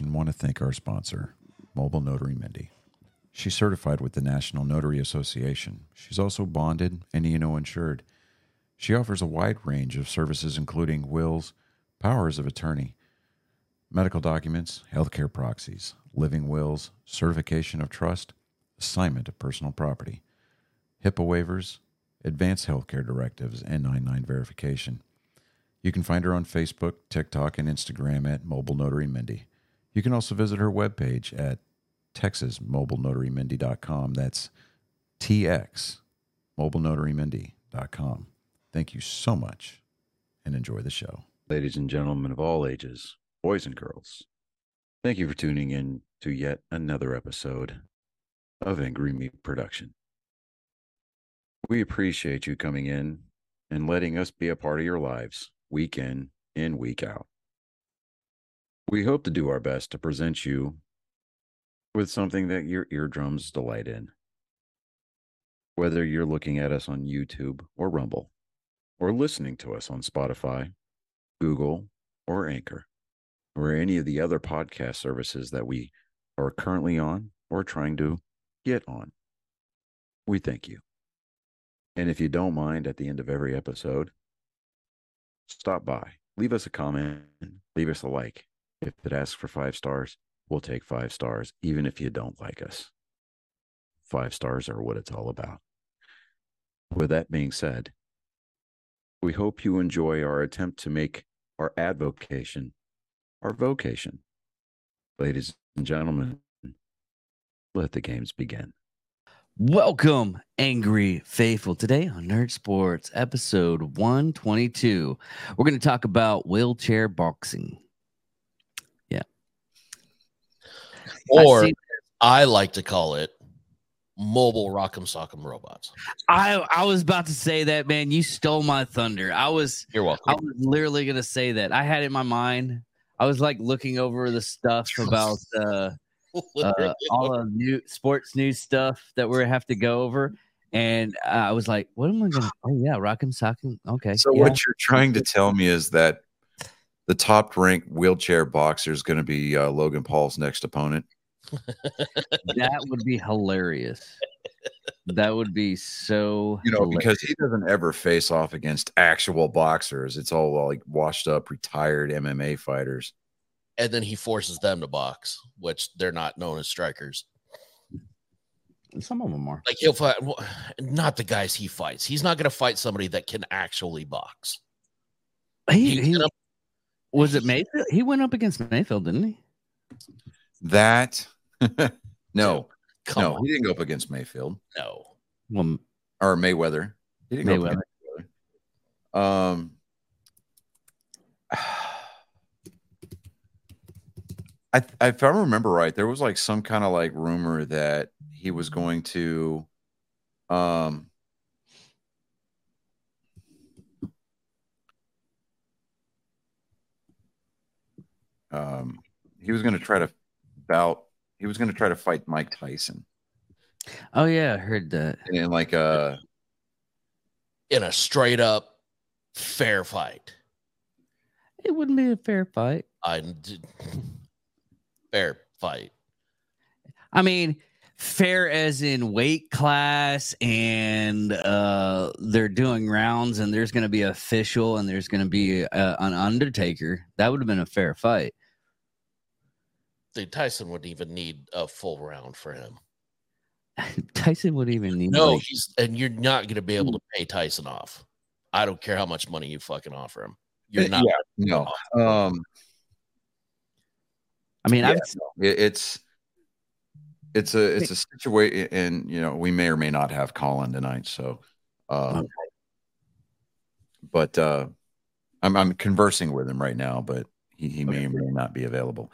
and want to thank our sponsor, Mobile Notary Mindy. She's certified with the National Notary Association. She's also bonded and E&O insured. She offers a wide range of services, including wills, powers of attorney, medical documents, healthcare proxies, living wills, certification of trust, assignment of personal property, HIPAA waivers, advanced healthcare directives, and 99 verification. You can find her on Facebook, TikTok, and Instagram at Mobile Notary Mindy. You can also visit her webpage at TexasMobileNotaryMindy.com. That's TXMobileNotaryMindy.com. Thank you so much, and enjoy the show. Ladies and gentlemen of all ages, boys and girls, thank you for tuning in to yet another episode of Angry Me Production. We appreciate you coming in and letting us be a part of your lives, week in and week out. We hope to do our best to present you with something that your eardrums delight in, whether you're looking at us on YouTube or Rumble, or listening to us on Spotify, Google, or Anchor, or any of the other podcast services that we are currently on or trying to get on. We thank you. And if you don't mind, at the end of every episode, stop by, leave us a comment, leave us a like. If it asks for 5 stars, we'll take 5 stars, even if you don't like us. 5 stars are what it's all about. With that being said, we hope you enjoy our attempt to make our advocation our vocation. Ladies and gentlemen, let the games begin. Welcome, Angry Faithful. Today on Nerd Sports, episode 122, we're going to talk about wheelchair boxing. Yeah. Or I like to call it mobile rock'em sock'em robots. I was about to say that, man. You stole my thunder. You're welcome. I was literally gonna say that. I had it in my mind. I was like looking over the stuff about all of new sports news stuff that we have to go over, and I was like, "What am I gonna?" Oh yeah, rock'em sock'em. Okay. So yeah. What you're trying to tell me is that the top ranked wheelchair boxer is going to be Logan Paul's next opponent. That would be hilarious. That would be so, hilarious. Because he doesn't ever face off against actual boxers. It's all like washed up, retired MMA fighters. And then he forces them to box, which they're not known as strikers. Some of them are. Like he'll fight, well, not the guys he fights. He's not going to fight somebody that can actually box. Was it Mayfield? He went up against Mayfield, didn't he? No, he didn't go up against Mayfield. No. Or Mayweather. He didn't go up against Mayweather. If I remember right, there was like some kind of like rumor that he was going to he was going to try to fight Mike Tyson. Oh yeah, I heard that. And like in a straight up fair fight. It wouldn't be a fair fight. Fair fight. I mean, fair as in weight class, and they're doing rounds, and there's going to be an official, and there's going to be an undertaker. That would have been a fair fight. Dude, Tyson wouldn't even need a full round for him. Tyson wouldn't even need. No, you're not going to be able to pay Tyson off. I don't care how much money you fucking offer him. You're not. Yeah, no. It's a situation, and we may or may not have Colin tonight. So, okay. But I'm conversing with him right now, but he may or may not be available.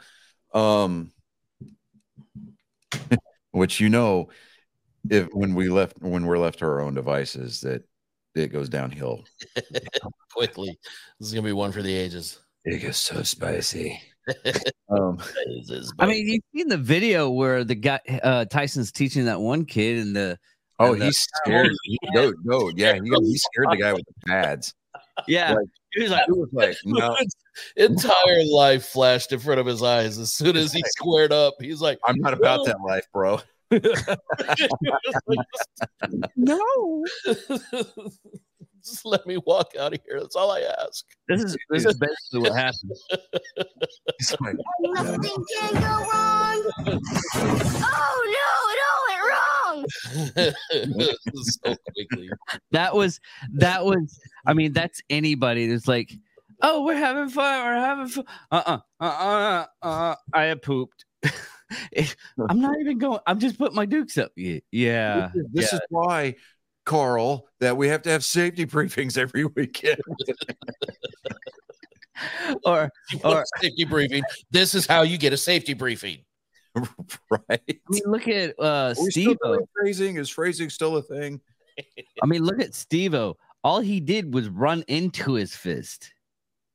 Which when we're left to our own devices, that it goes downhill quickly. This is gonna be one for the ages. It gets so spicy. I mean, you've seen the video where the guy Tyson's teaching that one kid, and he's scared. He scared the guy with the pads. Yeah, like, he was like, no, entire life flashed in front of his eyes. As soon as he squared up, he's like, I'm not about that life, bro. No. Just let me walk out of here. That's all I ask. This is basically what happens. It's like, nothing can go wrong. Oh no, it all went wrong. So quickly. That was. I mean, that's anybody that's like, oh, we're having fun. I have pooped. I'm not even going. I'm just putting my dukes up. Yeah. This is why, Carl, that we have to have safety briefings every weekend. or safety briefing. This is how you get a safety briefing, right? I mean, look at Steve-O. Phrasing is phrasing still a thing? I mean, look at Steve-O. All he did was run into his fist,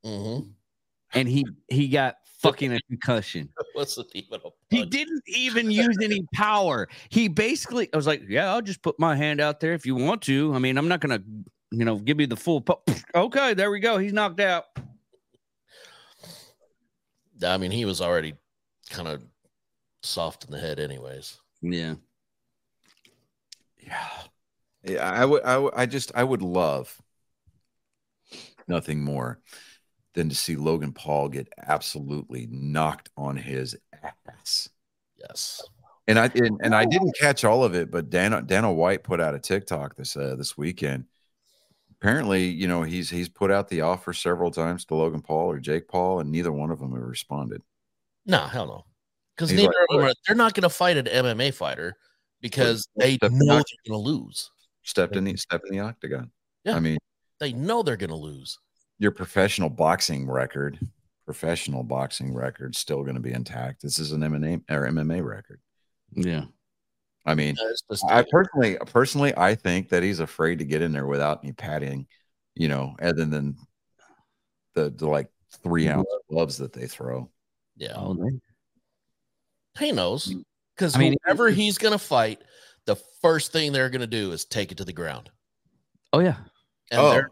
and he got fucking a concussion. He didn't even use any power. He basically, I was like, yeah, I'll just put my hand out there if you want to. I mean, I'm not gonna, give you the full. Okay, there we go. He's knocked out. I mean, he was already kind of soft in the head, anyways. Yeah. I would love nothing more than to see Logan Paul get absolutely knocked on his ass. Yes. And I didn't catch all of it, but Dana White put out a TikTok this weekend. Apparently, he's put out the offer several times to Logan Paul or Jake Paul, and neither one of them have responded. No, hell no. Because neither of them they're not going to fight an MMA fighter because they know they're going to lose. Step in the octagon. Yeah. I mean, they know they're going to lose. Your professional boxing record still going to be intact. This is an MMA record. Yeah. I mean, I personally, I think that he's afraid to get in there without any padding, other than the like 3-ounce gloves that they throw. Yeah. He knows. Because whenever he's going to fight, the first thing they're going to do is take it to the ground. Oh, yeah. And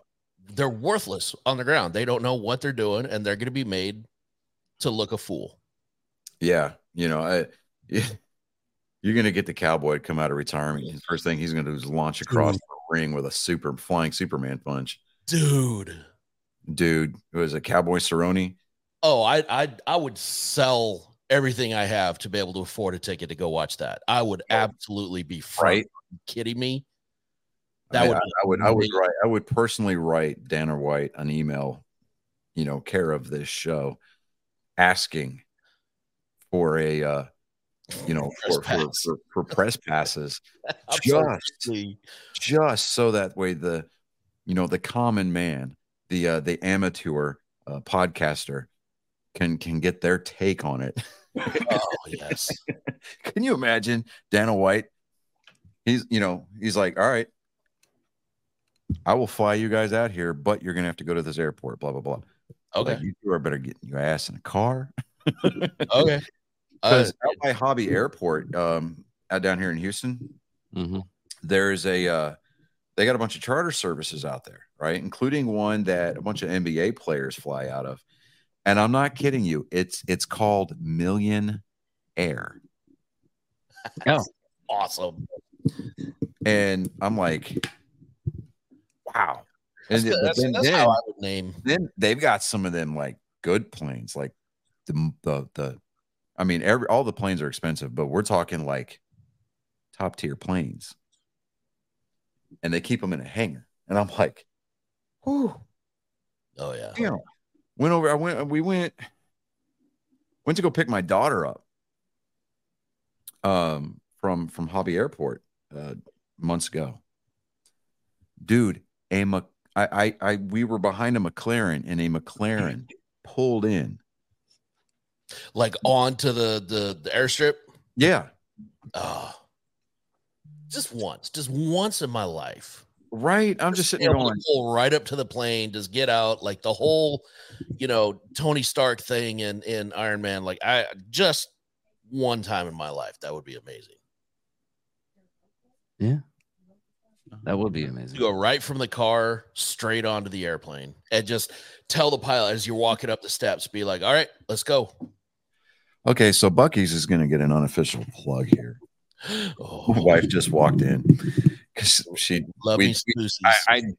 they're worthless on the ground. They don't know what they're doing, and they're going to be made to look a fool. Yeah. You're going to get the cowboy to come out of retirement. The first thing he's going to do is launch across the ring with a flying Superman punch. Dude. It was a Cowboy Cerrone. Oh, I would sell everything I have to be able to afford a ticket to go watch that. I would absolutely be frightened. Are you kidding me? I would personally write Dana White an email, care of this show, asking for a for press passes, just so that way the common man, the amateur podcaster can get their take on it. Oh yes, can you imagine Dana White? He's like, all right, I will fly you guys out here, but you're going to have to go to this airport, blah, blah, blah. Okay. Like, you two are better getting your ass in a car. Okay. Because out by Hobby Airport, out down here in Houston, there's they got a bunch of charter services out there, right? Including one that a bunch of NBA players fly out of. And I'm not kidding you. It's called Million Air. That's awesome. And I'm like, wow. And that's how I would name. Then they've got some of them like good planes, like the all the planes are expensive, but we're talking like top tier planes. And they keep them in a hangar. And I'm like, whew. Oh yeah. Damn. We went to go pick my daughter up from Hobby Airport months ago. Dude, we were behind a McLaren, and a McLaren pulled in, like onto the airstrip. Yeah, just once in my life, right? I'm just sitting going, pull right up to the plane, just get out, like the whole, Tony Stark thing in Iron Man. Like I just one time in my life, that would be amazing. Yeah. That would be amazing. You go right from the car straight onto the airplane and just tell the pilot as you're walking up the steps, be like, all right, let's go. Okay, so Buc-ee's is going to get an unofficial plug here. Oh. My wife just walked in because she loved me.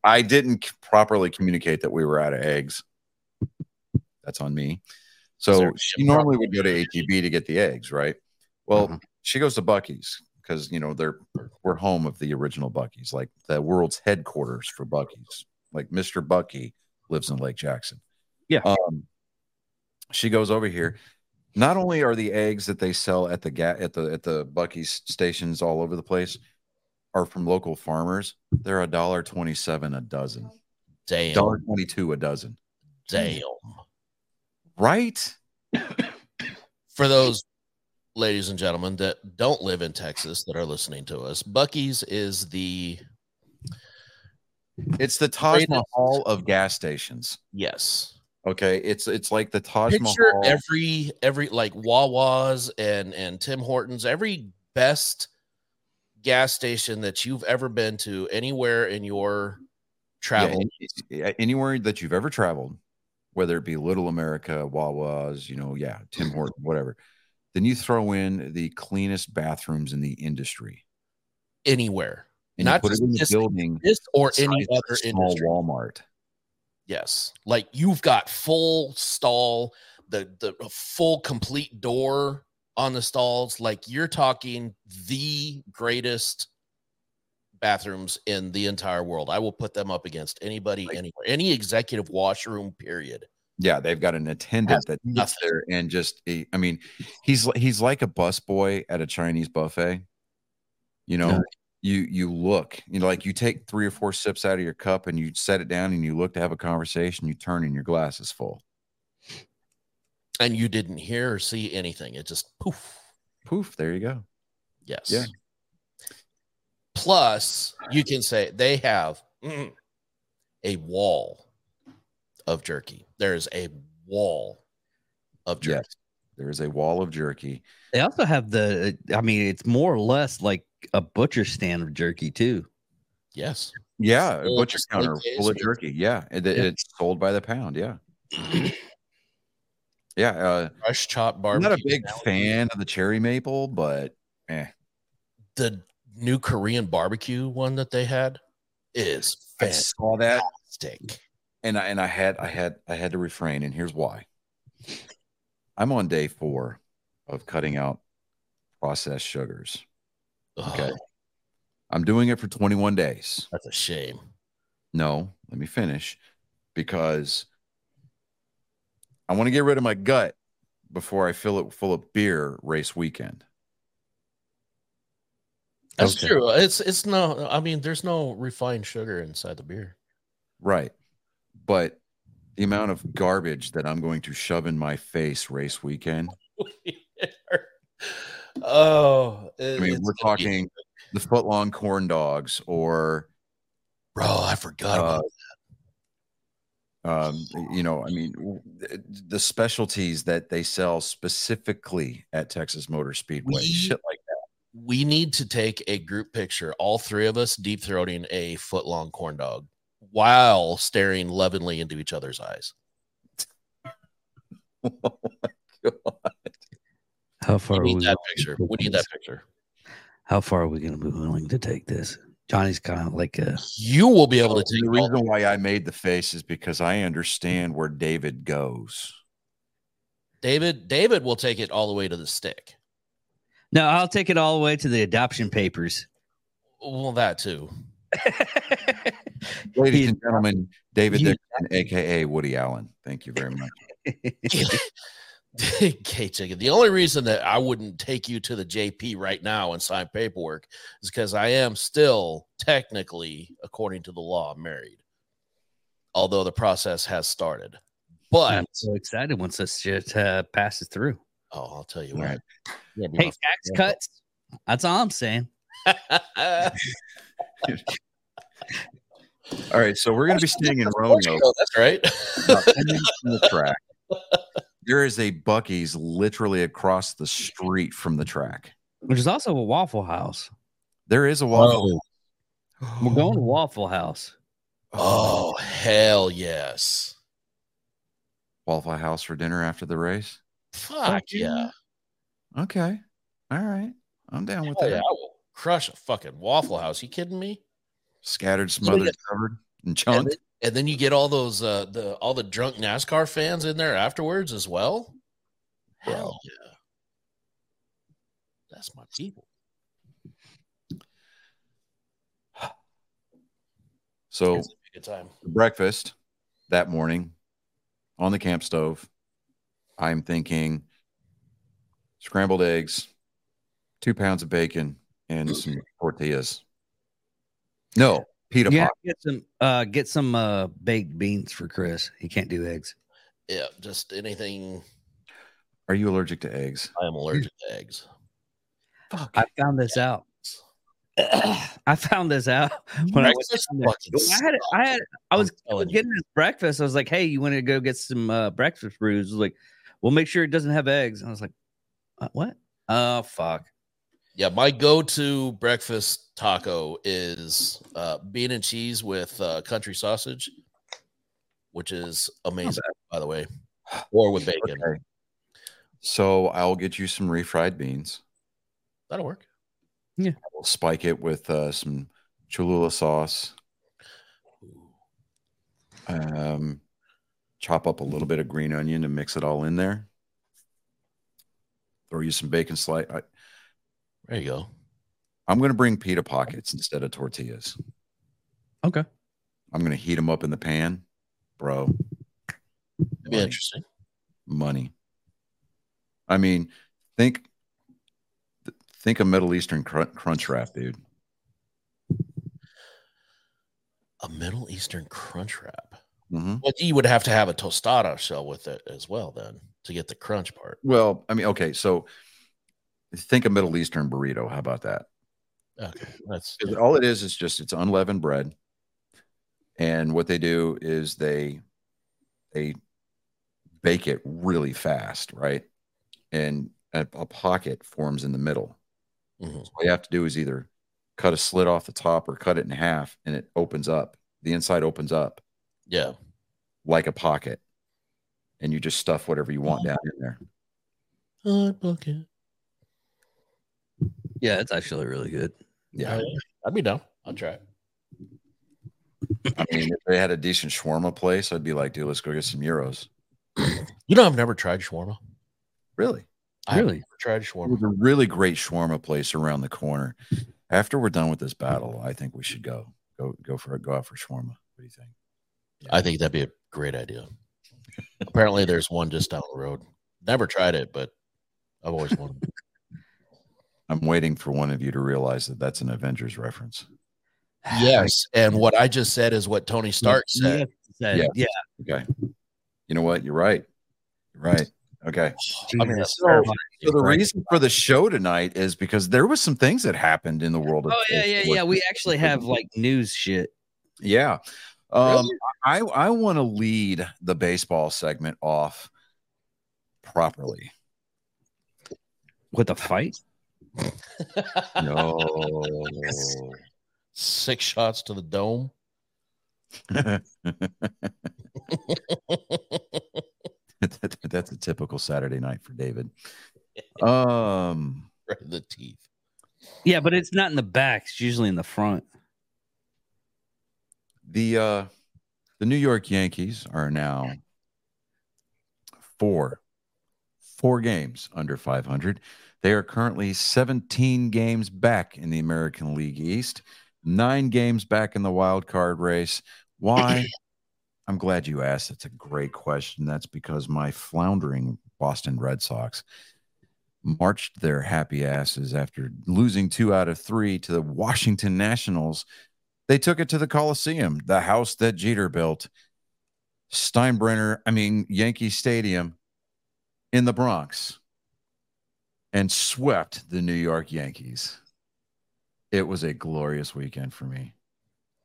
I didn't properly communicate that we were out of eggs. That's on me. So she normally would go to ATB to get the eggs, right? Well, she goes to Buc-ee's because, you know, we're home of the original Buc-ee's, like the world's headquarters for Buc-ee's. Like Mr. Buc-ee lives in Lake Jackson. Yeah. She goes over here. Not only are the eggs that they sell at the at the Buc-ee's stations all over the place are from local farmers. They're $1.27 a dozen. Damn. $1.22 a dozen. Damn. Right? For those ladies and gentlemen that don't live in Texas that are listening to us, Buc-ee's is the Taj Mahal of gas stations. Yes. Okay, it's like the Taj Mahal. Every like Wawas and Tim Hortons, every best gas station that you've ever been to anywhere in your travel, anywhere that you've ever traveled, whether it be Little America, Wawas, Tim Hortons, whatever. Then you throw in the cleanest bathrooms in the industry, anywhere, and not put it in the building, this or any other small industry. Walmart. Yes, like you've got full stall, the full complete door on the stalls. Like you're talking the greatest bathrooms in the entire world. I will put them up against anybody, anywhere, any executive washroom. Period. Yeah, they've got an attendant that gets there and just, I mean, he's like a busboy at a Chinese buffet. You know. Yeah. You look, like you take 3 or 4 sips out of your cup and you set it down and you look to have a conversation, you turn and your glass is full. And you didn't hear or see anything. It just poof. There you go. Yes. Yeah. Plus, you can say they have a wall of jerky. There is a wall of jerky. Yes. There is a wall of jerky. They also have it's more or less like a butcher stand of jerky too. Yes. Yeah. A butcher counter full of jerky. Yeah. It's sold by the pound. Yeah. Yeah. Fresh chopped barbecue. I'm not a big fan of the cherry maple, but the new Korean barbecue one that they had is fantastic. I saw that. And I had to refrain. And here's why. I'm on day 4 of cutting out processed sugars. Okay. I'm doing it for 21 days. That's a shame. No, let me finish because I want to get rid of my gut before I fill it full of beer race weekend. That's true. It's no, I mean, there's no refined sugar inside the beer. Right. But the amount of garbage that I'm going to shove in my face race weekend. Oh, we're talking the footlong corn dogs or. Bro, I forgot about that. The specialties that they sell specifically at Texas Motor Speedway, shit like that. We need to take a group picture, all 3 of us deep throating a footlong corn dog, while staring lovingly into each other's eyes. Oh my God. How far we need that picture. We need that picture. How far are we going to be willing to take this? Johnny's kind of like a. You will be able to take. The reason why I made the face is because I understand where David goes. David will take it all the way to the stick. No, I'll take it all the way to the adoption papers. Well, that too. Ladies and gentlemen, David Dickson, a.k.a. Woody Allen. Thank you very much. The only reason that I wouldn't take you to the JP right now and sign paperwork is because I am still technically, according to the law, married. Although the process has started. But I'm so excited once this shit passes through. Oh, I'll tell you what. Right. Hey, tax cuts. That's all I'm saying. All right, so we're going to be staying in Roanoke. That's right. The track. There is a Buc-ee's literally across the street from the track, which is also a Waffle House. There is a Waffle House. We're going to Waffle House. Oh, hell yes. Waffle House for dinner after the race? Fuck yeah. Okay. All right. I'm down with that. Yeah, I will crush a fucking Waffle House. You kidding me? Scattered, smothered, covered, and chunked. And then you get all those all the drunk NASCAR fans in there afterwards as well. Hell yeah. That's my people. So good time. Breakfast that morning on the camp stove, I'm thinking scrambled eggs, 2 pounds of bacon, and some tortillas. No, pita pie. Get some baked beans for Chris. He can't do eggs. Yeah, just anything. Are you allergic to eggs? I am allergic to eggs. Fuck. I found this out. When I was getting his breakfast. I was like, "Hey, you want to go get some breakfast brews?" I was like, "Well, make sure it doesn't have eggs." And I was like, "What? Oh, fuck." Yeah, my go-to breakfast taco is bean and cheese with country sausage, which is amazing, by the way, or with bacon. Okay. So I'll get you some refried beans. That'll work. Yeah, we'll spike it with some Cholula sauce. Chop up a little bit of green onion and mix it all in there. Throw you some bacon slice. There you go. I'm going to bring pita pockets instead of tortillas. Okay. I'm going to heat them up in the pan, bro. That'd be interesting. Money. I mean, Think a Middle Eastern crunch wrap, dude. A Middle Eastern crunch wrap. Mm-hmm. Well, you would have to have a tostada shell with it as well, then, to get the crunch part. Well, I mean, okay, so think a Middle Eastern burrito. How about that? Okay, all it is just it's unleavened bread, and what they do is they bake it really fast, right? And a pocket forms in the middle. Mm-hmm. So what you have to do is either cut a slit off the top or cut it in half, and it opens up. The inside opens up. Yeah. Like a pocket. And you just stuff whatever you want down in there. Hot pocket. Yeah, it's actually really good. Yeah. I'd be down. I'll try it. I mean, if they had a decent shawarma place, I'd be like, dude, let's go get some euros. You know, I've never tried shawarma. Really? Really? I tried shawarma. There's a really great shawarma place around the corner. After we're done with this battle, I think we should go out for shawarma. What do you think? Yeah. I think that'd be a great idea. Apparently, there's one just down the road. Never tried it, but I've always wanted it. I'm waiting for one of you to realize that that's an Avengers reference. Yes, and what I just said is what Tony Stark said. Yeah. Okay. You know what? You're right. Okay. So the reason for the show tonight is because there was some things that happened in the world. Yeah. We actually have like news shit. Yeah. I want to lead the baseball segment off properly. With a fight? No. 6 shots to the dome. That's a typical Saturday night for David. The teeth. Yeah, but it's not in the back. It's usually in the front. The New York Yankees are now 4 games under 500. They are currently 17 games back in the American League East, 9 games back in the wild card race. Why? I'm glad you asked. That's a great question. That's because my floundering Boston Red Sox marched their happy asses after losing 2 out of 3 to the Washington Nationals. They took it to the Coliseum, the house that Jeter built, Yankee Stadium in the Bronx, and swept the New York Yankees. It was a glorious weekend for me.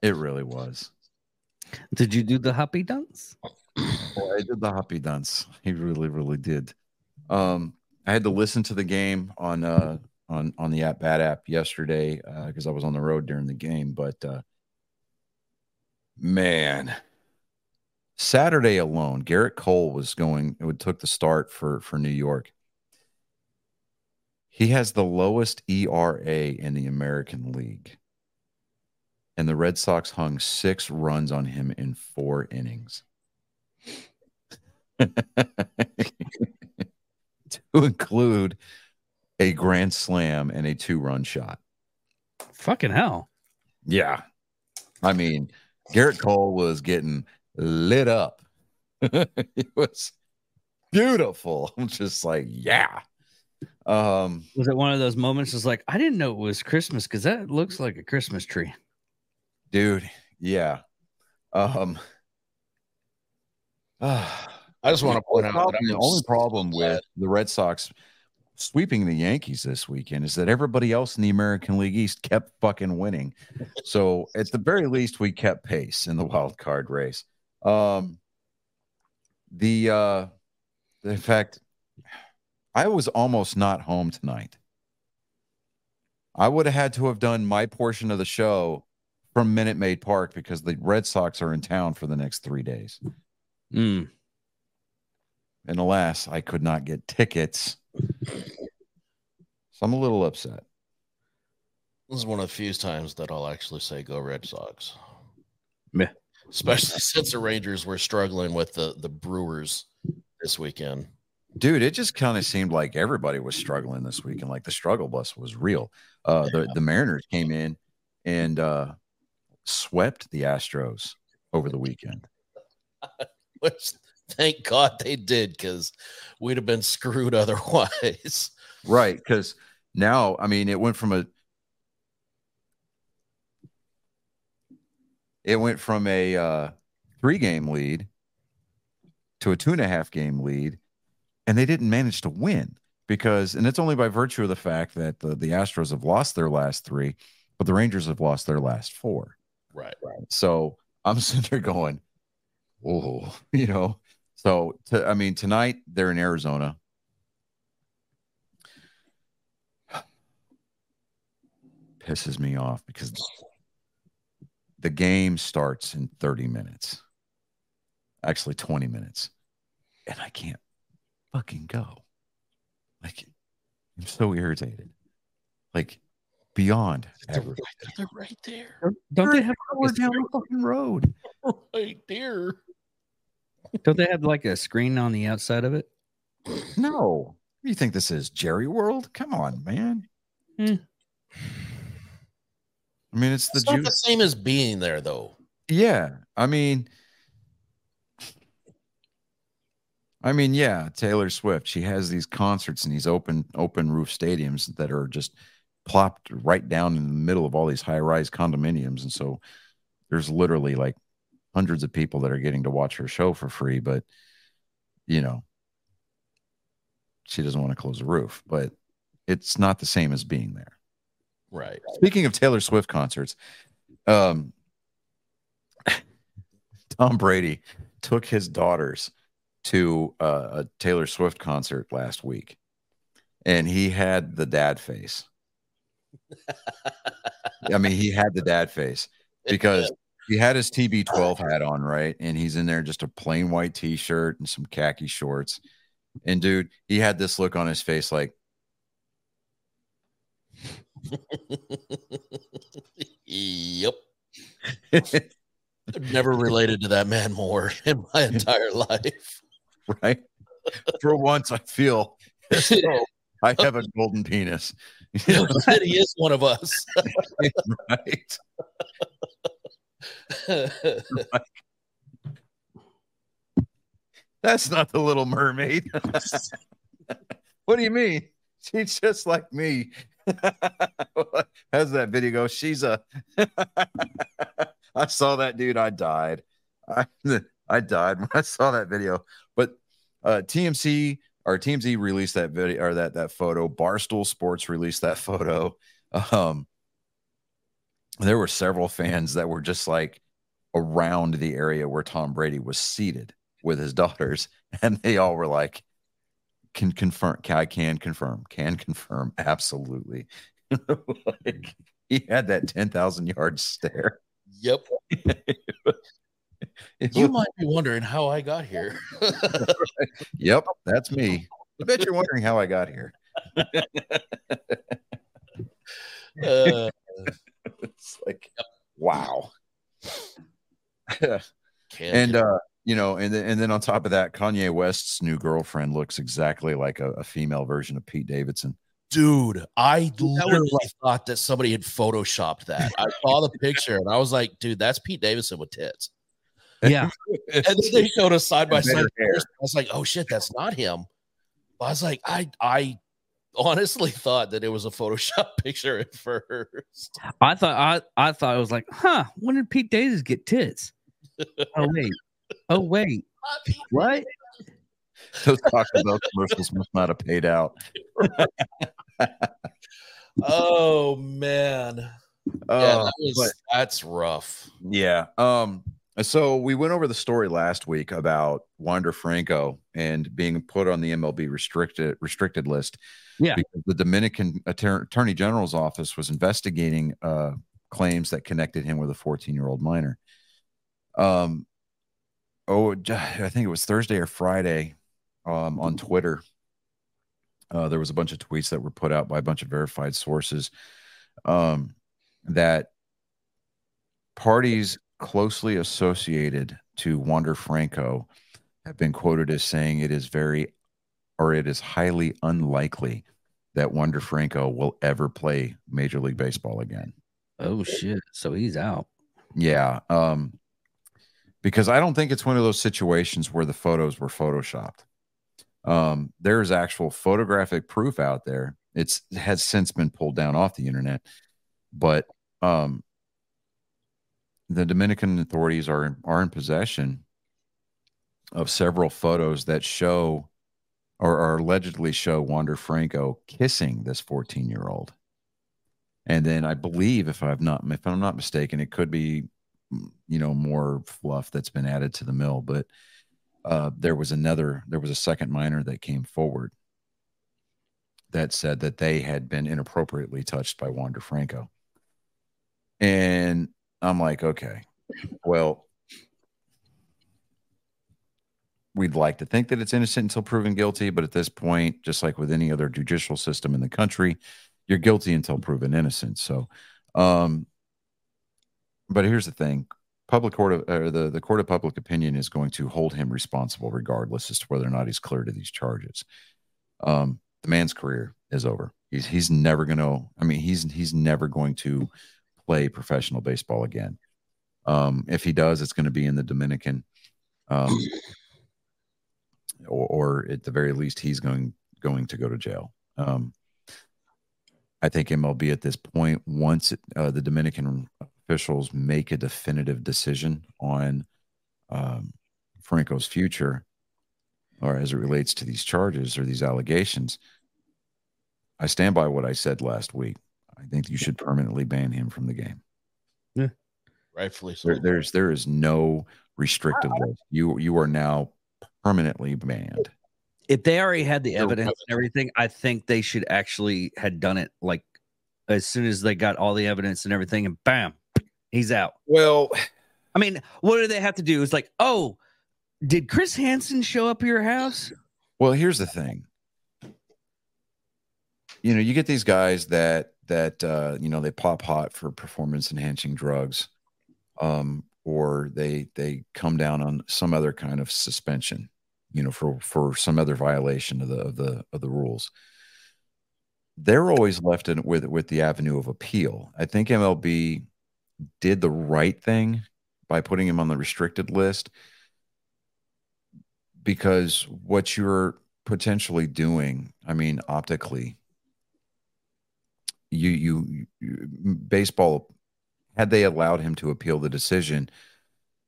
It really was. Did you do the happy dance? I did the happy dance. He really did. I had to listen to the game on on the At Bat app yesterday because I was on the road during the game. But, man, Saturday alone, Garrett Cole was going – it took the start for New York. He has the lowest ERA in the American League. And the Red Sox hung 6 runs on him in 4 innings. To include a grand slam and a 2-run shot. Fucking hell. Yeah. I mean, Garrett Cole was getting lit up. It was beautiful. I'm just like, yeah. Was it one of those moments that's like, I didn't know it was Christmas because that looks like a Christmas tree. Dude, yeah. I just want to point out that the only problem with the Red Sox sweeping the Yankees this weekend is that everybody else in the American League East kept fucking winning. So at the very least, we kept pace in the wild card race. In fact, I was almost not home tonight. I would have had to have done my portion of the show from Minute Maid Park because the Red Sox are in town for the next 3 days. Mm. And alas, I could not get tickets. So I'm a little upset. This is one of the few times that I'll actually say go Red Sox. Meh. Especially since the Rangers were struggling with the Brewers this weekend. Dude, it just kind of seemed like everybody was struggling this weekend. Like the struggle bus was real. The Mariners came in and swept the Astros over the weekend. Which, thank God they did, because we'd have been screwed otherwise. Right, because now, I mean, it went from a 3-game lead to a 2.5-game lead, and they didn't manage to win because, and it's only by virtue of the fact that the Astros have lost their last 3, but the Rangers have lost their last 4. Right. So I'm sitting there going, oh, you know. So, tonight they're in Arizona. Pisses me off because the game starts in 30 minutes. Actually, 20 minutes. And I can't fucking go. Like, I'm so irritated. Like, beyond everything. They're right there. Don't they have power down the fucking road? Right there. Don't they have like a screen on the outside of it? No. You think this is Jerry World? Come on, man. I mean, it's not the same as being there, though. Yeah. I mean, yeah, Taylor Swift. She has these concerts in these open roof stadiums that are just plopped right down in the middle of all these high-rise condominiums. And so there's literally like hundreds of people that are getting to watch her show for free, but you know, she doesn't want to close the roof, but it's not the same as being there. Right. Speaking of Taylor Swift concerts, Tom Brady took his daughters to a Taylor Swift concert last week, and he had the dad face. I mean, he had the dad face because he had his TB12 hat on, right? And he's in there just a plain white t-shirt and some khaki shorts. And dude, he had this look on his face like, yep. I've never related to that man more in my entire life. Right? For once, I feel I have a golden penis. He is one of us. Right. That's not the Little Mermaid. What do you mean? She's just like me. How's that video go? I saw that dude. I died. I died when I saw that video. But TMZ released that video or that photo. Barstool Sports released that photo. There were several fans that were just like around the area where Tom Brady was seated with his daughters, and they all were like, Can confirm. Absolutely. Like, he had that 10,000-yard stare. Yep. You might be wondering how I got here. Yep, that's me. I bet you're wondering how I got here. It's like, wow. And you know, and then on top of that, Kanye West's new girlfriend looks exactly like a female version of Pete Davidson. Dude, I literally thought that somebody had photoshopped that. I saw the picture and I was like, dude, that's Pete Davidson with tits. Yeah. And then they showed us side by side. I was like, oh shit, that's not him. I was like, I honestly thought that it was a Photoshop picture at first. I thought it was like, huh, when did Pete Davis get tits? Oh wait. What? Those Taco Bell commercials must not have paid out. Oh man. Yeah, that's rough. Yeah. So we went over the story last week about Wander Franco and being put on the MLB restricted list. Yeah, because the Dominican Attorney General's office was investigating claims that connected him with a 14-year-old minor. I think it was Thursday or Friday on Twitter. There was a bunch of tweets that were put out by a bunch of verified sources that parties closely associated to Wander Franco have been quoted as saying it is highly unlikely that Wander Franco will ever play Major League Baseball again. Oh shit. So he's out. Yeah. Because I don't think it's one of those situations where the photos were photoshopped. There's actual photographic proof out there. It has since been pulled down off the internet, but the Dominican authorities are in possession of several photos that show or allegedly show Wander Franco kissing this 14-year-old. And then I believe if I'm not mistaken, it could be, you know, more fluff that's been added to the mill, but there was a second minor that came forward that said that they had been inappropriately touched by Wander Franco. And I'm like, okay, well, we'd like to think that it's innocent until proven guilty, but at this point, just like with any other judicial system in the country, you're guilty until proven innocent. So, but here's the thing: the court of public opinion is going to hold him responsible regardless as to whether or not he's cleared of these charges. The man's career is over. He's never going to. I mean, he's never going to play professional baseball again. If he does, it's going to be in the Dominican, or at the very least, he's going to go to jail. I think MLB at this point, once the Dominican officials make a definitive decision on Franco's future, or as it relates to these charges or these allegations, I stand by what I said last week. I think you should permanently ban him from the game. Yeah, rightfully so. There is no restrictive list. You are now permanently banned. If they already had the evidence and everything, I think they should actually had done it like as soon as they got all the evidence and everything, and bam, he's out. Well, I mean, what do they have to do? It's like, oh, did Chris Hansen show up at your house? Well, here's the thing. You know, you get these guys that you know, they pop hot for performance enhancing drugs, or they come down on some other kind of suspension, you know, for some other violation of the rules. They're always left with the avenue of appeal. I think MLB did the right thing by putting him on the restricted list, because what you're potentially doing, I mean, optically, baseball, had they allowed him to appeal the decision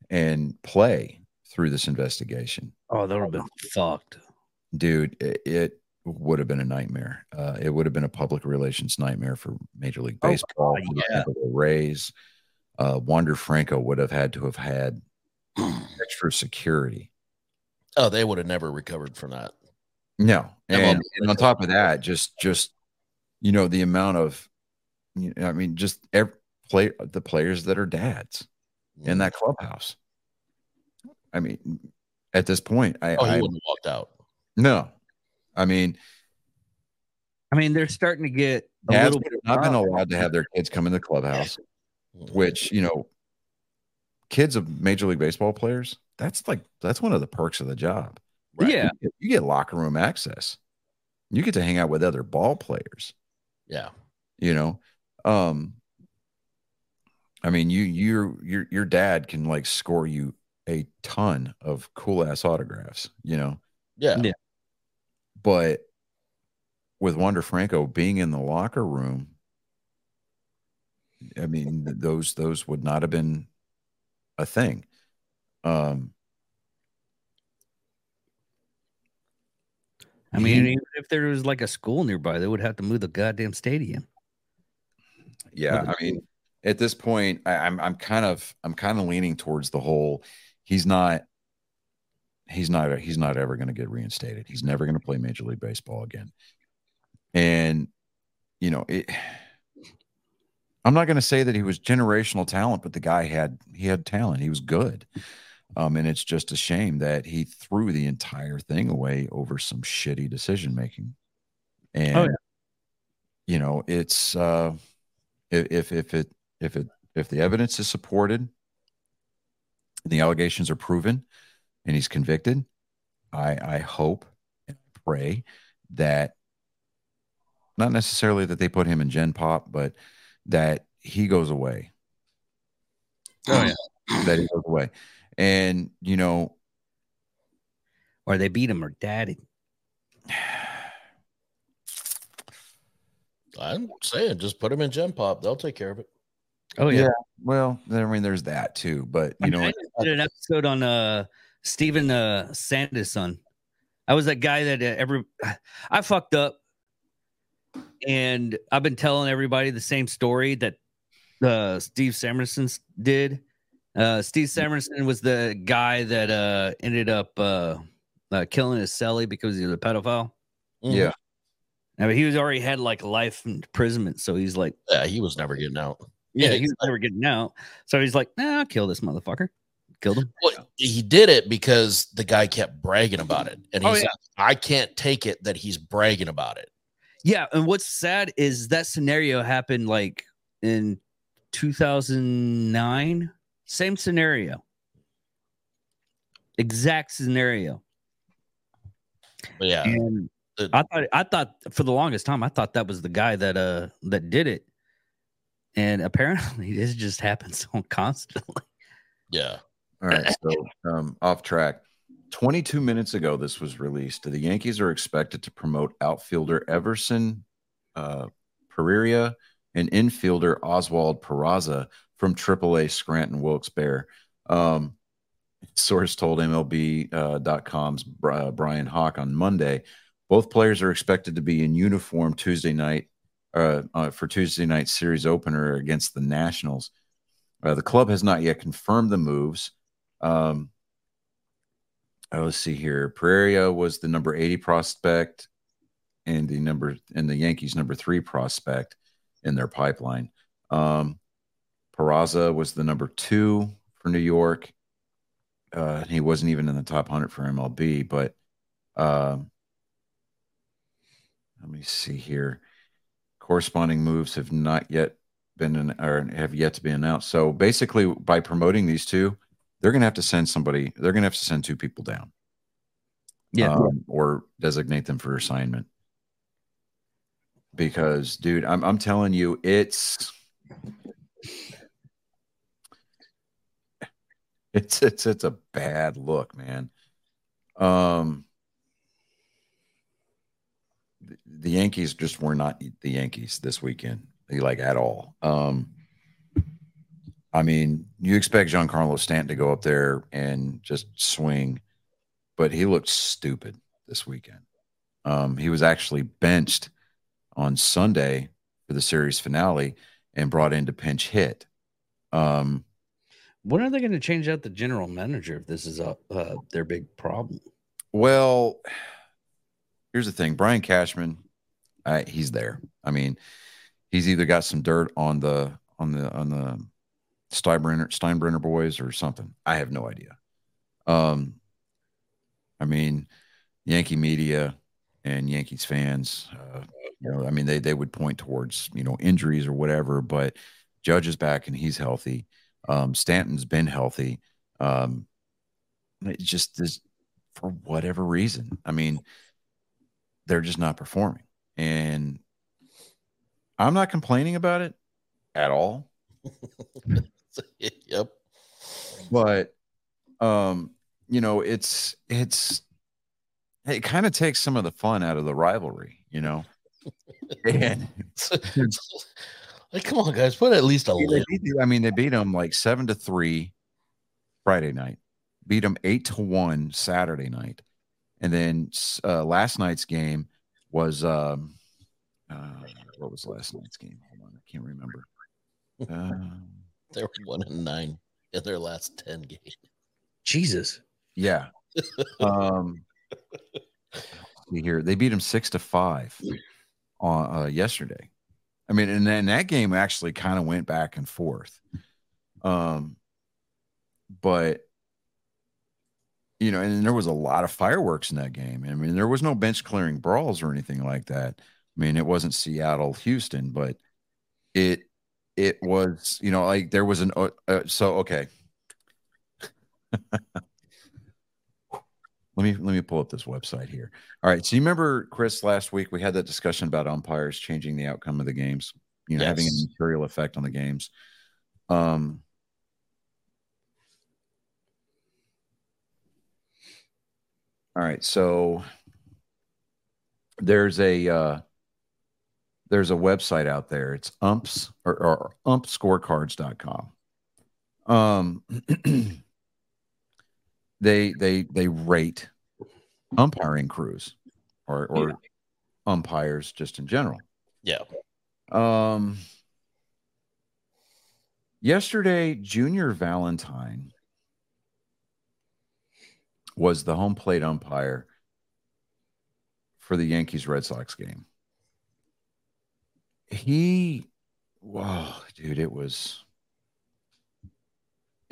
and play through this investigation, oh, that would have been fucked, dude. It would have been a nightmare. It would have been a public relations nightmare for Major League Baseball. Oh, yeah. Rays, Wander Franco would have had to have had extra security. Oh, they would have never recovered from that. No. And on top of that, just you know, the amount of, you know, I mean, just the players that are dads in that clubhouse. I mean, at this point, I wouldn't have walked out. No, I mean, they're starting to get a little bit. Not been allowed to have their kids come in the clubhouse, which, you know, kids of Major League Baseball players, that's one of the perks of the job. Right? Yeah, you get locker room access. You get to hang out with other ball players. Yeah, you know, I mean, your dad can like score you a ton of cool ass autographs, you know? Yeah. But with Wander Franco being in the locker room, I mean, those would not have been a thing. I mean, even if there was like a school nearby, they would have to move the goddamn stadium. Yeah. I mean, at this point, I'm kind of leaning towards the whole, he's not ever going to get reinstated. He's never going to play Major League Baseball again. And, you know, I'm not going to say that he was generational talent, but the guy had talent. He was good. And it's just a shame that he threw the entire thing away over some shitty decision-making. And, you know, it's, if the evidence is supported and the allegations are proven and he's convicted, I hope and pray that not necessarily that they put him in Gen Pop, but that he goes away. Oh, yeah. That he goes away. And, you know. Or they beat him or daddy. I'm saying just put him in Gen Pop. They'll take care of it. Oh, yeah. Well, I mean, there's that too. But, you know. I did an episode on Steven Sanderson. I was that guy that I fucked up. And I've been telling everybody the same story that Steve Sanderson did. Steve Sanderson was the guy that ended up killing his cellie because he was a pedophile. Yeah. I mean, he was already had like life imprisonment, so he's like, yeah, he was never getting out. Yeah, he was never getting out. So he's like, nah, I'll kill this motherfucker. Killed him. Well, he did it because the guy kept bragging about it, and he's like, I can't take it that he's bragging about it. Yeah, and what's sad is that scenario happened like in 2009. Same scenario. Exact scenario. But yeah. And I thought for the longest time, I thought that was the guy that did it. And apparently this just happens so constantly. Yeah. All right, so off track. 22 minutes ago, this was released. The Yankees are expected to promote outfielder Everson Pereira and infielder Oswald Peraza from AAA Scranton Wilkes-Barre. Source told MLB.com's Brian Hawk on Monday. Both players are expected to be in uniform Tuesday night for Tuesday night's series opener against the Nationals. The club has not yet confirmed the moves. Let's see here. Pereira was the number 80 prospect and the Yankees' number 3 prospect in their pipeline. Peraza was the number 2 for New York. He wasn't even in the top 100 for MLB, but let me see here. Corresponding moves have not yet been have yet to be announced. So basically, by promoting these two, they're going to have to send somebody. They're going to have to send 2 people down, or designate them for assignment. Because, dude, I'm telling you, it's a bad look, man. The Yankees just were not the Yankees this weekend, like at all. I mean, you expect Giancarlo Stanton to go up there and just swing, but he looked stupid this weekend. He was actually benched on Sunday for the series finale and brought in to pinch hit. When are they going to change out the general manager if this is their big problem? Well, here's the thing. Brian Cashman, he's there. I mean, he's either got some dirt on the Steinbrenner boys or something. I have no idea. I mean, Yankee media and Yankees fans, you know, I mean, they would point towards, you know, injuries or whatever, but Judge is back and he's healthy. Stanton's been healthy. It just is, for whatever reason, I mean, they're just not performing, and I'm not complaining about it at all. Yep. But, you know, it kind of takes some of the fun out of the rivalry, you know? And like, come on, guys, put at least a little. I mean, they beat them like 7-3 Friday night, beat them 8-1 Saturday night. And then last night's game was, what was last night's game? Hold on, I can't remember. They were 1-9 in their last 10 games. Jesus. Yeah. See here, they beat them 6-5 on yesterday. I mean, and then that game actually kind of went back and forth. But you know, and there was a lot of fireworks in that game. I mean, there was no bench clearing brawls or anything like that. I mean, it wasn't Seattle, Houston, but it was, you know, like there was an so okay. Let me pull up this website here. All right. So you remember, Chris, last week we had that discussion about umpires changing the outcome of the games, you know, yes, having a material effect on the games. All right. So there's a website out there. It's umps or umpscorecards.com. They rate umpiring crews or umpires just in general. Yeah. Yesterday, Junior Valentine was the home plate umpire for the Yankees Red Sox game. Whoa, dude, it was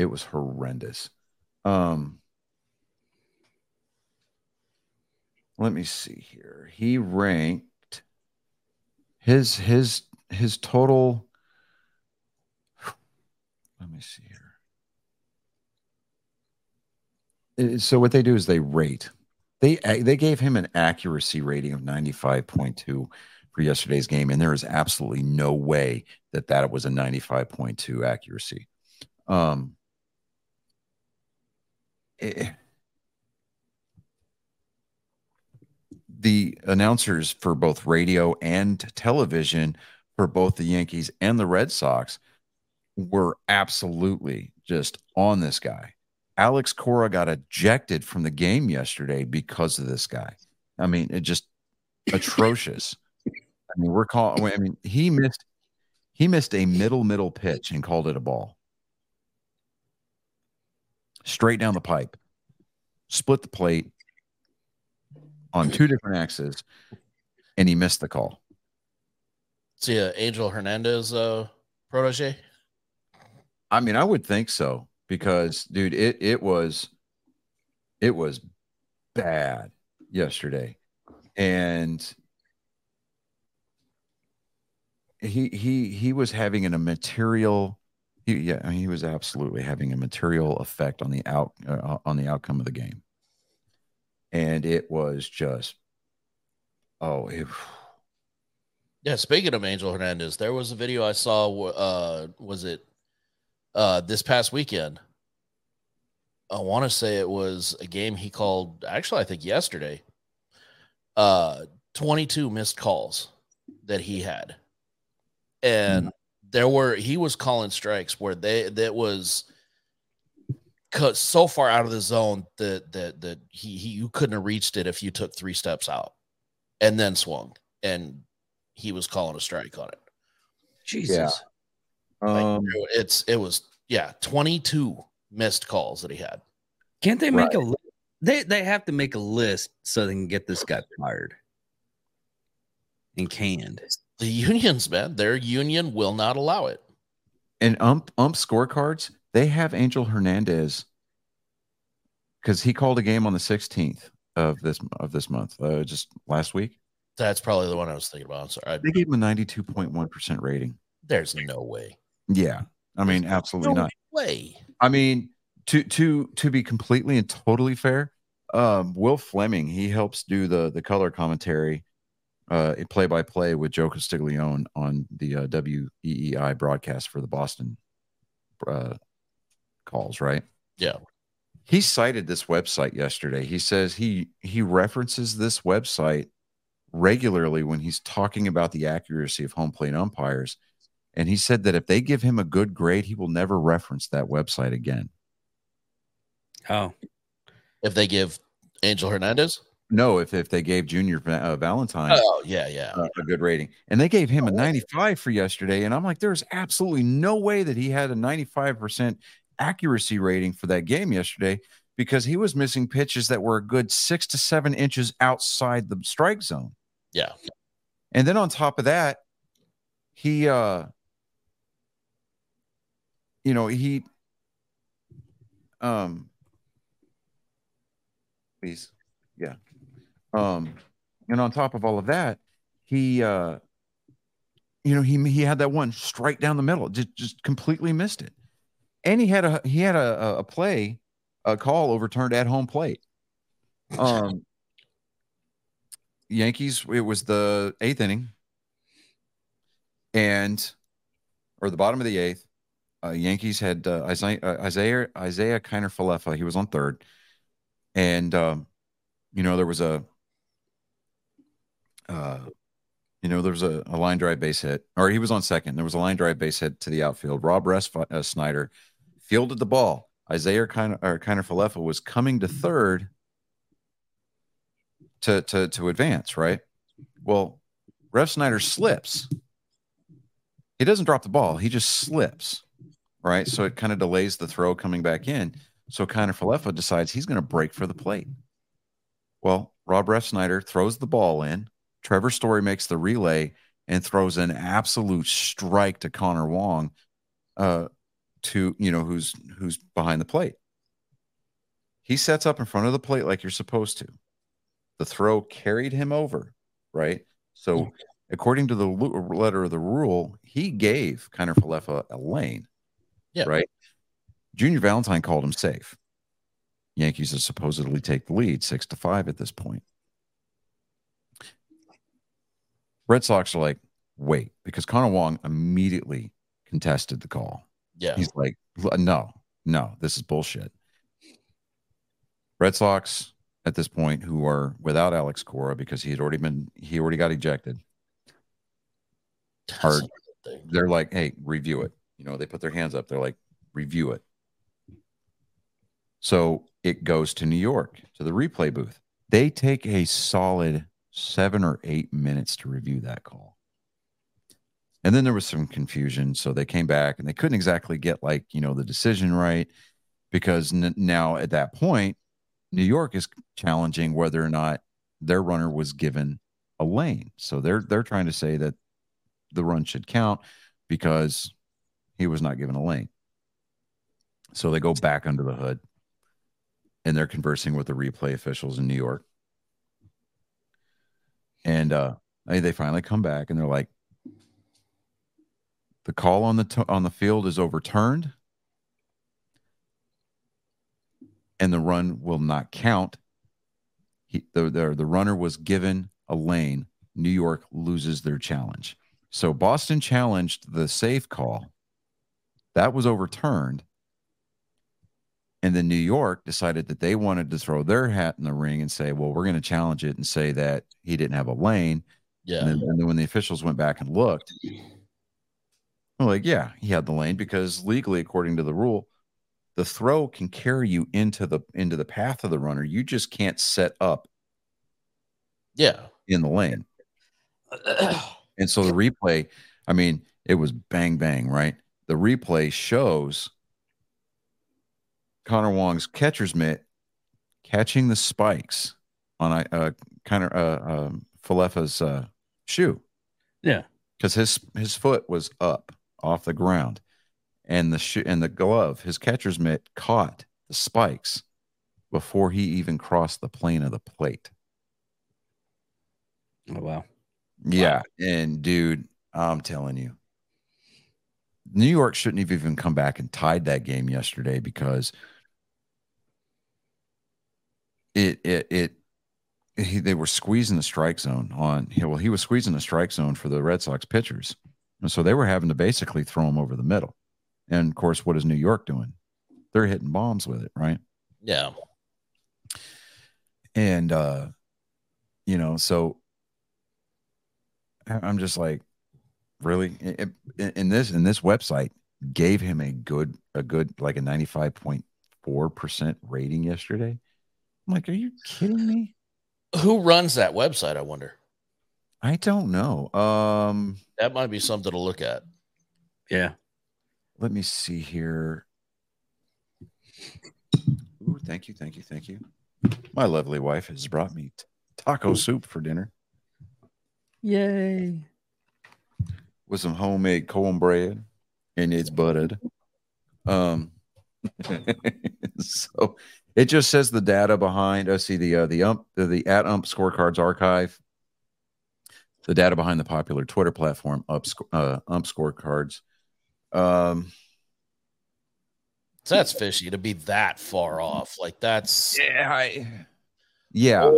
horrendous. Let me see here. He ranked his total. Let me see here. So what they do is they rate. They gave him an accuracy rating of 95.2 for yesterday's game, and there is absolutely no way that was a 95.2 accuracy. The announcers for both radio and television for both the Yankees and the Red Sox were absolutely just on this guy. Alex Cora got ejected from the game yesterday because of this guy. I mean, it just atrocious. I mean, he missed a middle pitch and called it a ball. Straight down the pipe. Split the plate on two different axes, and he missed the call. See, Angel Hernandez protege? I mean, I would think so because, dude, it was bad yesterday, and he was having he was absolutely having a material effect on the outcome of the game. And it was just, yeah. Speaking of Angel Hernandez, there was a video I saw. Was it this past weekend? I want to say it was a game he called. Actually, I think yesterday. 22 missed calls that he had, and he was calling strikes where that was cut so far out of the zone that you couldn't have reached it if you took three steps out and then swung, and he was calling a strike on it. Jesus. Yeah. It was 22 missed calls that he had. Can't they make a list? They have to make a list so they can get this guy fired. and canned. The unions, man, their union will not allow it. And ump scorecards, they have Angel Hernandez because he called a game on the 16th of this month, just last week. That's probably the one I was thinking about. I'm sorry. They gave him a 92.1% rating. There's no way. Yeah. I mean, absolutely not. No way. I mean, to be completely and totally fair, Will Fleming, he helps do the color commentary, play by play with Joe Castiglione on the WEEI broadcast for the Boston calls, right? Yeah. He cited this website yesterday. He says he references this website regularly when he's talking about the accuracy of home plate umpires. And he said that if they give him a good grade, he will never reference that website again. Oh, if they give Angel Hernandez? No, if they gave Junior Valentine a good rating. And they gave him a 95 for yesterday. And I'm like, there's absolutely no way that he had a 95% accuracy rating for that game yesterday because he was missing pitches that were a good 6 to 7 inches outside the strike zone. Yeah. And then on top of that, and on top of all of that, he had that one strike down the middle, just completely missed it, and he had a play, a call overturned at home plate. Yankees, it was the 8th inning. Or the bottom of the 8th, Yankees had Isaiah Kiner-Falefa. He was on third, and there was a line drive base hit, or he was on second. There was a line drive base hit to the outfield. Rob Snyder fielded the ball. Isaiah Kiner-Falefa was coming to third to advance. Right. Well, Ref Snyder slips. He doesn't drop the ball. He just slips, right? So it kind of delays the throw coming back in. So Kiner-Falefa decides he's going to break for the plate. Well, Rob Refsnyder throws the ball in. Trevor Story makes the relay and throws an absolute strike to Connor Wong, who's behind the plate. He sets up in front of the plate like you're supposed to. The throw carried him over, right? So according to the letter of the rule, he gave Kiner-Falefa a lane, yeah, right? Junior Valentine called him safe. Yankees are supposedly take the lead 6-5 at this point. Red Sox are like, wait, because Connor Wong immediately contested the call. Yeah. He's like, no, this is bullshit. Red Sox at this point, who are without Alex Cora because he already got ejected. They're like, hey, review it. They put their hands up. They're like, review it. So it goes to New York, to the replay booth. They take a solid 7 or 8 minutes to review that call. And then there was some confusion. So they came back and they couldn't exactly get the decision right. Because now at that point, New York is challenging whether or not their runner was given a lane. So they're trying to say that the run should count because he was not given a lane. So they go back under the hood and they're conversing with the replay officials in New York. And they finally come back and they're like, the call on the field is overturned and the run will not count. The runner was given a lane. New York loses their challenge. So Boston challenged the safe call. That was overturned. And then New York decided that they wanted to throw their hat in the ring and say, well, we're going to challenge it and say that he didn't have a lane. Yeah. And then when the officials went back and looked, they're like, yeah, he had the lane because legally, according to the rule, the throw can carry you into the path of the runner. You just can't set up in the lane. And so the replay, I mean, it was bang, bang, right? The replay shows Connor Wong's catcher's mitt catching the spikes on Falefa's shoe. Yeah. Because his foot was up off the ground, and the shoe and the glove, his catcher's mitt, caught the spikes before he even crossed the plane of the plate. Oh, wow. Yeah. Wow. And dude, I'm telling you, New York shouldn't have even come back and tied that game yesterday, because they were squeezing the strike zone on him. Well, he was squeezing the strike zone for the Red Sox pitchers. And so they were having to basically throw him over the middle. And of course, what is New York doing? They're hitting bombs with it, right? Yeah. And, you know, so I'm just like, really? In this website gave him a good, like a 95.4% rating yesterday. I'm like, are you kidding me? Who runs that website, I wonder? I don't know. That might be something to look at. Yeah. Let me see here. Ooh, thank you, thank you, thank you. My lovely wife has brought me taco soup for dinner. Yay. With some homemade cornbread, and it's buttered. So it just says the data behind. I see the at ump scorecards archive. The data behind the popular Twitter platform ump scorecards. So that's fishy to be that far off. Like that's yeah.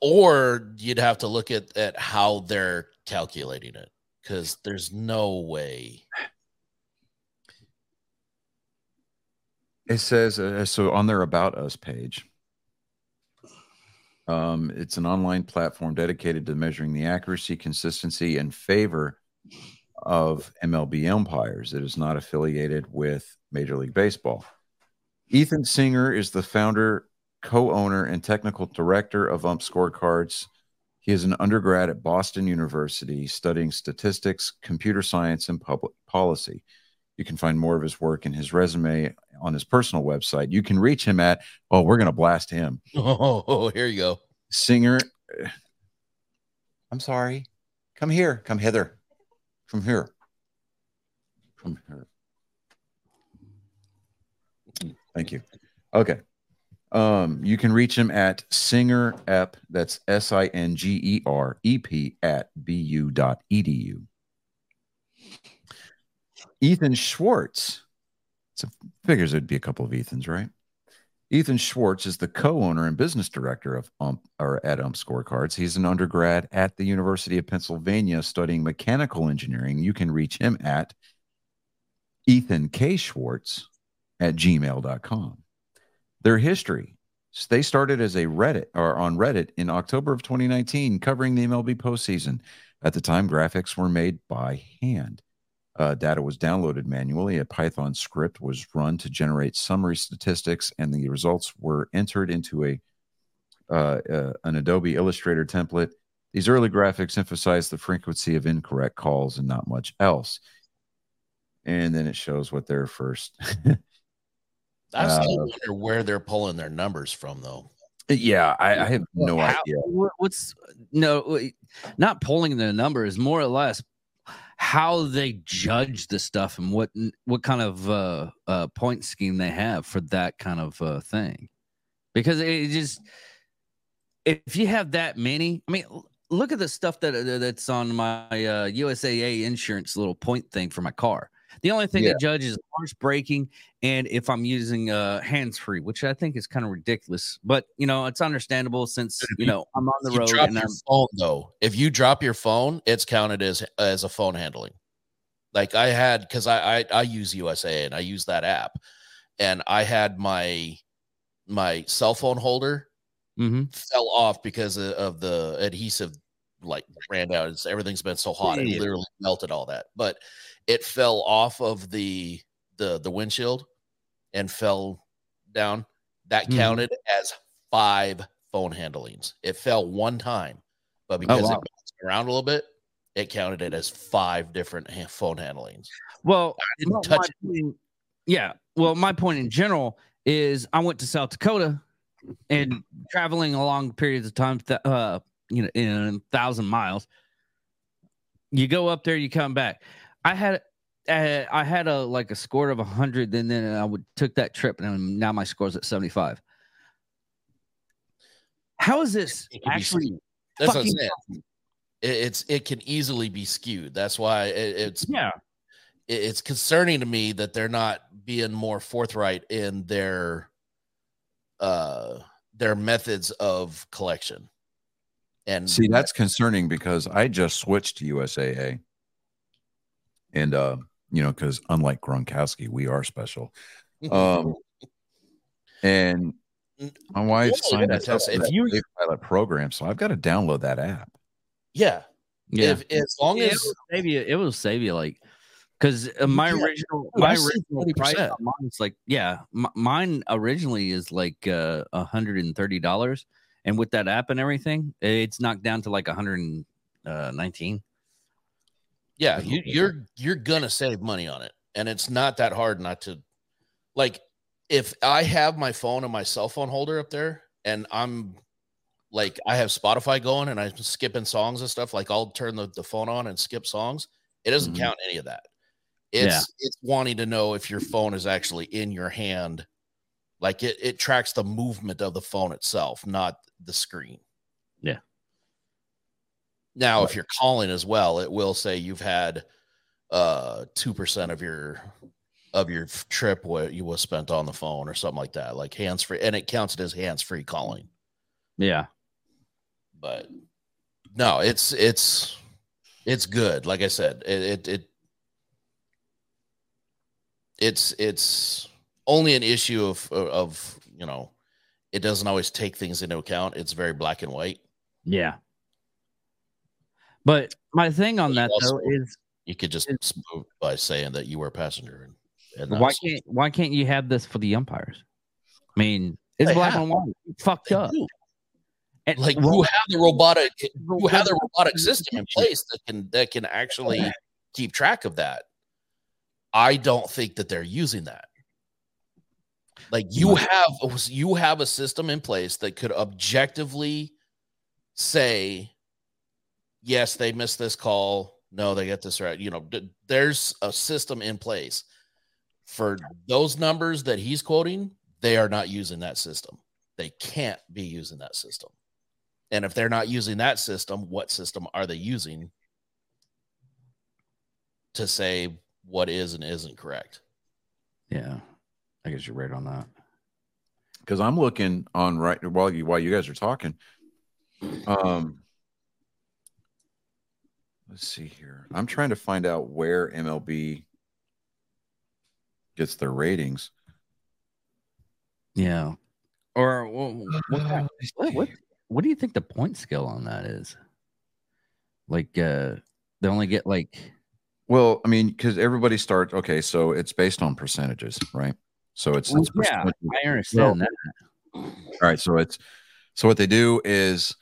Or you'd have to look at how they're calculating it, because there's no way. It says, so on their About Us page, it's an online platform dedicated to measuring the accuracy, consistency, and favor of MLB umpires. It is not affiliated with Major League Baseball. Ethan Singer is the founder, co-owner, and technical director of Ump Scorecards. He is an undergrad at Boston University studying statistics, computer science, and public policy. You can find more of his work and his resume on his personal website. You can reach him at, oh, we're going to blast him. Oh, here you go. Singer. I'm sorry. Come here. Come hither. From here. From here. Thank you. Okay. You can reach him at singerep, that's SINGEREP at BU.edu. Ethan Schwartz. So figures there'd be a couple of Ethans, right? Ethan Schwartz is the co-owner and business director of Ump Scorecards. He's an undergrad at the University of Pennsylvania studying mechanical engineering. You can reach him at ethankschwartz@gmail.com. Their history. So they started as on Reddit in October of 2019, covering the MLB postseason. At the time, graphics were made by hand. Data was downloaded manually. A Python script was run to generate summary statistics, and the results were entered into an Adobe Illustrator template. These early graphics emphasized the frequency of incorrect calls and not much else. And then it shows what their first. I still wonder where they're pulling their numbers from, though. Yeah, I have no idea. Not pulling the numbers, more or less. How they judge the stuff and what kind of point scheme they have for that kind of thing, because it just, if you have that many, I mean, look at the stuff that's on my USAA insurance little point thing for my car. The only thing that judges harsh braking and if I'm using hands-free, which I think is kind of ridiculous, but you know it's understandable since I'm on the road. Drop and your phone though. If you drop your phone, it's counted as a phone handling. Like I had, because I use USAA and I use that app, and I had my cell phone holder fell off because of the adhesive. Like ran out. Everything's been so hot, it literally melted all that. But it fell off of the windshield and fell down. That counted as 5 phone handlings. It fell one time, but because it bounced around a little bit, it counted it as 5 different phone handlings. Well, my point in general is I went to South Dakota and traveling along periods of time. 1,000 miles. You go up there, you come back. I had like a score of 100, and then I took that trip, and now my score's at 75. How is this actually? That's what I'm saying. It can easily be skewed. That's why it's concerning to me that they're not being more forthright in their methods of collection. And see, that's concerning because I just switched to USAA. And, because unlike Gronkowski, we are special. And my wife signed up for that pilot program, so I've got to download that app. Yeah. Yeah. It will save you like, because my original price on mine is like, mine originally is like $130. And with that app and everything, it's knocked down to like 119. Yeah, you're gonna save money on it, and it's not that hard not to. Like, if I have my phone and my cell phone holder up there, and I'm like, I have Spotify going, and I'm skipping songs and stuff. Like, I'll turn the phone on and skip songs. It doesn't count any of that. It's wanting to know if your phone is actually in your hand. Like it tracks the movement of the phone itself, not the screen. Yeah. Now, if you're calling as well, it will say you've had 2% of your trip what you was spent on the phone or something like that, like hands-free, and it counts it as hands-free calling. Yeah. But no, it's good. Like I said, it's only an issue of it doesn't always take things into account. It's very black and white. Yeah. But my thing on that also, though, is you could just move by saying that you were a passenger. And why can't you have this for the umpires? I mean, it's black and white. Fucked up. And like you have the robotic system in place that can actually keep track of that. I don't think that they're using that. Like you have a system in place that could objectively say, yes, they missed this call. No, they got this right. There's a system in place for those numbers that he's quoting. They are not using that system. They can't be using that system. And if they're not using that system, what system are they using to say what is and isn't correct? Yeah, I guess you're right on that. Because I'm looking on right while you guys are talking. Let's see here. I'm trying to find out where MLB gets their ratings. Yeah. Or what do you think the point scale on that is? Like they only get like. Well, I mean, because everybody starts. Okay, so it's based on percentages, right? So it's I understand that. All right. So what they do is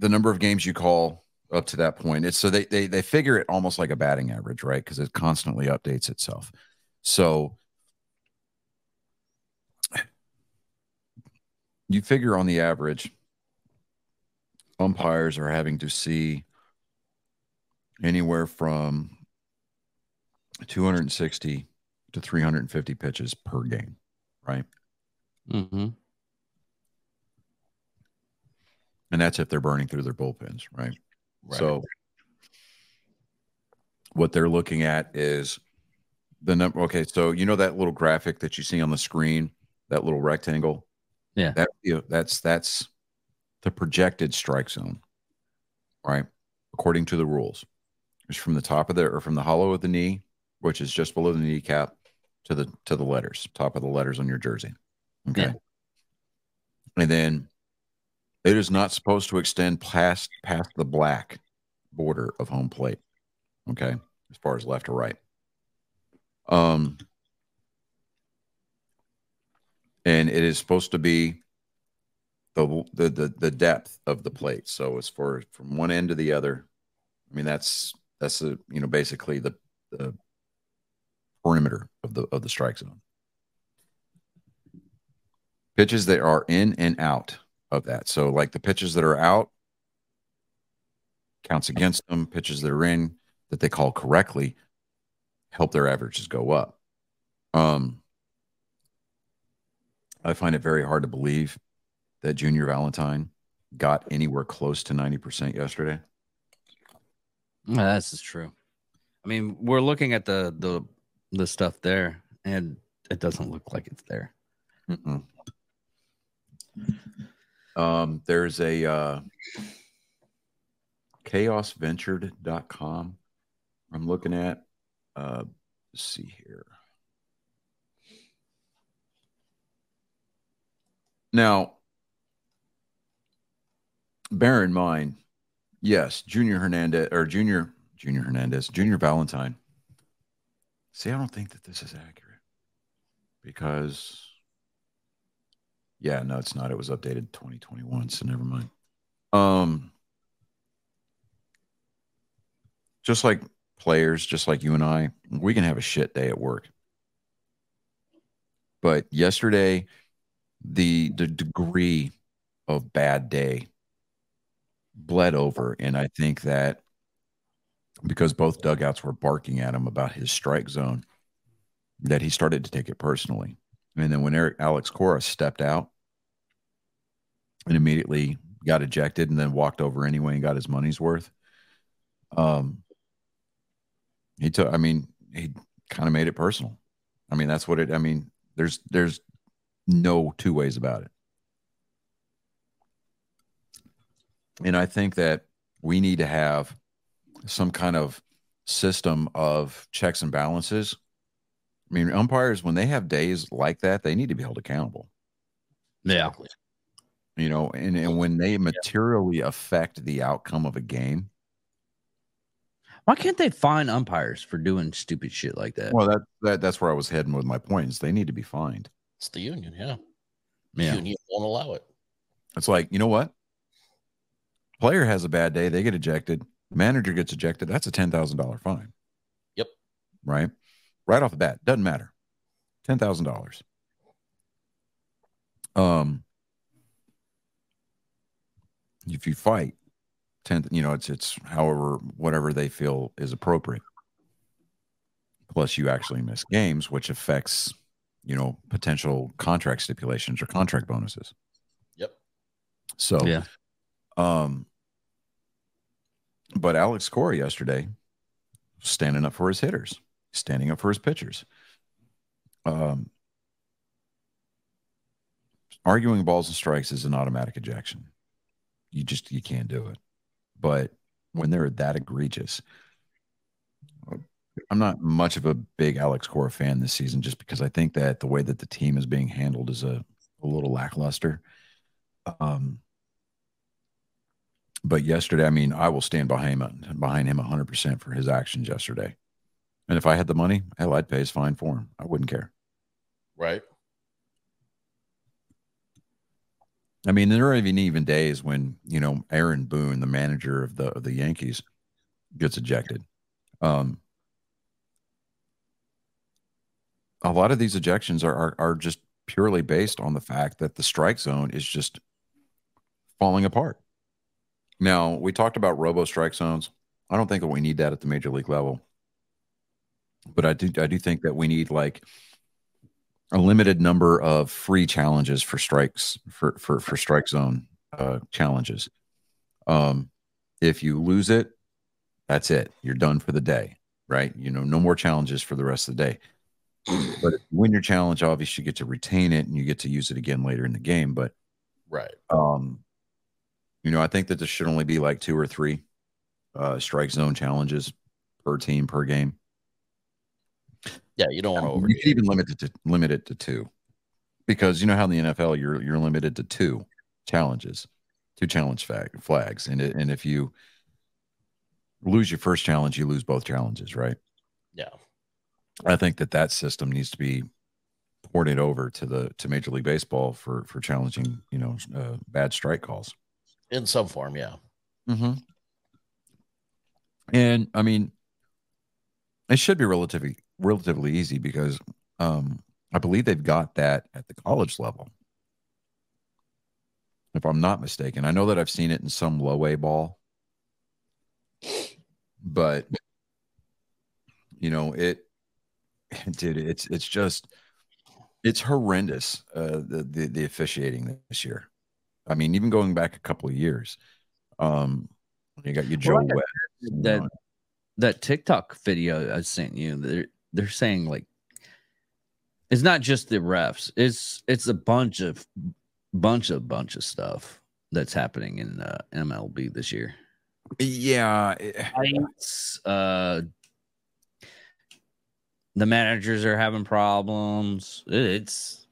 the number of games you call up to that point. It's so they figure it almost like a batting average, right? Because it constantly updates itself. So you figure on the average, umpires are having to see anywhere from 260 to 350 pitches per game, right? Mm-hmm. And that's if they're burning through their bullpens, right? Right. So what they're looking at is the number. Okay, so that little graphic that you see on the screen, that little rectangle? Yeah. That's the projected strike zone, right? According to the rules. It's from the top of from the hollow of the knee, which is just below the kneecap, to the letters, top of the letters on your jersey. Okay. Yeah. And then it is not supposed to extend past the black border of home plate, okay, as far as left or right. And it is supposed to be the depth of the plate. So as far from one end to the other, I mean that's basically the perimeter of the strike zone. Pitches that are in and out of that. So like the pitches that are out counts against them, pitches they're in that they call correctly help their averages go up. I find it very hard to believe that Junior Valentine got anywhere close to 90% yesterday. This is true. I mean, we're looking at the stuff there, and it doesn't look like it's there. Mm-mm. There's a chaosventured.com I'm looking at. Let's see here. Now, bear in mind, yes, Junior Valentine. See, I don't think that this is accurate because, yeah, no, it's not. It was updated 2021, so never mind. Just like players, just like you and I, we can have a shit day at work. But yesterday, the degree of bad day bled over, and I think that because both dugouts were barking at him about his strike zone, that he started to take it personally. And then when Alex Cora stepped out and immediately got ejected and then walked over anyway and got his money's worth, he kind of made it personal. I mean, that's what it, I mean, there's no two ways about it. And I think that we need to have some kind of system of checks and balances. I mean, umpires, when they have days like that, they need to be held accountable. Yeah. You know, and when they materially affect the outcome of a game. Why can't they fine umpires for doing stupid shit like that? Well, that's where I was heading with my points. They need to be fined. It's the union, yeah. Yeah. The union won't allow it. It's like, you know what? Player has a bad day, they get ejected. Manager gets ejected. That's a $10,000 fine. Yep. Right off the bat, doesn't matter. $10,000. If you fight, it's however whatever they feel is appropriate. Plus, you actually miss games, which affects potential contract stipulations or contract bonuses. Yep. So yeah. But Alex Cora yesterday, standing up for his hitters, standing up for his pitchers, arguing balls and strikes is an automatic ejection. You can't do it. But when they're that egregious, I'm not much of a big Alex Cora fan this season, just because I think that the way that the team is being handled is a little lackluster. But yesterday, I mean, I will stand behind him 100% for his actions yesterday. And if I had the money, hell, I'd pay his fine for him. I wouldn't care. Right. I mean, there are even days when, Aaron Boone, the manager of the Yankees, gets ejected. A lot of these ejections are just purely based on the fact that the strike zone is just falling apart. Now, we talked about robo strike zones. I don't think that we need that at the major league level, but I do think that we need like a limited number of free challenges for strikes for strike zone challenges. If you lose it, that's it. You're done for the day, right? No more challenges for the rest of the day. But if you win your challenge, obviously you get to retain it and you get to use it again later in the game. But right. I think that there should only be like 2 or 3 strike zone challenges per team, per game. Yeah, you don't want to over. You should even limit it to 2, because you know how in the NFL you're limited to 2 challenges, 2 challenge flags, and if you lose your first challenge, you lose both challenges, right? Yeah, I think that system needs to be ported over to Major League Baseball for challenging bad strike calls. In some form, yeah. Mm-hmm. And, I mean, it should be relatively easy because I believe they've got that at the college level, if I'm not mistaken. I know that I've seen it in some low A ball, But you know, it's just, it's horrendous, the officiating this year. I mean, even going back a couple of years, you got your Joe Webb. That TikTok video I sent you, they're saying, like, it's not just the refs. It's a bunch of stuff that's happening in MLB this year. Yeah, the managers are having problems. It's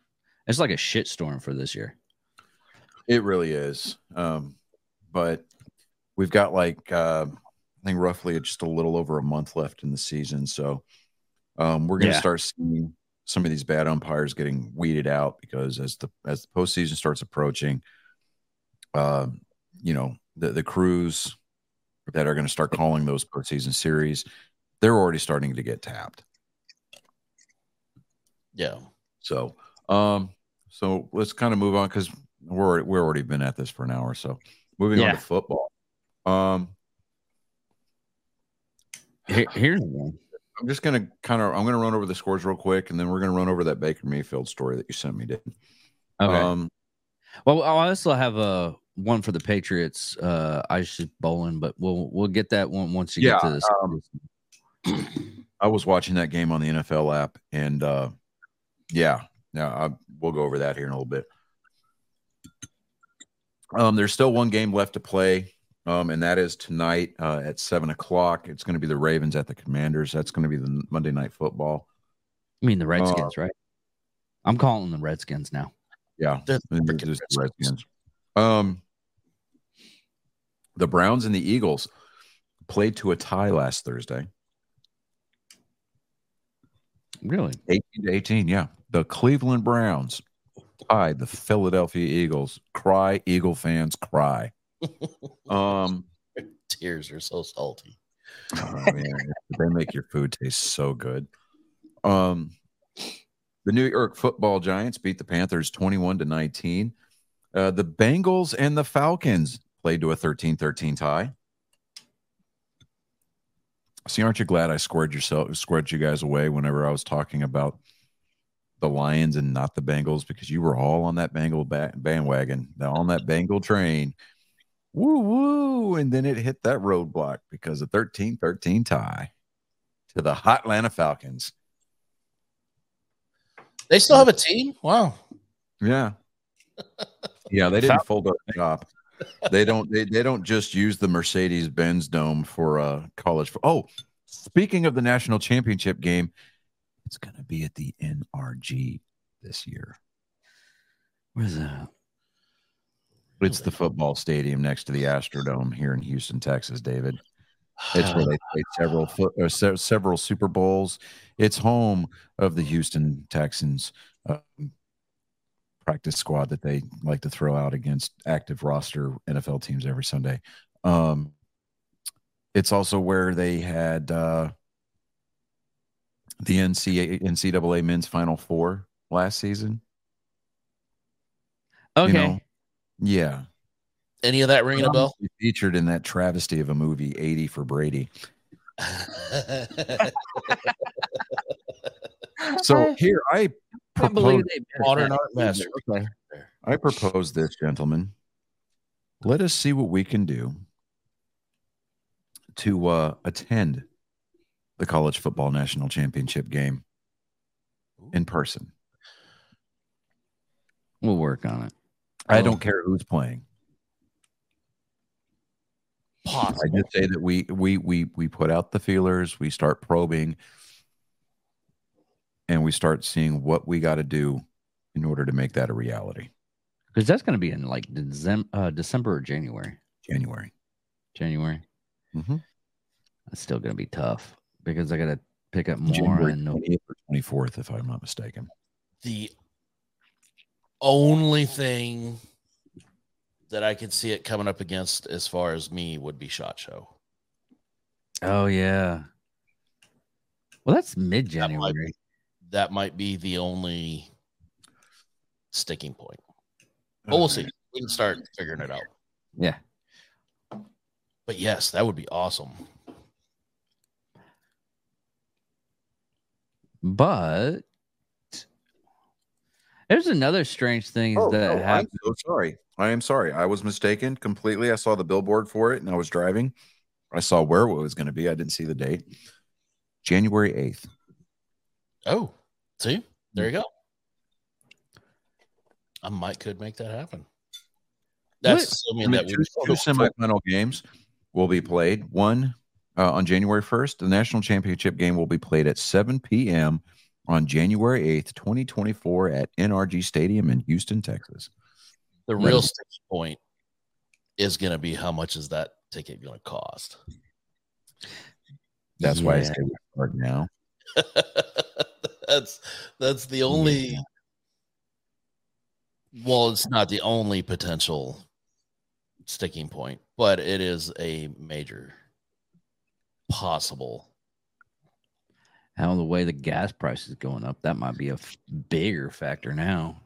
like a shitstorm for this year. It really is. But we've got like I think roughly just a little over a month left in the season, so we're going to start seeing some of these bad umpires getting weeded out, because as the postseason starts approaching, you know, the crews that are going to start calling those postseason series, they're already starting to get tapped. Yeah. So, so let's kind of move on, because we're already been at this for an hour. So moving on to football. Here's one. I'm going to run over the scores real quick, and then we're going to run over that Baker Mayfield story that you sent me, Dave. Okay. Well, I also have a one for the Patriots. I should bowling, but we'll get that one once you get to this. I was watching that game on the NFL app, and we'll go over that here in a little bit. There's still one game left to play. And that is tonight at 7:00. It's going to be the Ravens at the Commanders. That's going to be the Monday Night Football. I mean, the Redskins, right? I'm calling them Redskins now. Yeah, the Redskins. The Browns and the Eagles played to a tie last Thursday. Really? 18-18. Yeah, the Cleveland Browns tied the Philadelphia Eagles. Cry, Eagle fans, cry. Tears are so salty. Oh, man. They make your food taste so good. The New York Football Giants beat the Panthers 21-19. The Bengals and the Falcons played to a 13-13 tie. See, aren't you glad I squared you guys away whenever I was talking about the Lions and not the Bengals, because you were all on that Bengal bandwagon, on that Bengal train. Woo woo, and then it hit that roadblock because a 13-13 tie to the hot Atlanta Falcons. They still have a team? Wow. Yeah. Yeah, they didn't fold up shop. They don't just use the Mercedes-Benz Dome for college. Speaking of the national championship game, it's going to be at the NRG this year. Where's that? It's the football stadium next to the Astrodome here in Houston, Texas, David. It's where they played several Super Bowls. It's home of the Houston Texans practice squad that they like to throw out against active roster NFL teams every Sunday. It's also where they had the NCAA men's Final Four last season. Okay. You know, yeah. Any of that ringing a bell? Featured in that travesty of a movie, 80 for Brady. So here, I believe they modern art master. Okay. I propose this, gentlemen. Let us see what we can do to attend the college football national championship game in person. We'll work on it. I don't care who's playing. Possible. I just say that we put out the feelers, we start probing, and we start seeing what we got to do in order to make that a reality. Because that's going to be in like December or January. January. Mm-hmm. That's still going to be tough because I got to pick up more. January 20th or 24th, if I'm not mistaken. The only thing that I could see it coming up against as far as me would be SHOT Show. Oh, yeah. Well, that's mid-January. That might be the only sticking point. But we'll see. We can start figuring it out. Yeah. But yes, that would be awesome. But there's another strange thing that happened. I'm so sorry. I am sorry. I was mistaken completely. I saw the billboard for it and I was driving. I saw where it was going to be. I didn't see the date. January 8th. Oh, see? There you go. I could make that happen. That's assuming that two semifinal games will be played. One on January 1st. The national championship game will be played at 7 p.m. on January 8th, 2024 at NRG Stadium in Houston, Texas. The real sticking point is going to be how much is that ticket going to cost? That's why I say we start now. That's the only... Yeah. Well, it's not the only potential sticking point, but it is a major possible. How the way the gas price is going up, that might be a bigger factor now.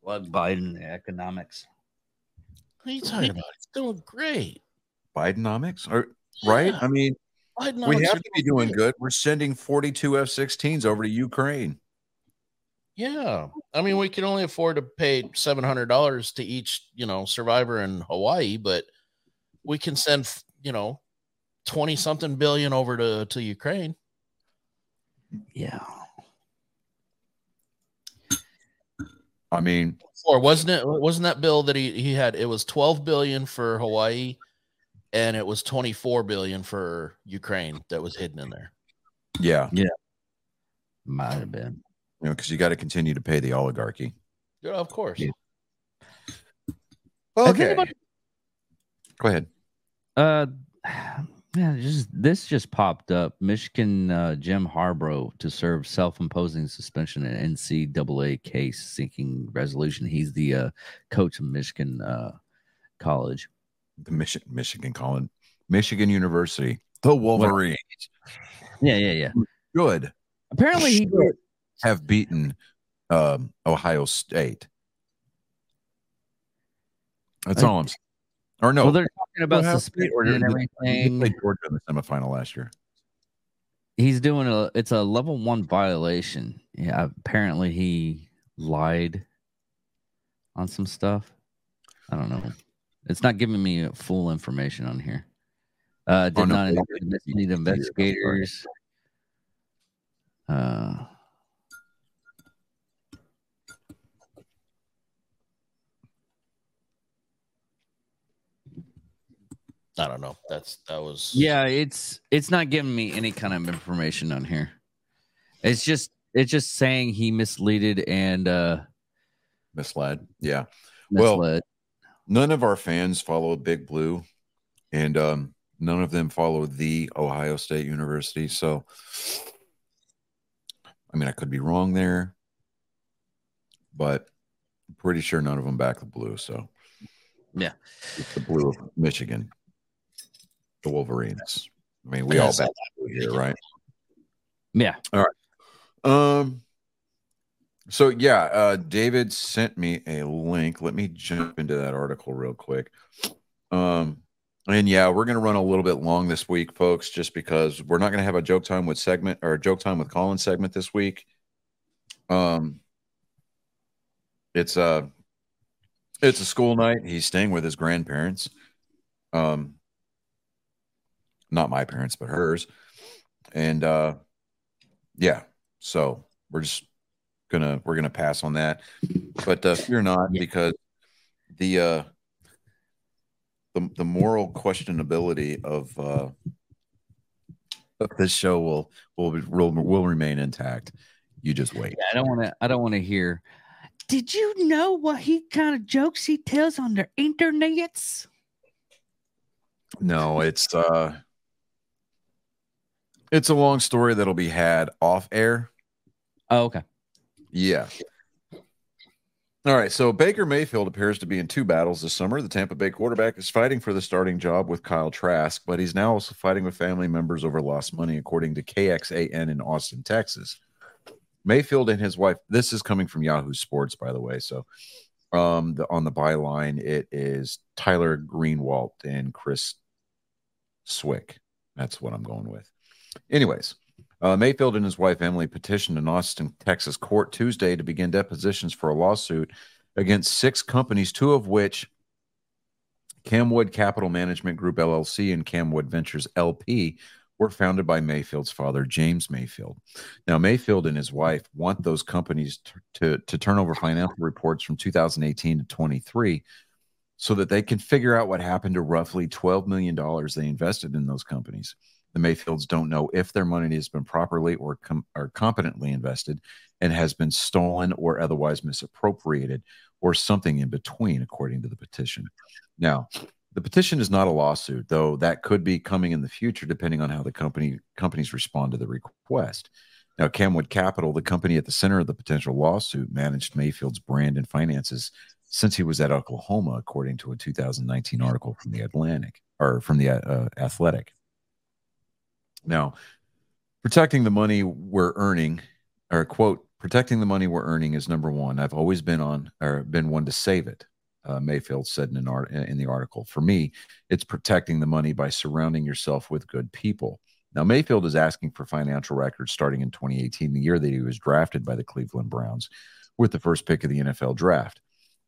What Biden economics? What are you talking about? It's doing great. Bidenomics, right? Yeah. I mean, Bidenomics we have to be doing good. We're sending 42 F-16s over to Ukraine. Yeah, I mean, we can only afford to pay $700 to each, survivor in Hawaii, but we can send, 20-something billion over to Ukraine. Yeah. I mean... Or wasn't that bill that he had, it was $12 billion for Hawaii, and it was $24 billion for Ukraine that was hidden in there. Yeah. Yeah. Might have been. Because you got to continue to pay the oligarchy. Yeah, of course. Yeah. Okay. Go ahead. This just popped up. Michigan Jim Harbrough to serve self-imposing suspension in NCAA case seeking resolution. He's the coach of Michigan College. The Michigan College. Michigan University. The Wolverines. Yeah. Good. Apparently he did. Have beaten Ohio State. That's all I'm saying. Or no. Well, they're talking about suspension and everything. He played Georgia in the semifinal last year. He's doing it's a level 1 violation. Yeah, apparently he lied on some stuff. I don't know. It's not giving me full information on here. Need investigators. I don't know. It's not giving me any kind of information on here. It's just saying he misleaded and misled. Yeah. Well, none of our fans follow Big Blue, and none of them follow the Ohio State University. So, I mean, I could be wrong there, but I'm pretty sure none of them back the blue. So, yeah, it's the blue of Michigan. The Wolverines. I mean, we all back here, right? Yeah. All right. David sent me a link. Let me jump into that article real quick. We're going to run a little bit long this week, folks, just because we're not going to have a joke time with Colin segment this week. It's a school night. He's staying with his grandparents. Not my parents, but hers. And so we're just gonna pass on that. But fear not, because the moral questionability of this show will remain intact. You just wait. Yeah, I don't wanna hear. Did you know what he kind of jokes he tells on their internets? No, it's a long story that'll be had off air. Oh, okay. Yeah. All right. So Baker Mayfield appears to be in two battles this summer. The Tampa Bay quarterback is fighting for the starting job with Kyle Trask, but he's now also fighting with family members over lost money, according to KXAN in Austin, Texas. Mayfield and his wife. This is coming from Yahoo Sports, by the way. So on the byline, it is Tyler Greenwalt and Chris Swick. That's what I'm going with. Anyways, Mayfield and his wife, Emily, petitioned an Austin, Texas court Tuesday to begin depositions for a lawsuit against six companies, two of which Camwood Capital Management Group, LLC, and Camwood Ventures, LP, were founded by Mayfield's father, James Mayfield. Now, Mayfield and his wife want those companies to turn over financial reports from 2018 to 23 so that they can figure out what happened to roughly $12 million they invested in those companies. The Mayfields don't know if their money has been properly or competently invested and has been stolen or otherwise misappropriated or something in between, according to the petition. Now, the petition is not a lawsuit, though that could be coming in the future, depending on how the companies respond to the request. Now, Camwood Capital, the company at the center of the potential lawsuit, managed Mayfield's brand and finances since he was at Oklahoma, according to a 2019 article from the Athletic. Now, protecting the money we're earning, or quote, protecting the money we're earning is number one. I've always been one to save it. Mayfield said in the article, for me, it's protecting the money by surrounding yourself with good people. Now, Mayfield is asking for financial records starting in 2018, the year that he was drafted by the Cleveland Browns with the first pick of the NFL draft.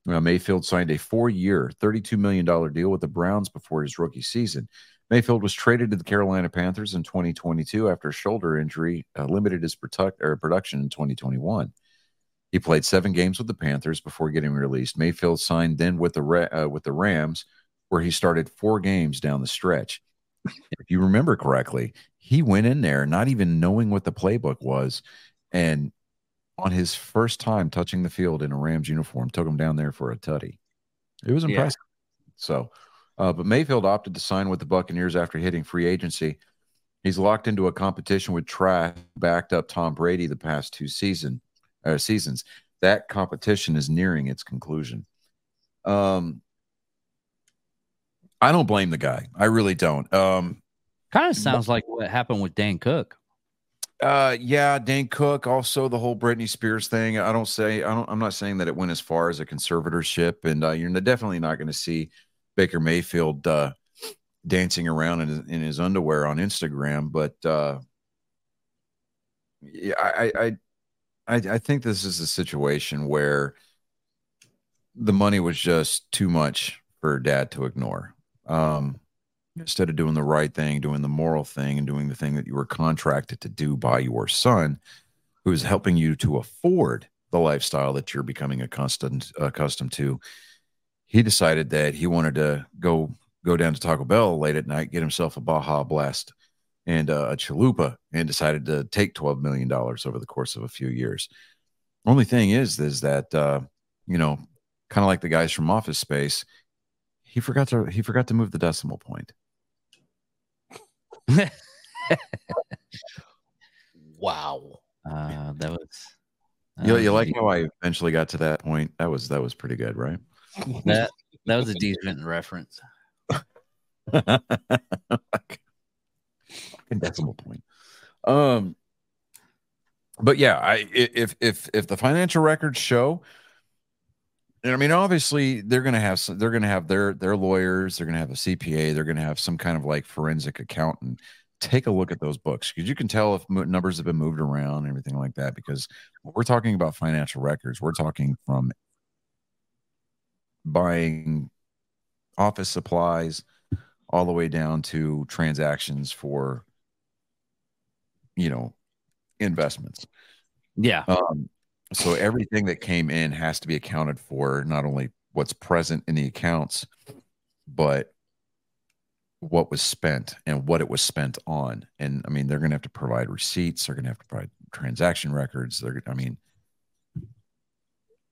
Now, Mayfield signed a 4-year, $32 million deal with the Browns before his rookie season. Mayfield was traded to the Carolina Panthers in 2022 after a shoulder injury limited his production in 2021. He played 7 games with the Panthers before getting released. Mayfield signed then with the Rams, where he started 4 games down the stretch. If you remember correctly, he went in there not even knowing what the playbook was, and on his first time touching the field in a Rams uniform, took him down there for a tutty. It was impressive. Yeah. So... but Mayfield opted to sign with the Buccaneers after hitting free agency. He's locked into a competition with Trash, backed up Tom Brady the past 2 seasons. That competition is nearing its conclusion. I don't blame the guy. I really don't. Kind of sounds like what happened with Dan Cook. Yeah, Dan Cook. Also, the whole Britney Spears thing. I'm not saying that it went as far as a conservatorship, and you're definitely not going to see Baker Mayfield dancing around in his underwear on Instagram, but I think this is a situation where the money was just too much for dad to ignore. Instead of doing the right thing, doing the moral thing, and doing the thing that you were contracted to do by your son, who is helping you to afford the lifestyle that you're becoming accustomed to, he decided that he wanted to go down to Taco Bell late at night, get himself a Baja Blast and a chalupa, and decided to take $12 million over the course of a few years. Only thing is that, kind of like the guys from Office Space, he forgot to move the decimal point. Wow. That was, you like how I eventually got to that point. That was pretty good, right? That was a decent reference. Decimal point. But yeah, if the financial records show, and I mean, obviously they're gonna have their lawyers, they're gonna have a CPA, they're gonna have some kind of like forensic accountant take a look at those books, because you can tell if numbers have been moved around and everything like that. Because we're talking about financial records, we're talking from buying office supplies all the way down to transactions for, investments. Yeah. So everything that came in has to be accounted for, not only what's present in the accounts, but what was spent and what it was spent on. And I mean, they're going to have to provide receipts. They're going to have to provide transaction records.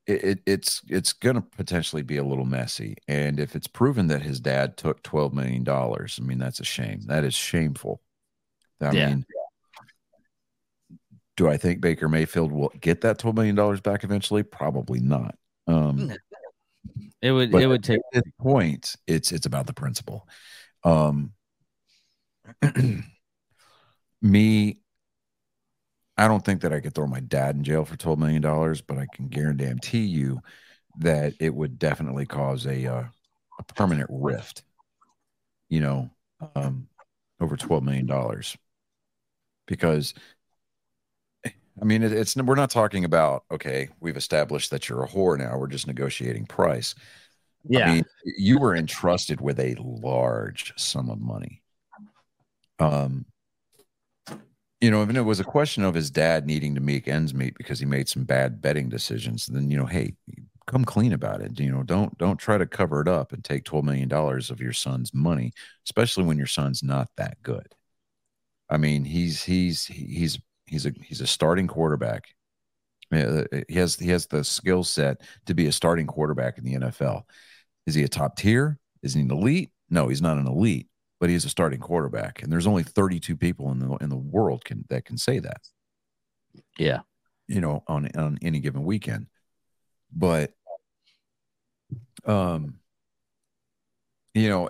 It's going to potentially be a little messy. And if it's proven that his dad took $12 million, I mean, that's a shame. That is shameful. I mean, do I think Baker Mayfield will get that $12 million back eventually? Probably not. It would take at this point. It's about the principle. I don't think that I could throw my dad in jail for $12 million, but I can guarantee you that it would definitely cause a permanent rift. over $12 million because, I mean, it's we're not talking about, okay, we've established that you're a whore now. We're just negotiating price. Yeah. I mean, you were entrusted with a large sum of money. You know, if it was a question of his dad needing to make ends meet because he made some bad betting decisions, then, you know, hey, come clean about it. You know, don't try to cover it up and take $12 million of your son's money, especially when your son's not that good. I mean, he's a starting quarterback. He has the skill set to be a starting quarterback in the NFL. Is he a top tier? Is he an elite? No, he's not an elite, but he is a starting quarterback. And there's only 32 people in the world that can say that. Yeah. You know, on any given weekend. But, you know,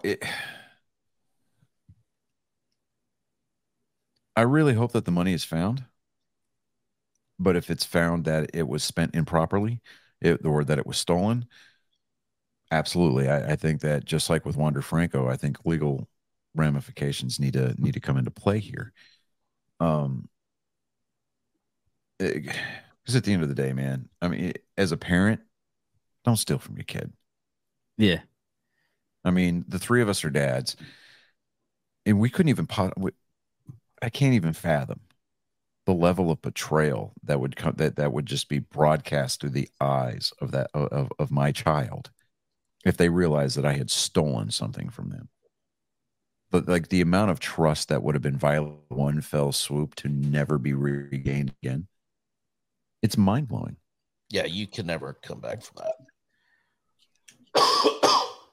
I really hope that the money is found. But if it's found that it was spent improperly or that it was stolen, absolutely. I think that just like with Wander Franco, I think legal ramifications need to come into play here. Because at the end of the day, man, I mean, as a parent, don't steal from your kid. Yeah. I mean, the three of us are dads, and we couldn't even I can't even fathom the level of betrayal that would come, that would just be broadcast through the eyes of that of my child if they realized that I had stolen something from them. But like the amount of trust that would have been violated in one fell swoop to never be regained again, it's mind blowing. Yeah, you can never come back from that.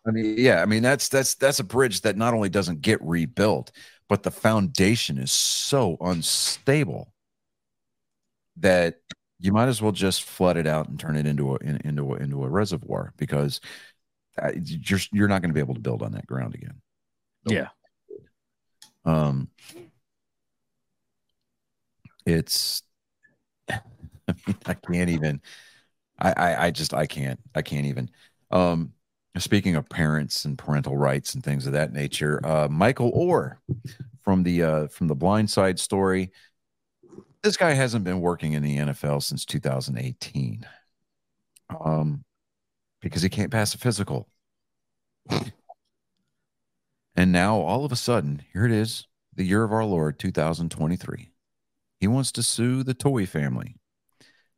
I mean, yeah, I mean that's a bridge that not only doesn't get rebuilt, but the foundation is so unstable that you might as well just flood it out and turn it into a reservoir, because you're not going to be able to build on that ground again. Yeah. I can't even. Speaking of parents and parental rights and things of that nature, Michael Orr from the Blind Side story. This guy hasn't been working in the NFL since 2018 because he can't pass a physical. And now all of a sudden, here it is, the year of our Lord, 2023. He wants to sue the Toy family,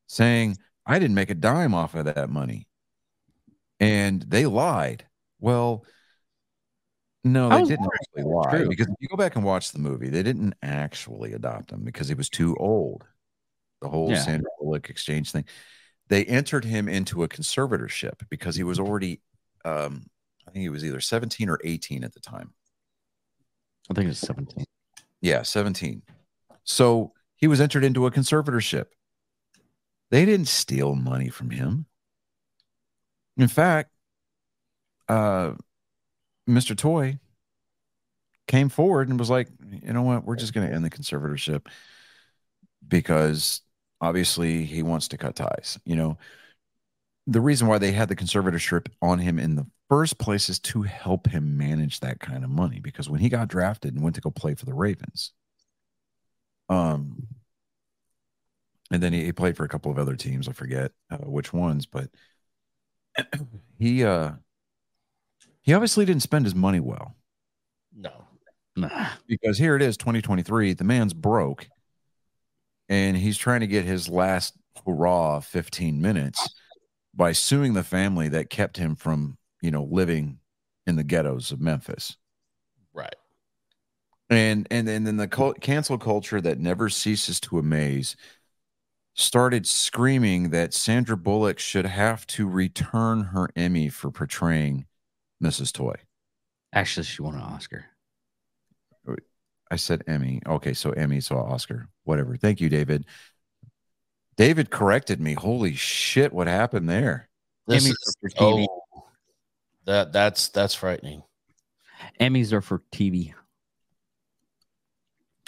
saying, I didn't make a dime off of that money. And they lied. Well, no, they didn't actually lie. Because if you go back and watch the movie, they didn't actually adopt him because he was too old. The whole Sandra Bullock exchange thing. They entered him into a conservatorship because he was already, I think he was either 17 or 18 at the time. I think it was 17. Yeah, 17. So he was entered into a conservatorship. They didn't steal money from him. In fact, Mr. Toy came forward and was like, you know what? We're just going to end the conservatorship because obviously he wants to cut ties. You know, the reason why they had the conservatorship on him in the first place is to help him manage that kind of money, because when he got drafted and went to go play for the Ravens, and then he played for a couple of other teams. I forget which ones, but he obviously didn't spend his money well. No. Nah. Because here it is, 2023, the man's broke, and he's trying to get his last hurrah 15 minutes by suing the family that kept him from, you know, living in the ghettos of Memphis. Right. And then the cancel culture that never ceases to amaze started screaming that Sandra Bullock should have to return her Emmy for portraying Mrs. Toy. Actually, she won an Oscar. I said Emmy. Okay, so Emmy, so Oscar. Whatever. Thank you, David. David corrected me. Holy shit, what happened there? That's frightening. Emmys are for TV.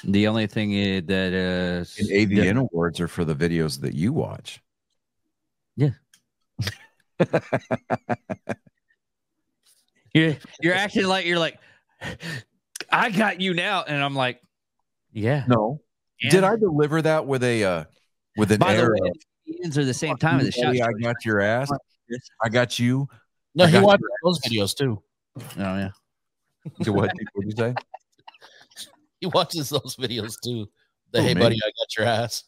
The only thing is that AVN awards are for the videos that you watch. Yeah. You're acting like you're like I got you now. And I'm like, yeah. No. And did I deliver that with a with an by arrow? The way, the Indians are the same time as the shot. I got your ass. I got you. No, he watched those videos too. Oh yeah. What did you say? He watches those videos too. The hey buddy, I got your ass.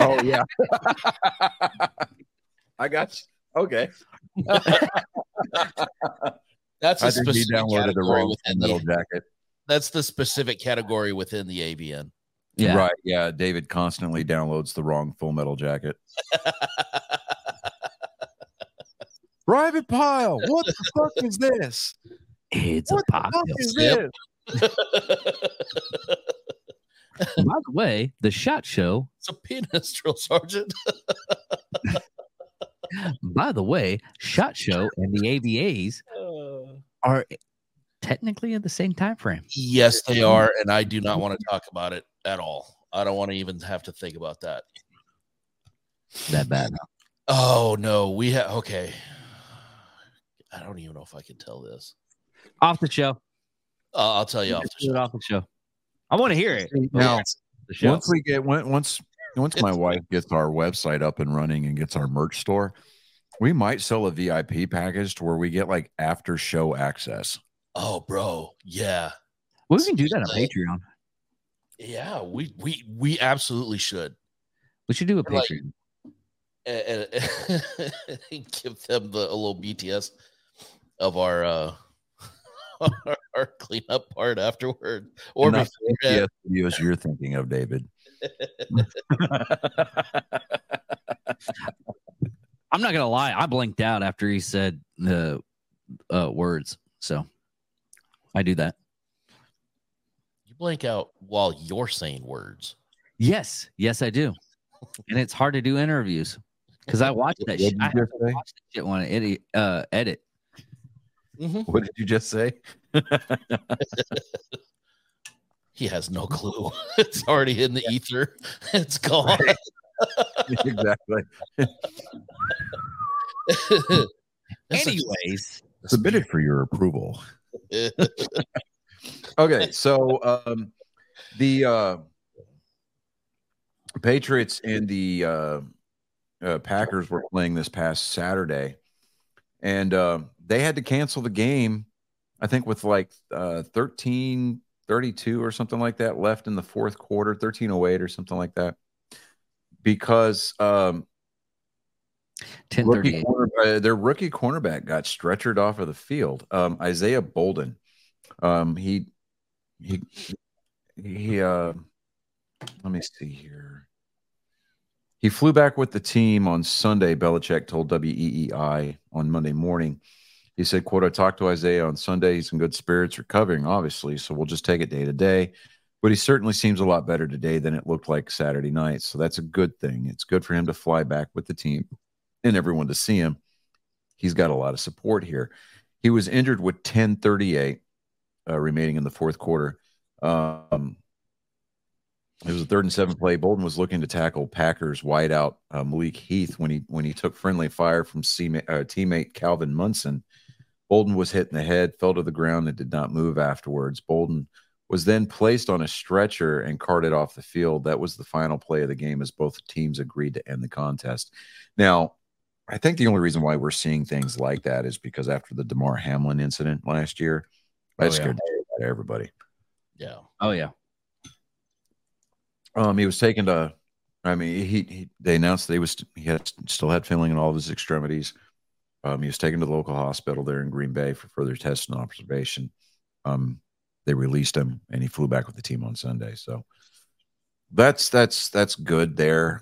Oh yeah. I got you. Okay. That's a specific category within the jacket. That's the specific category within the AVN. Yeah. Right. Yeah. David constantly downloads the wrong Full Metal Jacket. Private Pile. What the fuck is this? It's what a pop. Yep. By the way, the shot show. It's a penis drill, Sergeant. By the way, shot show and the AVAs are technically in the same time frame. Yes, they are, and I do not want to talk about it at all. I don't want to even have to think about that. That bad? Huh? Oh no, we have okay. I don't even know if I can tell this. Off the show. I'll tell you off the show. Off the show. I want to hear it. Now, once we get once my wife gets our website up and running and gets our merch store, we might sell a VIP package to where we get like after show access. Oh, bro, yeah, well, we can do that on Patreon. Yeah, we absolutely should. We should do a Patreon and give them a little BTS of our cleanup part afterward, or before BTS videos you're thinking of, David. I'm not gonna lie, I blinked out after he said the words, so I do that. You blank out while you're saying words. Yes, I do, and it's hard to do interviews because I watch that shit. I have to watch that shit when I edit. Mm-hmm. What did you just say? He has no clue. It's already in the ether. It's gone. Exactly. Anyways, submitted for your approval. Okay, so the Patriots and the Packers were playing this past Saturday, and they had to cancel the game, I think, with like 13:32 or something like that left in the fourth quarter, 13:08 or something like that, because their rookie cornerback got stretchered off of the field. Isaiah Bolden, he let me see here. He flew back with the team on Sunday. Belichick told WEEI on Monday morning. He said, quote, "I talked to Isaiah on Sunday. He's in good spirits, recovering, obviously, so we'll just take it day to day. But he certainly seems a lot better today than it looked like Saturday night. So that's a good thing. It's good for him to fly back with the team and everyone to see him. He's got a lot of support here." He was injured with 10:38 remaining in the fourth quarter. It was a 3rd and 7 play. Bolden was looking to tackle Packers wideout Malik Heath when he took friendly fire from teammate Calvin Munson. Bolden was hit in the head, fell to the ground, and did not move afterwards. Bolden was then placed on a stretcher and carted off the field. That was the final play of the game as both teams agreed to end the contest. Now, I think the only reason why we're seeing things like that is because after the DeMar Hamlin incident last year, that scared everybody. Yeah. Oh, yeah. He was taken to, I mean, they announced that he still had feeling in all of his extremities. He was taken to the local hospital there in Green Bay for further tests and observation. They released him, and he flew back with the team on Sunday. So that's good there.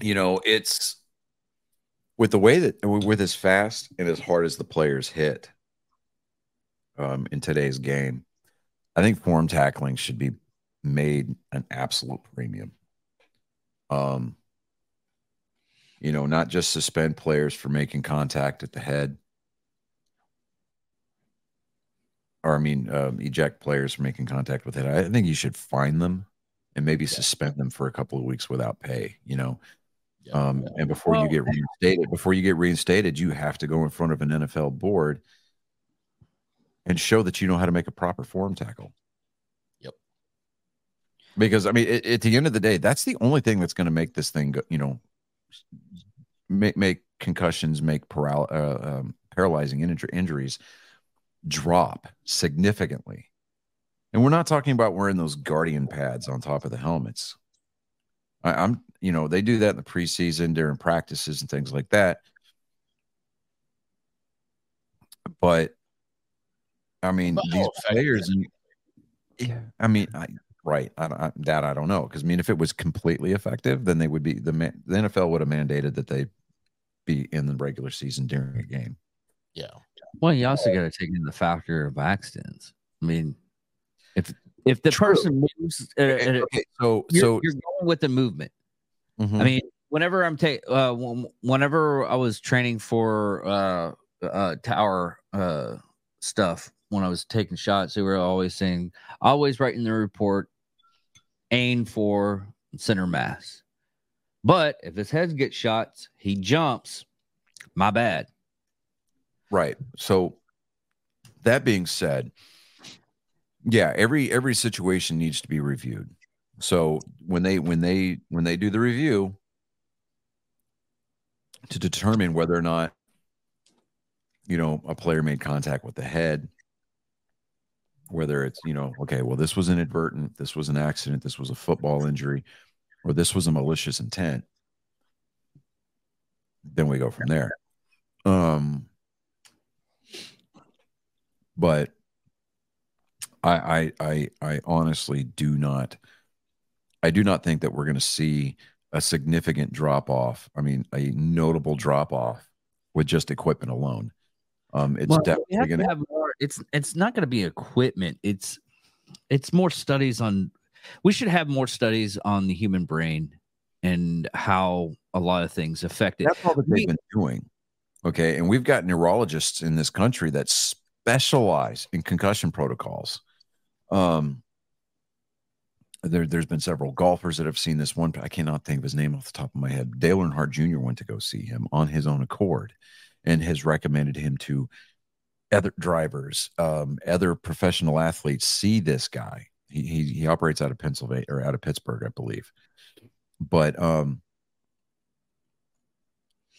You know, it's with the way that with as fast and as hard as the players hit in today's game, I think form tackling should be made an absolute premium. You know, not just suspend players for making contact at the head. Or, I mean, eject players for making contact with the head. I think you should fine them and maybe suspend them for a couple of weeks without pay, you know. Yeah, and before you get reinstated, you have to go in front of an NFL board and show that you know how to make a proper form tackle. Yep. Because, I mean, at the end of the day, that's the only thing that's going to make this thing, go, you know, make concussions, make paralyzing injuries drop significantly. And we're not talking about wearing those guardian pads on top of the helmets. I'm, you know, they do that in the preseason during practices and things like that. But I mean, these players, I mean, right. That I don't know. Cause I mean, if it was completely effective, then they would be the NFL would have mandated that they be in the regular season during a game. Yeah. Well, you also got to take in the factor of accidents. I mean, if the True. Person moves, okay, so you're going with the movement. Mm-hmm. I mean, whenever I'm whenever I was training for tower stuff, when I was taking shots, they were always saying, always write in the report, aim for center mass. But if his head gets shots, he jumps. My bad. Right. So that being said. Yeah, every situation needs to be reviewed. So when they do the review to determine whether or not, you know, a player made contact with the head, whether it's, you know, okay, well, this was inadvertent, this was an accident, this was a football injury, or this was a malicious intent, then we go from there. But I honestly do not think that we're going to see a significant drop off. I mean, a notable drop off with just equipment alone. Definitely going to have more. It's not going to be equipment. It's more studies on. We should have more studies on the human brain and how a lot of things affect it. That's all that they've been doing. Okay, and we've got neurologists in this country that specialize in concussion protocols. There's been several golfers that have seen this one. I cannot think of his name off the top of my head. Dale Earnhardt Jr. went to go see him on his own accord and has recommended him to other drivers, other professional athletes see this guy. He operates out of Pennsylvania or out of Pittsburgh, I believe. But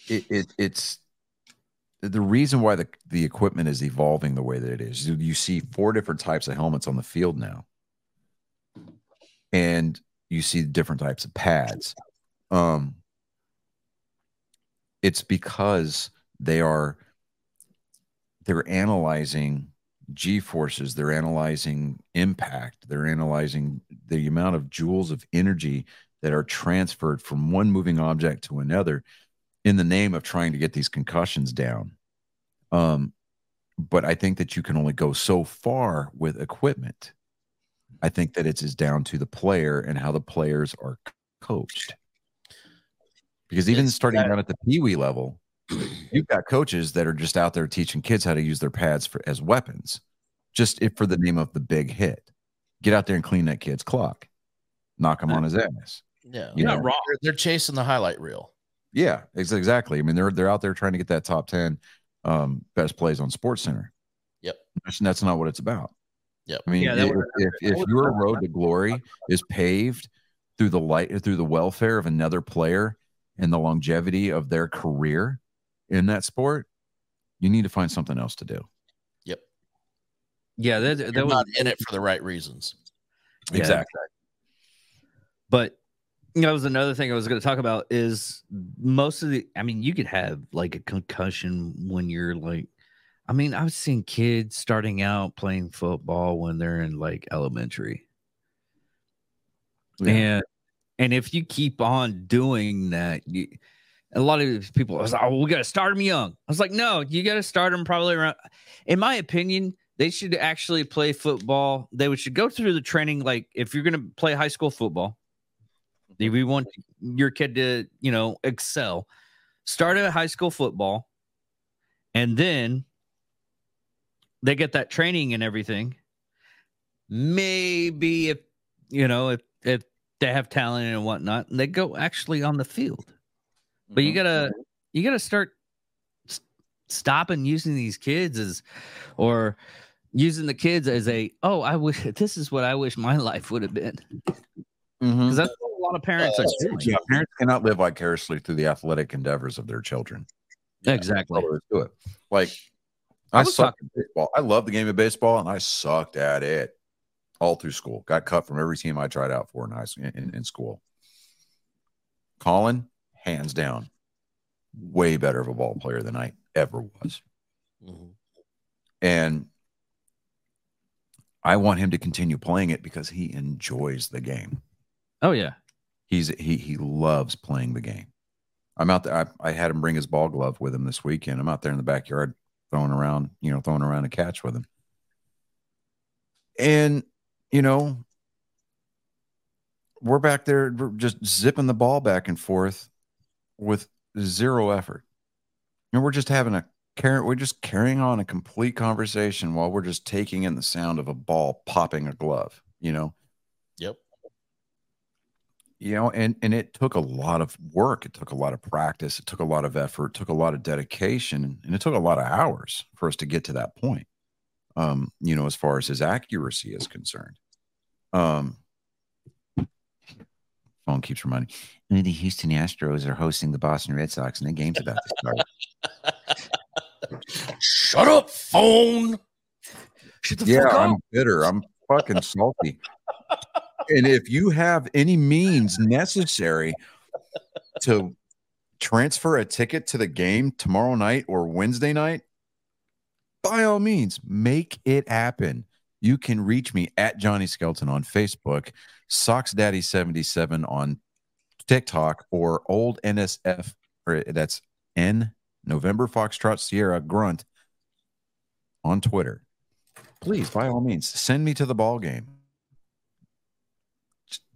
it's the reason why the equipment is evolving the way that it is. You see four different types of helmets on the field now. And you see different types of pads. It's because they're analyzing G-forces. They're analyzing impact. They're analyzing the amount of joules of energy that are transferred from one moving object to another, in the name of trying to get these concussions down. But I think that you can only go so far with equipment. I think that it's down to the player and how the players are coached. Because even starting down at the peewee level, you've got coaches that are just out there teaching kids how to use their pads as weapons, for the name of the big hit. Get out there and clean that kid's clock. Knock him on his ass. Yeah, you're not wrong. They're chasing the highlight reel. Yeah, exactly. I mean, they're out there trying to get that top 10 best plays on SportsCenter. Yep. And that's not what it's about. Yep. I mean, if your road to glory is paved through the welfare of another player and the longevity of their career in that sport, you need to find something else to do. Yep. Yeah, they're not in it for the right reasons. Yeah. Exactly. But that was another thing I was going to talk about is you could have like a concussion when you're like, I mean, I've seen kids starting out playing football when they're in like elementary. Yeah. And if you keep on doing that, a lot of these people are like, oh, we got to start them young. I was like, no, you got to start them probably around. In my opinion, they should actually play football. They should go through the training. Like if you're going to play high school football, if we want your kid to, you know, excel, start at high school football, and then they get that training and everything. Maybe if they have talent and whatnot, they go actually on the field. But mm-hmm. you gotta start stopping using these kids as, or using the kids as a, oh, I wish this is what I wish my life would have been. Because that's what a lot of parents are doing. Yeah, parents cannot live vicariously through the athletic endeavors of their children. Yeah, exactly. Do it. Like I sucked at baseball. I love the game of baseball, and I sucked at it all through school. Got cut from every team I tried out for in high school, in school. Colin, hands down, way better of a ball player than I ever was. Mm-hmm. And I want him to continue playing it because he enjoys the game. Oh yeah. He loves playing the game. I'm out there. I had him bring his ball glove with him this weekend. I'm out there in the backyard throwing around a catch with him. And, you know, we're back there just zipping the ball back and forth with zero effort. And we're just having carrying on a complete conversation while we're just taking in the sound of a ball popping a glove, you know? Yep. You know, and it took a lot of work. It took a lot of practice. It took a lot of effort. It took a lot of dedication. And it took a lot of hours for us to get to that point, you know, as far as his accuracy is concerned. Phone keeps reminding me, the Houston Astros are hosting the Boston Red Sox, and the game's about to start. Shut up, phone. Shut the fuck up. I'm bitter. I'm fucking salty. And if you have any means necessary to transfer a ticket to the game tomorrow night or Wednesday night, by all means, make it happen. You can reach me at Johnny Skelton on Facebook, SoxDaddy77 on TikTok, or old NSF, or that's N November Foxtrot Sierra Grunt on Twitter. Please, by all means, send me to the ball game.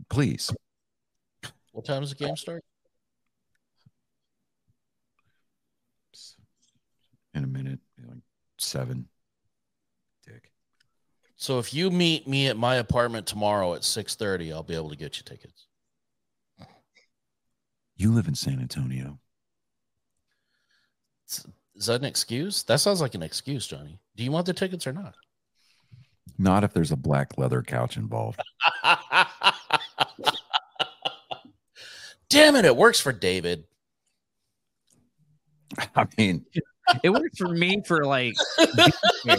Please. What time does the game start? In a minute, like 7. Dick. So if you meet me at my apartment tomorrow at 6:30, I'll be able to get you tickets. You live in San Antonio. Is that an excuse? That sounds like an excuse, Johnny. Do you want the tickets or not? Not if there's a black leather couch involved. Damn it, it works for David. I mean, it worked for me for like, you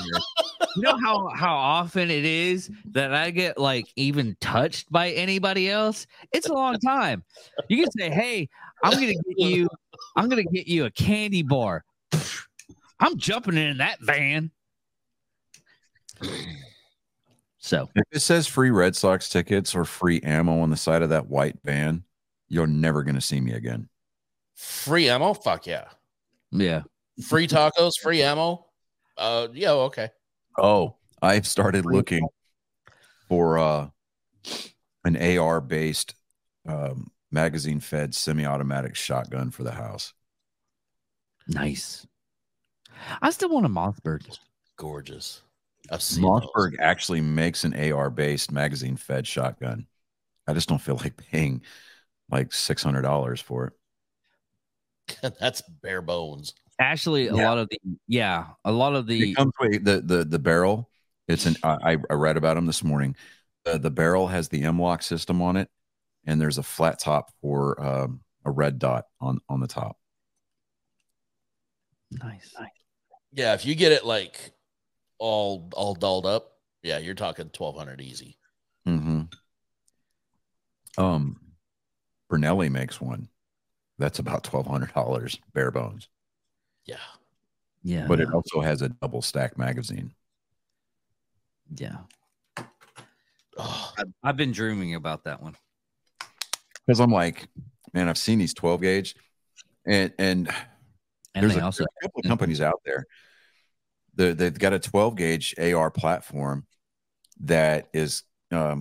know how often it is that I get like even touched by anybody else? It's a long time. You can say, hey, I'm gonna get you a candy bar. I'm jumping in that van. So if it says free Red Sox tickets or free ammo on the side of that white van, you're never going to see me again. Free ammo? Fuck yeah. Yeah. Free tacos, free ammo. Yeah. Okay. Oh, I've started looking for an AR based magazine fed semi-automatic shotgun for the house. Nice. I still want a Mossberg. Gorgeous. Mossberg actually makes an AR-based magazine-fed shotgun. I just don't feel like paying like $600 for it. That's bare bones. Actually, a lot of the. It comes with the barrel. It's an. I read about them this morning. The barrel has the M-lock system on it, and there's a flat top for a red dot on the top. Nice. Yeah, if you get it like. All dolled up. Yeah, you're talking $1,200 easy. Mm-hmm. Brunelli makes one. That's about $1,200 bare bones. Yeah. But it also has a double stack magazine. Yeah. Oh. I've been dreaming about that one because I'm like, man, I've seen these 12 gauge, and there's a couple of companies out there. They've got a 12 gauge AR platform that is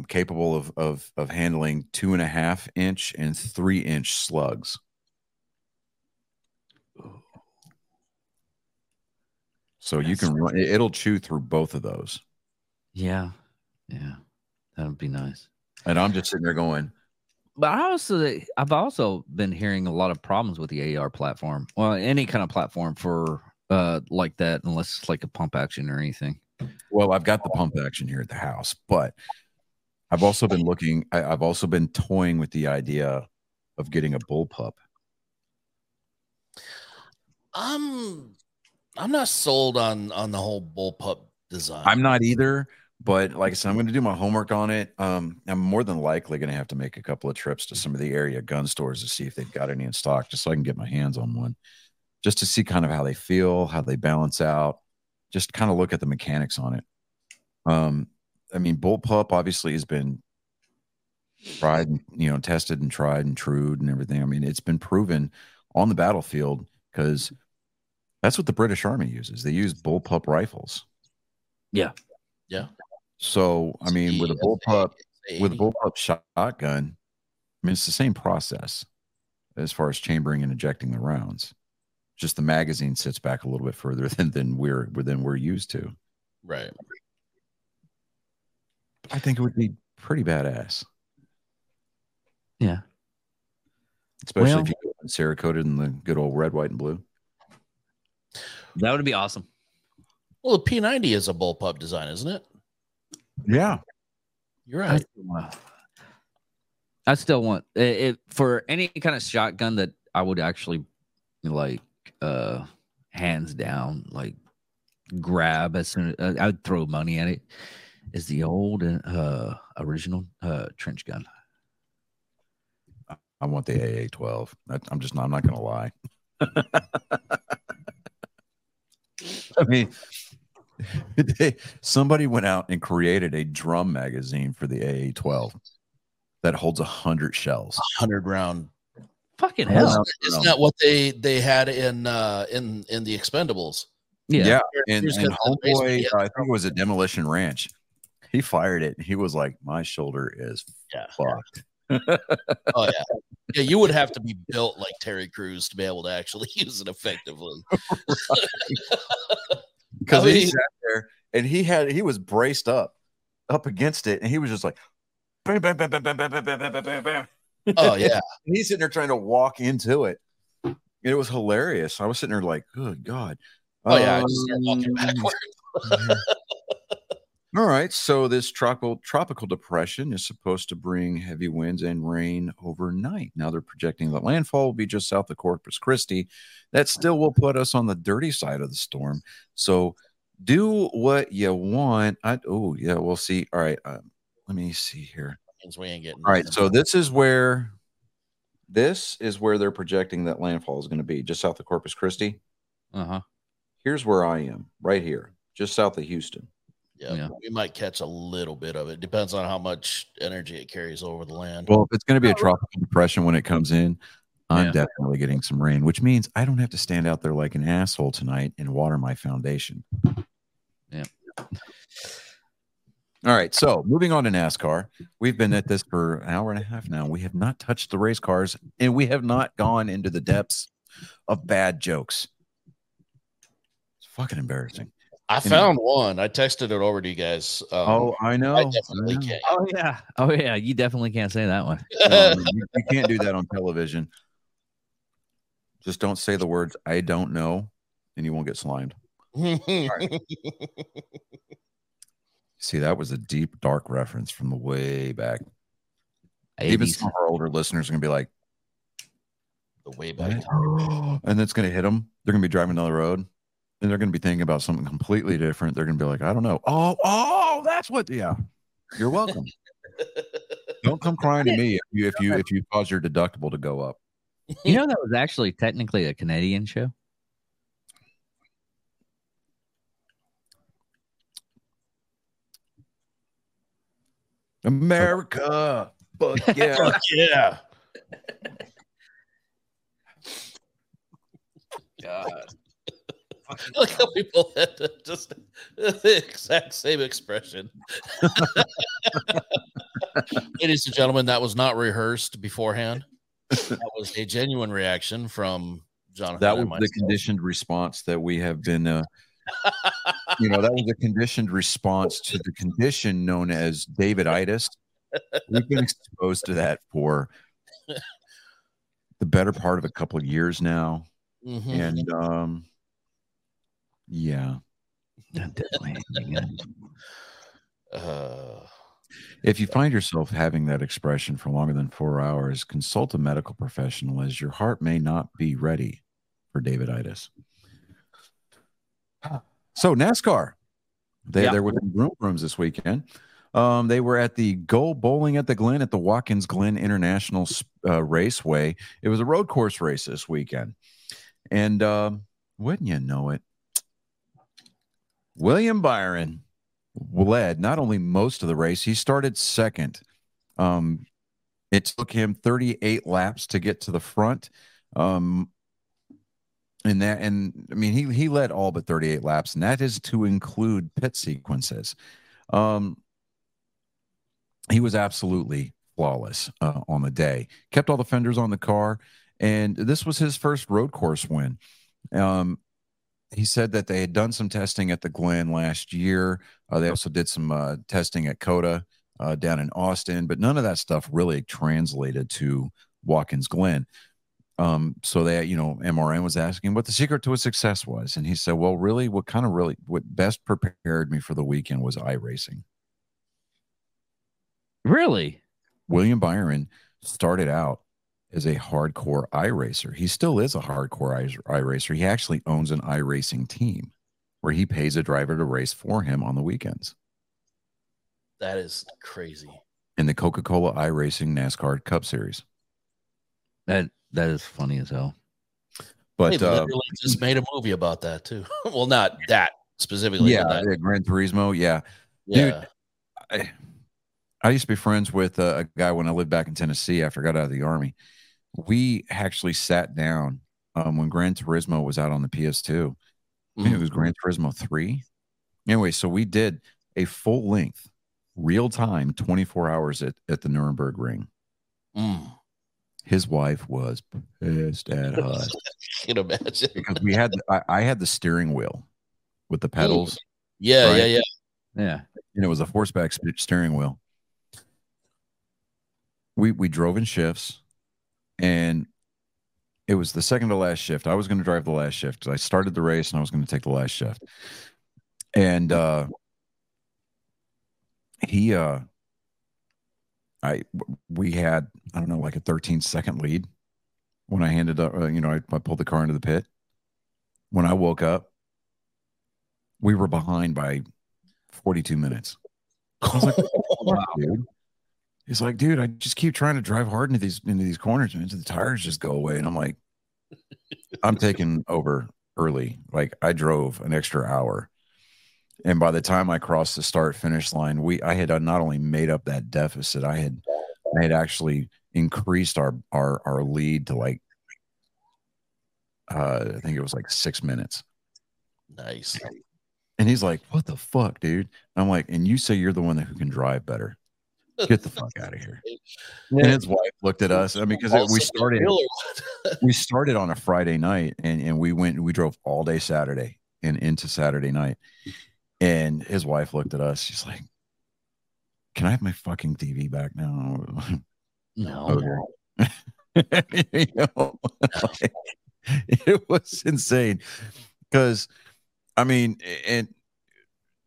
capable of handling 2.5-inch and 3-inch slugs. So you can run, it'll chew through both of those. Yeah, that would be nice. And I'm just sitting there going, but I've also been hearing a lot of problems with the AR platform. Well, any kind of platform for. Like that, unless it's like a pump action or anything. Well, I've got the pump action here at the house, but I've also been looking. I've also been toying with the idea of getting a bullpup. I'm not sold on the whole bullpup design. I'm not either, but like I said, I'm going to do my homework on it. I'm more than likely going to have to make a couple of trips to some of the area gun stores to see if they've got any in stock, just so I can get my hands on one, just to see kind of how they feel, how they balance out, just kind of look at the mechanics on it. I mean, bullpup obviously has been tried, tested and tried and true and everything. I mean, it's been proven on the battlefield because that's what the British Army uses. They use bullpup rifles. Yeah. Yeah. So, I mean, with a bullpup shotgun, I mean, it's the same process as far as chambering and ejecting the rounds. Just the magazine sits back a little bit further than we're used to. Right. I think it would be pretty badass. Yeah. Especially if you go and Cerakoted in the good old red, white, and blue. That would be awesome. Well, the P90 is a bullpup design, isn't it? Yeah. You're right. I still want it for any kind of shotgun that I would actually like hands down like grab as soon as I would throw money at it. Is the old original trench gun. I want the AA-12. I'm not going to lie. I mean, somebody went out and created a drum magazine for the AA-12 that holds 100 shells. 100 round. Fucking hell. Isn't that what they had in the Expendables? Yeah. And homeboy, I think it was a Demolition Ranch. He fired it. And he was like, my shoulder is fucked. Oh, yeah. Yeah, you would have to be built like Terry Crews to be able to actually use it effectively. Because he sat there and he was braced up against it. And he was just like, bam, bam, bam, bam, bam, bam, bam, bam, bam, bam. Oh, yeah. And he's sitting there trying to walk into it. And it was hilarious. I was sitting there like, good God. Oh, yeah. I just started walking backwards. All right, so this tropical depression is supposed to bring heavy winds and rain overnight. Now they're projecting that landfall will be just south of Corpus Christi. That still will put us on the dirty side of the storm. So do what you want. We'll see. All right, let me see here. We ain't getting. All right, so this is where they're projecting that landfall is going to be, just south of Corpus Christi. Uh-huh. Here's where I am, right here, just south of Houston. Yeah, we might catch a little bit of it. Depends on how much energy it carries over the land. Well, if it's going to be a tropical depression when it comes in, I'm definitely getting some rain, which means I don't have to stand out there like an asshole tonight and water my foundation. Yeah. All right, so moving on to NASCAR. We've been at this for an hour and a half now. We have not touched the race cars, and we have not gone into the depths of bad jokes. It's fucking embarrassing. I found one. I texted it over to you guys. I know. I definitely can't. Oh, yeah. You definitely can't say that one. You can't do that on television. Just don't say the words, I don't know, and you won't get slimed. All right. See, that was a deep, dark reference from the way back. 80s. Even some of our older listeners are going to be like, the way back. And that's going to hit them. They're going to be driving down the road. And they're going to be thinking about something completely different. They're going to be like, I don't know. Oh, that's what. Yeah, you're welcome. Don't come crying to me if you cause your deductible to go up. You know, that was actually technically a Canadian show. America. But yeah. Fuck yeah. God. Look how people had just the exact same expression. Ladies and gentlemen, that was not rehearsed beforehand. That was a genuine reaction from Jonathan. That was the conditioned response that we have been, that was the conditioned response to the condition known as Daviditis. We've been exposed to that for the better part of a couple of years now. Mm-hmm. And, yeah, I'm definitely hanging up. If you find yourself having that expression for longer than 4 hours, consult a medical professional, as your heart may not be ready for Daviditis. So NASCAR, they were in Broom Rooms this weekend. They were at the Go Bowling at the Glen at the Watkins Glen International Raceway. It was a road course race this weekend. And wouldn't you know it, William Byron led not only most of the race, he started second. It took him 38 laps to get to the front. He led all but 38 laps, and that is to include pit sequences. He was absolutely flawless on the day. Kept all the fenders on the car, and this was his first road course win. He said that they had done some testing at the Glen last year. They also did some testing at COTA down in Austin, but none of that stuff really translated to Watkins Glen. So they, MRN was asking what the secret to his success was. And he said, well, really, what best prepared me for the weekend was iRacing. Really? William Byron started out as a hardcore iRacer. He still is a hardcore iRacer. He actually owns an iRacing team where he pays a driver to race for him on the weekends. That is crazy. In the Coca-Cola iRacing NASCAR Cup Series. That is funny as hell. But they literally just made a movie about that too. Well, not that specifically. Yeah, that. Gran Turismo. Yeah, yeah. Dude, I used to be friends with a guy when I lived back in Tennessee after I got out of the Army. We actually sat down when Gran Turismo was out on the PS2. I think it was Gran Turismo 3. Anyway, so we did a full length, real time, 24 hours at the Nuremberg Ring. Mm. His wife was pissed at us. I can imagine. Because we had I had the steering wheel with the pedals. Yeah, right? Yeah. And it was a horseback steering wheel. We drove in shifts, and it was the second to last shift. I was going to drive the last shift. I started the race, and I was going to take the last shift. And we had, I don't know, like a 13-second lead when I handed up, I pulled the car into the pit. When I woke up, we were behind by 42 minutes. I was like, wow, dude. He's like, dude, I just keep trying to drive hard into these corners and the tires just go away. And I'm like, I'm taking over early. Like, I drove an extra hour. And by the time I crossed the start-finish line, I had not only made up that deficit, I had actually increased our lead to like, I think it was like 6 minutes. Nice. And he's like, what the fuck, dude? And I'm like, and you say you're the one who can drive better. Get the fuck out of here. Yeah. And his wife looked at us. I mean, because we started on a Friday night, and we drove all day Saturday and into Saturday night. And his wife looked at us. She's like, can I have my fucking TV back now? No. Okay. It was insane. Because, and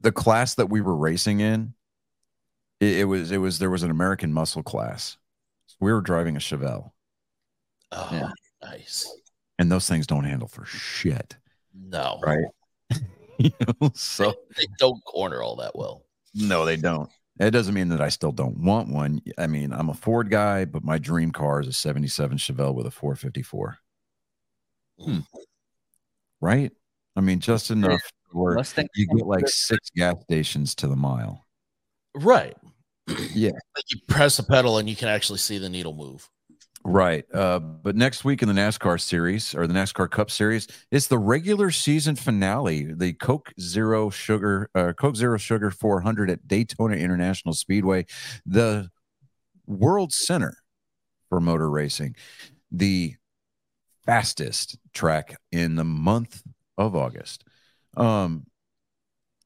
the class that we were racing in, there was an American muscle class. We were driving a Chevelle. Oh, yeah. Nice. And those things don't handle for shit. No. Right? So they don't corner all that well. No, they don't. It doesn't mean that I still don't want one. I mean, I'm a Ford guy, but my dream car is a 77 Chevelle with a 454. Hmm. Right? I mean, just enough where you get like 6 gas stations to the mile. Right. Yeah. Like, you press the pedal and you can actually see the needle move. Right. But next week in the NASCAR series, or the NASCAR Cup Series, it's the regular season finale, the Coke Zero Sugar 400 at Daytona International Speedway, the World Center for Motor Racing, the fastest track in the month of August.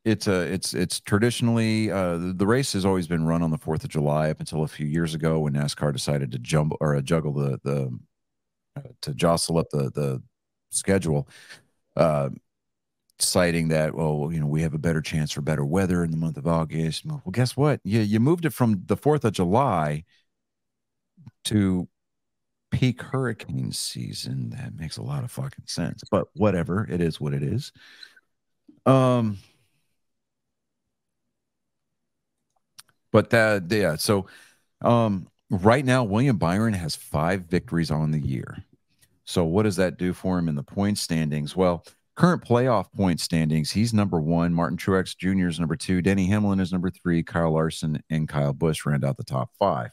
It's traditionally the race has always been run on the 4th of July up until a few years ago when NASCAR decided to jostle up the schedule. citing that, well, you know, we have a better chance for better weather in the month of August. Well, guess what? You moved it from the 4th of July to peak hurricane season. That makes a lot of fucking sense, but whatever. It is what it is. But that, yeah. So, right now, William Byron has 5 victories on the year. So what does that do for him in the point standings? Well, current playoff point standings, he's number 1. Martin Truex Jr. is number 2. Denny Hamlin is number 3. Kyle Larson and Kyle Busch round out the top 5.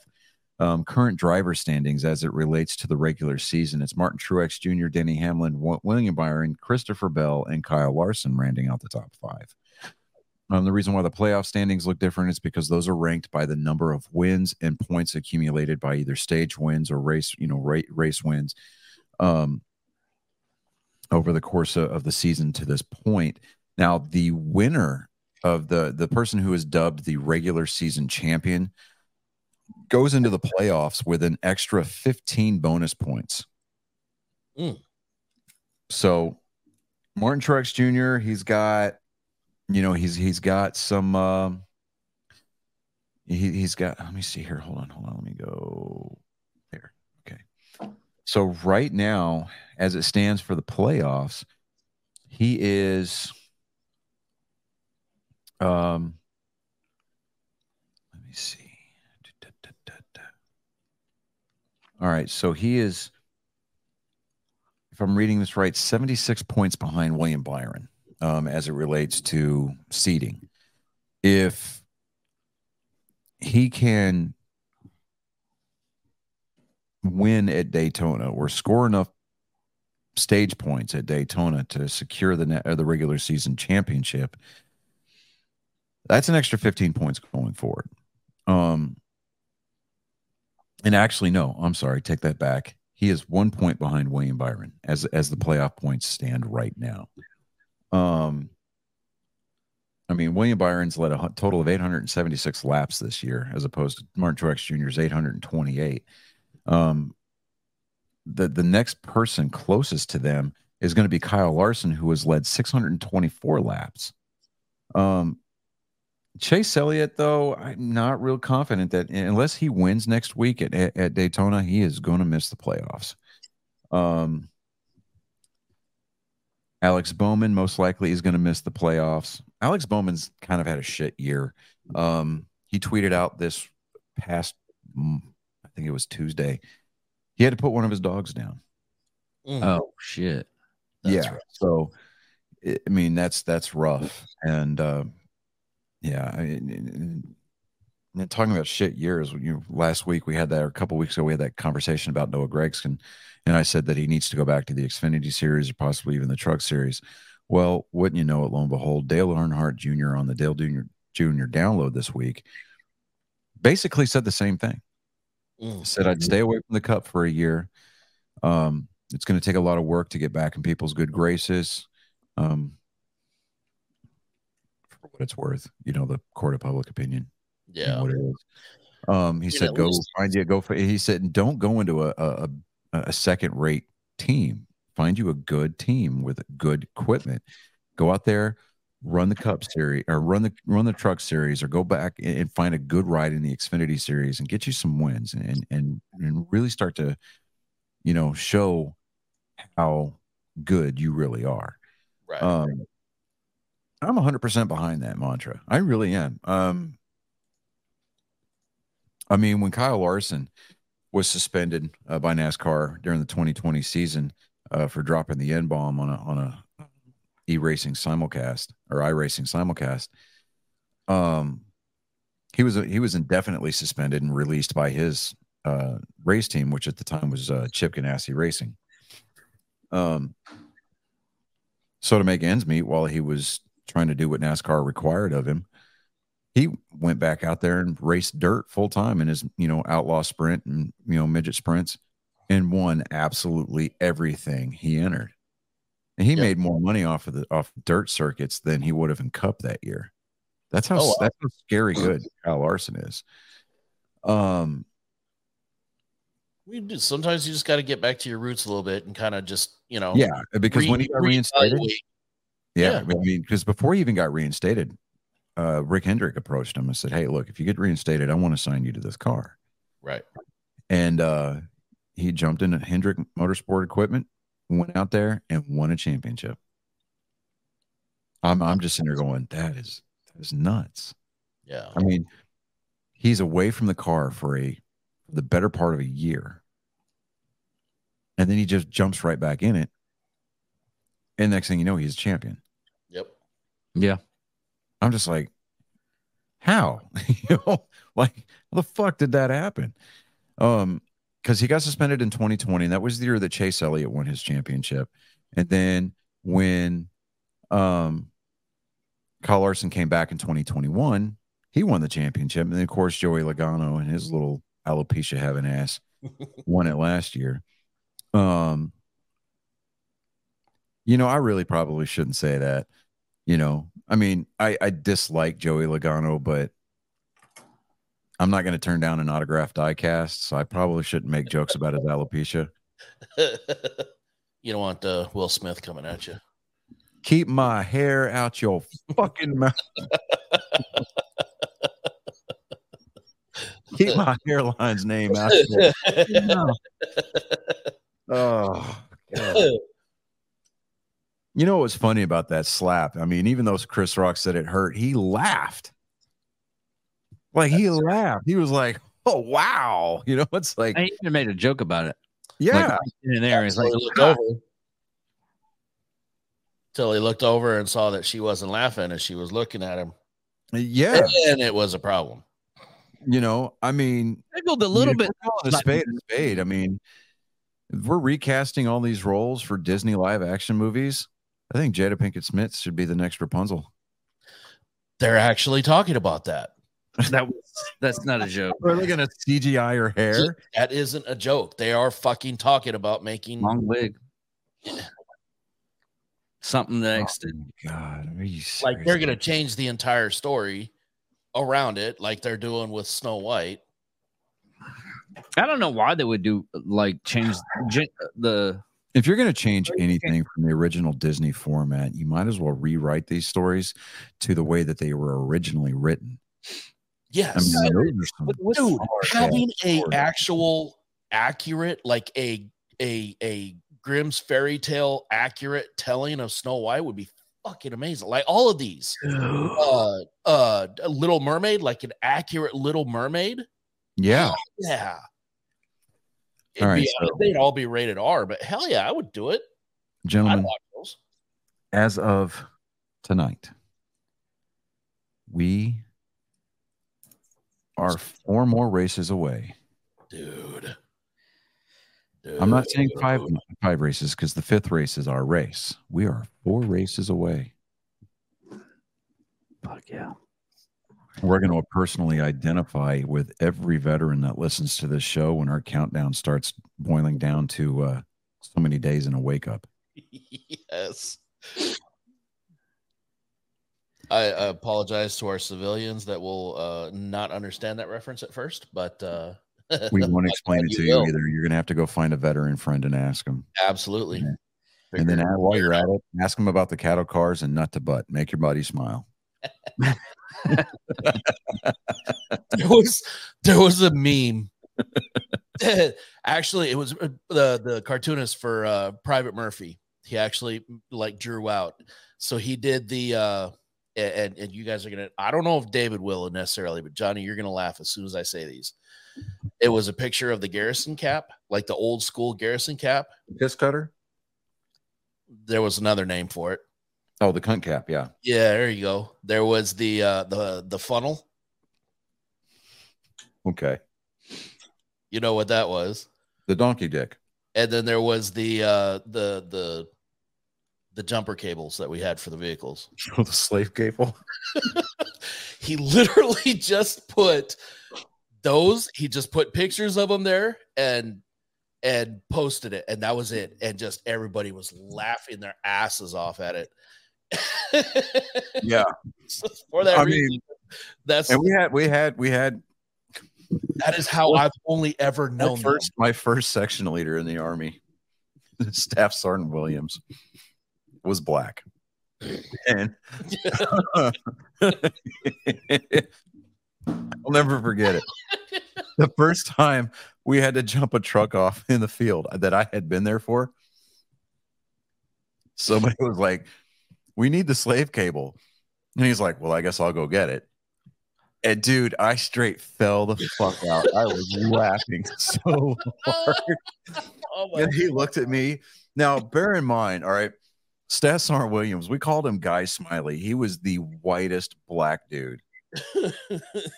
Current driver standings as it relates to the regular season, it's Martin Truex Jr., Denny Hamlin, William Byron, Christopher Bell, and Kyle Larson rounding out the top 5. The reason why the playoff standings look different is because those are ranked by the number of wins and points accumulated by either stage wins or race wins over the course of the season to this point. Now, the winner of the person who is dubbed the regular season champion goes into the playoffs with an extra 15 bonus points. So Martin Truex Jr., he's got, you know, he's got some, he's got, let me see here. Hold on. Let me go there. Okay. So right now, as it stands for the playoffs, he is, let me see. All right. So he is, if I'm reading this right, 76 points behind William Byron. As it relates to seeding. If he can win at Daytona or score enough stage points at Daytona to secure the regular season championship, that's an extra 15 points going forward. And actually, no, I'm sorry, take that back. He is 1 point behind William Byron as the playoff points stand right now. I mean, William Byron's led a total of 876 laps this year, as opposed to Martin Truex Jr.'s 828. The next person closest to them is going to be Kyle Larson, who has led 624 laps. Chase Elliott, though, I'm not real confident that unless he wins next week at Daytona, he is going to miss the playoffs. Alex Bowman most likely is going to miss the playoffs. Alex Bowman's kind of had a shit year. He tweeted out this past, I think it was Tuesday, he had to put one of his dogs down. Oh shit! That's rough. So I mean that's rough. And and talking about shit years, last week we had that, or a couple weeks ago we had that conversation about Noah Gragson, and I said that he needs to go back to the Xfinity Series or possibly even the Truck Series. Well, wouldn't you know it, lo and behold, Dale Earnhardt Jr. on the Dale Jr. Download this week basically said the same thing. Said, I'd stay away from the Cup for a year. It's going to take a lot of work to get back in people's good graces. For what it's worth, the court of public opinion. Yeah. What it is. He said, go find you. Go for it. He said, don't go into a second-rate team. Find you a good team with good equipment. Go out there, run the Cup Series, or run the Truck Series, or go back and find a good ride in the Xfinity Series and get you some wins, and really start to, show how good you really are. Right. I'm 100% behind that mantra. I really am. I mean, when Kyle Larson was suspended by NASCAR during the 2020 season for dropping the N-bomb on a e-racing simulcast or iRacing simulcast, he was indefinitely suspended and released by his race team, which at the time was Chip Ganassi Racing. So to make ends meet, while he was trying to do what NASCAR required of him, he went back out there and raced dirt full time in his, outlaw sprint and, midget sprints, and won absolutely everything he entered. And he made more money off of dirt circuits than he would have in Cup that year. That's how scary good Kyle Larson is. Sometimes you just got to get back to your roots a little bit and kind of just, because when he got reinstated, Yeah. I mean, because before he even got reinstated, Rick Hendrick approached him and said, hey, look, if you get reinstated, I want to sign you to this car. Right. And he jumped into Hendrick Motorsport Equipment, went out there and won a championship. I'm just sitting there going, that is nuts. Yeah. I mean, he's away from the car for the better part of a year. And then he just jumps right back in it. And next thing you know, he's a champion. Yep. Yeah. I'm just like, how? How the fuck did that happen? Because he got suspended in 2020, and that was the year that Chase Elliott won his championship. And then when Kyle Larson came back in 2021, he won the championship. And then, of course, Joey Logano and his little alopecia having ass won it last year. I really probably shouldn't say that. I mean, I dislike Joey Logano, but I'm not going to turn down an autographed diecast, so I probably shouldn't make jokes about his alopecia. You don't want Will Smith coming at you. Keep my hair out your fucking mouth. Keep my hairline's name out your mouth. Oh, God. You know what was funny about that slap? I mean, even though Chris Rock said it hurt, he laughed. That's true. He was like, oh, wow. It's like. I even made a joke about it. Yeah. Until he looked over and saw that she wasn't laughing and she was looking at him. Yeah. And it was a problem. I mean. Tickled a little bit. A spade and spade. I mean, we're recasting all these roles for Disney live action movies. I think Jada Pinkett Smith should be the next Rapunzel. They're actually talking about that. That's not a joke. Are they going to CGI her hair? That isn't a joke. They are fucking talking about making long wig. Something next. Oh, God, are you serious? Like they're going to change the entire story around it, like they're doing with Snow White. I don't know why they would do change the. If you're going to change anything from the original Disney format, you might as well rewrite these stories to the way that they were originally written. Yes, I mean, dude, having a actual accurate, like a Grimm's fairy tale accurate telling of Snow White would be fucking amazing. Like all of these, Little Mermaid, like an accurate Little Mermaid. Yeah, yeah. All right, they'd all be rated R, but hell yeah, I would do it, gentlemen. As of tonight, we are 4 more races away. Dude. I'm not saying 5 races because the 5th race is our race. We are 4 races away. Fuck yeah. We're going to personally identify with every veteran that listens to this show when our countdown starts boiling down to so many days in a wake up. Yes. I apologize to our civilians that will not understand that reference at first, but we won't explain it to you either. You're going to have to go find a veteran friend and ask them. Absolutely. Yeah. And then while you're at it, ask them about the cattle cars and nut to butt. Make your buddy smile. There was a meme. Actually, it was the cartoonist for Private Murphy. He actually drew out. So he did the. And you guys are going to, I don't know if David will necessarily, but Johnny, you're going to laugh as soon as I say these. It was a picture of the Garrison cap, like the old school Garrison cap. Piss cutter? There was another name for it. Oh, the cunt cap, yeah. Yeah, there you go. There was the funnel. Okay. You know what that was? The donkey dick. And then there was the jumper cables that we had for the vehicles. Oh, the slave cable. He literally just put those. He just put pictures of them there and posted it. And that was it. And just everybody was laughing their asses off at it. Yeah. For that reason. That is how I've only ever known. My first section leader in the Army, Staff Sergeant Williams, was black. And I'll never forget it. The first time we had to jump a truck off in the field that I had been there for, somebody was like, "We need the slave cable." And he's like, "Well, I guess I'll go get it." And dude, I straight fell the fuck out. I was laughing so hard. Oh, and he looked at me. Now, bear in mind, all right, Stassar Williams, we called him Guy Smiley. He was the whitest black dude.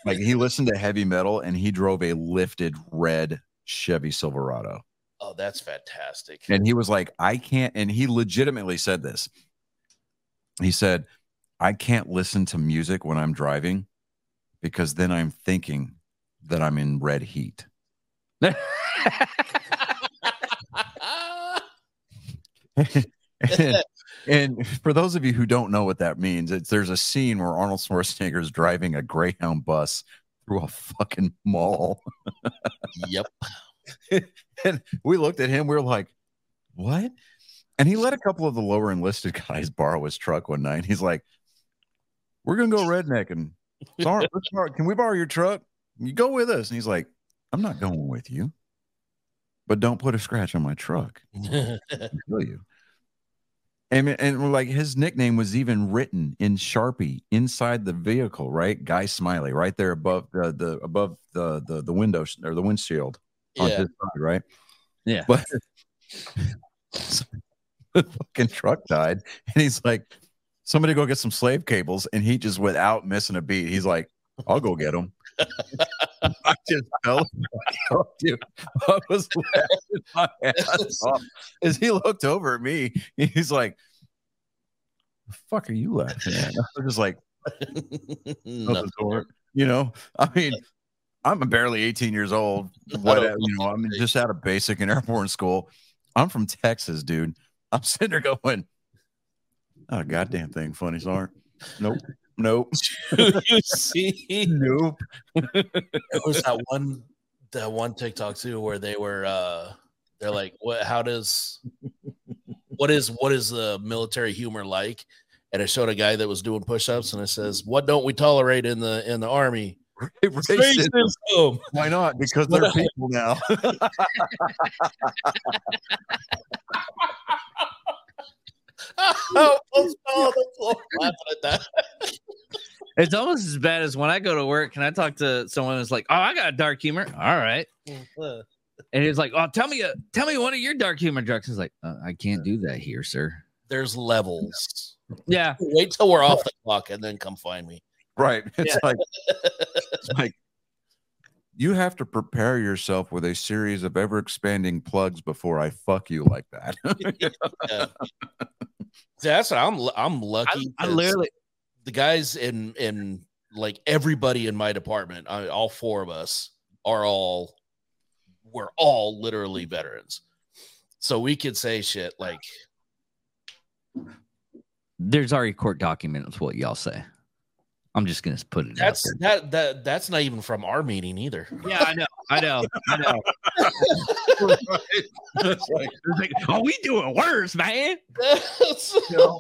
Like, he listened to heavy metal and he drove a lifted red Chevy Silverado. Oh, that's fantastic. And he was like, I can't. And he legitimately said this. He said, I can't listen to music when I'm driving because then I'm thinking that I'm in red heat. And for those of you who don't know what that means, it's there's a scene where Arnold Schwarzenegger is driving a Greyhound bus through a fucking mall. Yep. And we looked at him. We were like, what? And he let a couple of the lower enlisted guys borrow his truck one night. He's like, we're going to go redneck. And sorry, can we borrow your truck? You go with us. And he's like, I'm not going with you. But don't put a scratch on my truck. I'll kill you. And like his nickname was even written in Sharpie inside the vehicle, right? Guy Smiley, right there above the window or the windshield on his side, right? Yeah. But so the fucking truck died, and he's like, "Somebody go get some slave cables," and he just, without missing a beat, he's like, "I'll go get them." I just fell. Oh, dude, I was laughing my ass off as he looked over at me. He's like, "The fuck are you laughing at?" I was just like, you know, I mean, I'm barely 18 years old. Whatever, you know, I'm just out of basic and airborne school. I'm from Texas, dude. I'm sitting there going, "Oh, goddamn thing, funnies aren't." Nope. You see? Nope. There was that one TikTok too where they were they're like, what is the military humor like? And it showed a guy that was doing push-ups and it says, what don't we tolerate in the army? Racism. Why not? Because they're people now. It's almost as bad as when I go to work and I talk to someone that's like, "Oh, I got a dark humor." All right, and he's like, "Oh, tell me one of your dark humor jokes." He's like, "I can't do that here, sir." There's levels. Yeah, wait till we're off the clock and then come find me. Right? It's like you have to prepare yourself with a series of ever-expanding plugs before I fuck you like that. Yeah. That's what I'm lucky. I literally, the guys in like everybody in my department, all four of us we're all literally veterans, so we could say shit like, "There's already court documents." What y'all say? I'm just gonna put it. That's not even from our meeting either. Yeah, I know. It's like, oh, we doing worse, man. I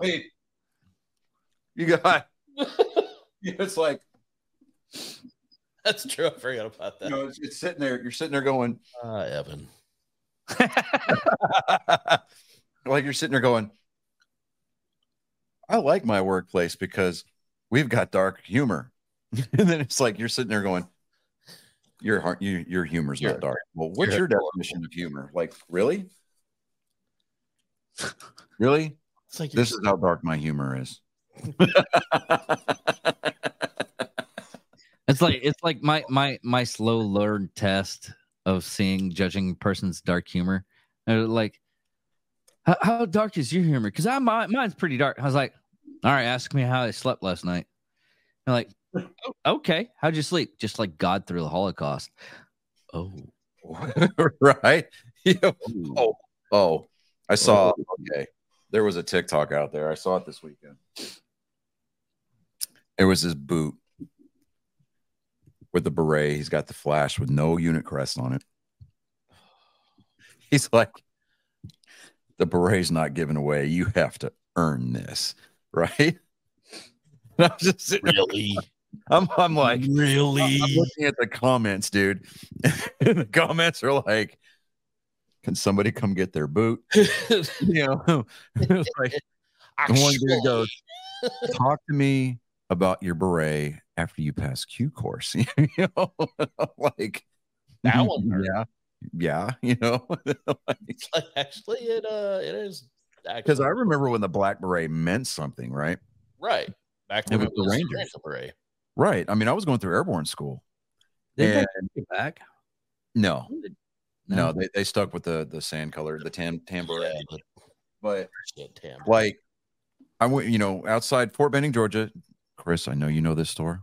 mean, you got. It's like, that's true. I forgot about that. You know, it's sitting there. You're sitting there going, Evan. Like you're sitting there going, I like my workplace because we've got dark humor. And then it's like you're sitting there going, your humor's not dark. Well, what's your definition of humor? Like, really? Really? It's like this is how dark my humor is. It's like my slow learned test of judging a person's dark humor. Like, how dark is your humor? Because mine's pretty dark. I was like, all right, ask me how I slept last night. I'm like, okay, how'd you sleep? Just like God through the Holocaust. Oh, right. Yeah. Oh, I saw. Okay, there was a TikTok out there. I saw it this weekend. It was this boot with the beret. He's got the flash with no unit crest on it. He's like, the beret's not giving away. You have to earn this, right? And I'm just sitting really there, I'm like, really? I'm looking at the comments, dude. And the comments are like, can somebody come get their boot? You know, it's like, one dude goes, talk to me about your beret after you pass Q course. You know, like that one. Yeah, you know, like, actually, it is, because I remember when the black beret meant something, right? Right, back when it was the Rangers beret. Right. I mean, I was going through airborne school. Did they back? No, they stuck with the sand color, the tan beret. Yeah. But like, I went, you know, outside Fort Benning, Georgia. Chris, I know you know this store,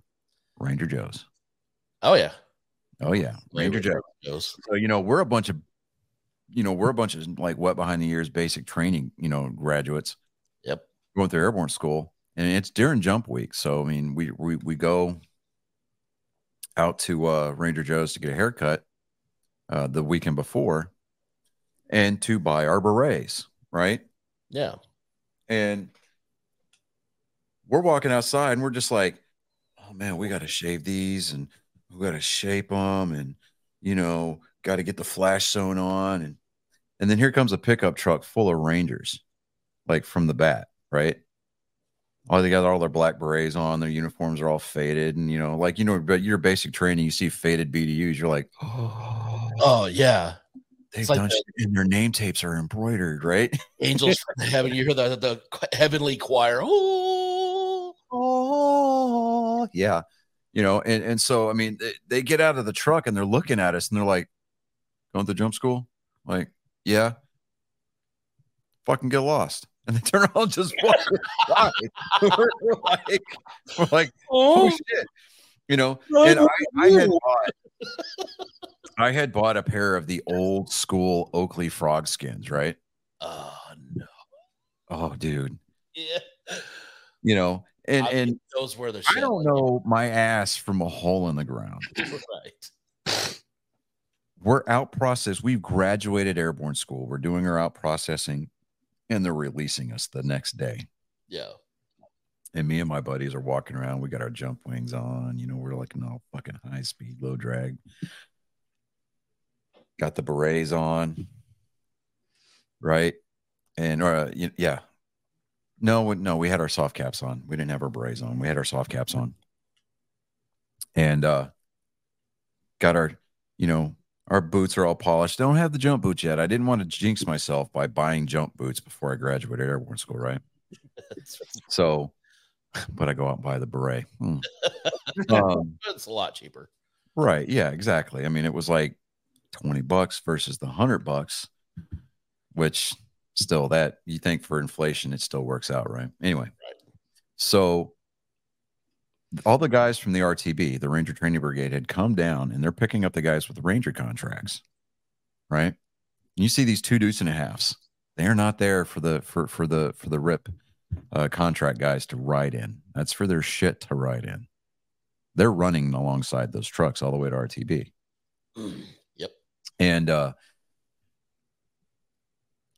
Ranger Joe's. Oh yeah, Ranger Joe's. So you know, we're a bunch of like wet behind the ears, basic training, you know, graduates. Yep, going through airborne school, and it's during jump week. So I mean, we go out to Ranger Joe's to get a haircut the weekend before, and to buy our berets, right? Yeah, and we're walking outside, and we're just like, oh man, we got to shave these, and we got to shape them, and you know, got to get the flash sewn on, and then here comes a pickup truck full of Rangers, like from the bat, right? Oh, they got all their black berets on, their uniforms are all faded, and you know, like, you know, but your basic training, you see faded BDUs, you're like, oh yeah, they've like done shit, and their name tapes are embroidered, right? Angels from heaven, you hear the heavenly choir, oh yeah. You know, and so, I mean, they get out of the truck and they're looking at us and they're like, going to jump school? Like, yeah. Fucking get lost. And they turn around and just walk. we're like, oh shit. You know, and I had bought a pair of the old school Oakley frog skins, right? Oh, no. Oh, dude. Yeah. You know. And those were the shit. I don't know my ass from a hole in the ground. Right. We're out processed. We've graduated airborne school. We're doing our out processing, and they're releasing us the next day. Yeah. And me and my buddies are walking around. We got our jump wings on. You know, we're like in all fucking high speed, low drag. Got the berets on. Right. And, yeah. No, we had our soft caps on. We didn't have our berets on. We had our soft caps on. And got our, you know, our boots are all polished. Don't have the jump boots yet. I didn't want to jinx myself by buying jump boots before I graduated airborne school, right? So, but I go out and buy the beret. It's a lot cheaper. Right. Yeah, exactly. I mean, it was like $20 versus the $100, which... Still, that you think for inflation, it still works out, right? Anyway, So all the guys from the RTB, the Ranger Training Brigade, had come down, and they're picking up the guys with Ranger contracts, right? And you see these 2.5 dudes. They're not there for the RIP contract guys to ride in. That's for their shit to ride in. They're running alongside those trucks all the way to RTB. Yep. And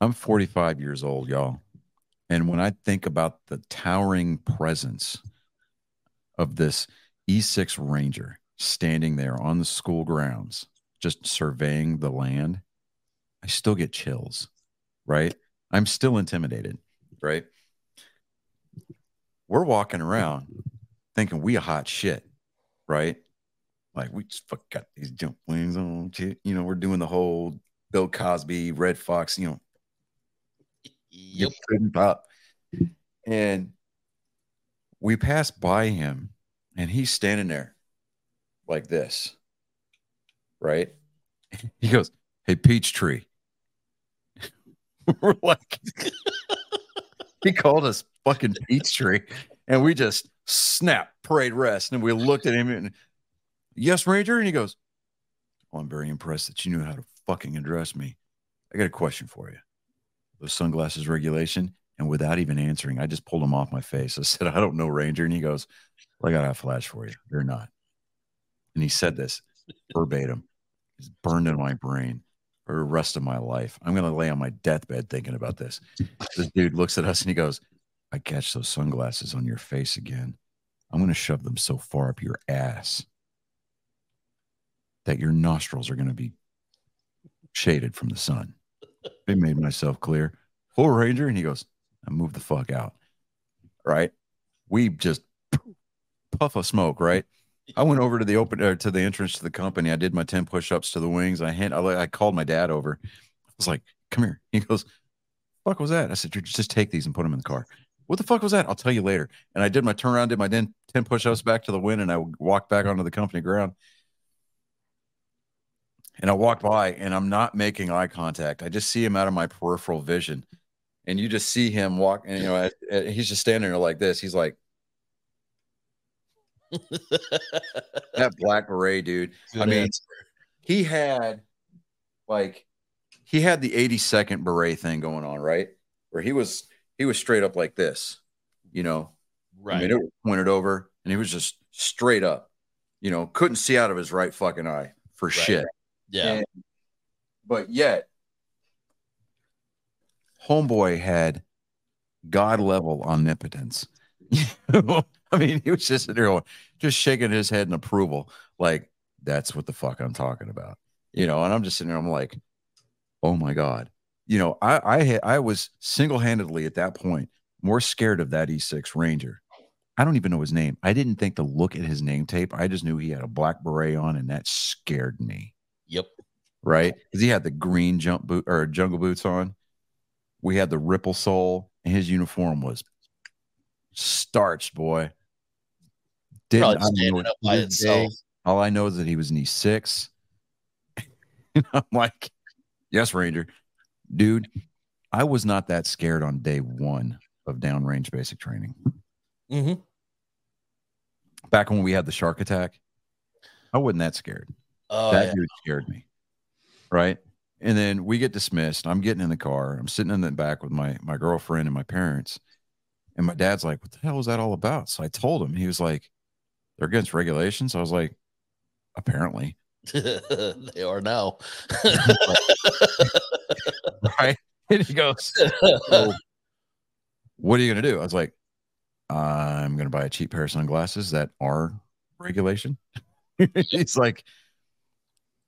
I'm 45 years old, y'all. And when I think about the towering presence of this E6 Ranger standing there on the school grounds, just surveying the land, I still get chills, right? I'm still intimidated, right? We're walking around thinking we a hot shit, right? Like, we just fucking got these jump wings on, you know, we're doing the whole Bill Cosby, Red Fox, you know, yep, up. And we pass by him, and he's standing there like this, right? He goes, "Hey, Peachtree." We're like, he called us fucking Peachtree, and we just snap, parade rest, and we looked at him and, "Yes, Ranger," and he goes, "Oh, I'm very impressed that you knew how to fucking address me. I got a question for you. The sunglasses regulation," and without even answering, I just pulled him off my face. I said, "I don't know, Ranger." And he goes, "Well, I got a flash for you. You're not." And he said this verbatim. It's burned in my brain for the rest of my life. I'm going to lay on my deathbed thinking about this. This dude looks at us and he goes, I catch those sunglasses on your face again, I'm going to shove them so far up your ass that your nostrils are going to be shaded from the sun. I made myself clear. Full Ranger. And he goes, I moved the fuck out. Right? We just puff of smoke, right? I went over to the to the entrance to the company. I did my 10 push-ups to the wings. I called my dad over. I was like, come here. He goes, fuck was that? I said, just take these and put them in the car. What the fuck was that? I'll tell you later. And I did my turnaround, did my 10 push-ups back to the wind, and I walked back onto the company ground. And I walked by, and I'm not making eye contact. I just see him out of my peripheral vision. And you just see him walk, and, you know, he's just standing there like this. He's like, that black beret, dude. Good answer. I mean, he had the 82nd beret thing going on, right? Where he was straight up like this, you know, right? I mean, it was pointed over, and he was just straight up, you know, couldn't see out of his right fucking eye for right. Shit. Yeah. But yet, homeboy had God level omnipotence. I mean, he was just sitting there going, just shaking his head in approval. Like, that's what the fuck I'm talking about. You know, and I'm just sitting there, I'm like, oh my God. You know, I was single-handedly at that point more scared of that E6 Ranger. I don't even know his name. I didn't think to look at his name tape. I just knew he had a black beret on, and that scared me. Yep. Right? Because he had the green jungle boots on. We had the ripple sole, and his uniform was starched, boy. Didn't standing up by itself. All I know is that he was an E6. And I'm like, yes, Ranger. Dude, I was not that scared on day one of downrange basic training. Mm-hmm. Back when we had the shark attack, I wasn't that scared. Oh, that dude scared me. Right? And then we get dismissed. I'm getting in the car. I'm sitting in the back with my girlfriend and my parents. And my dad's like, what the hell was that all about? So I told him. He was like, they're against regulations. I was like, apparently. They are now. Right? And he goes, so, what are you going to do? I was like, I'm going to buy a cheap pair of sunglasses that are regulation. He's like,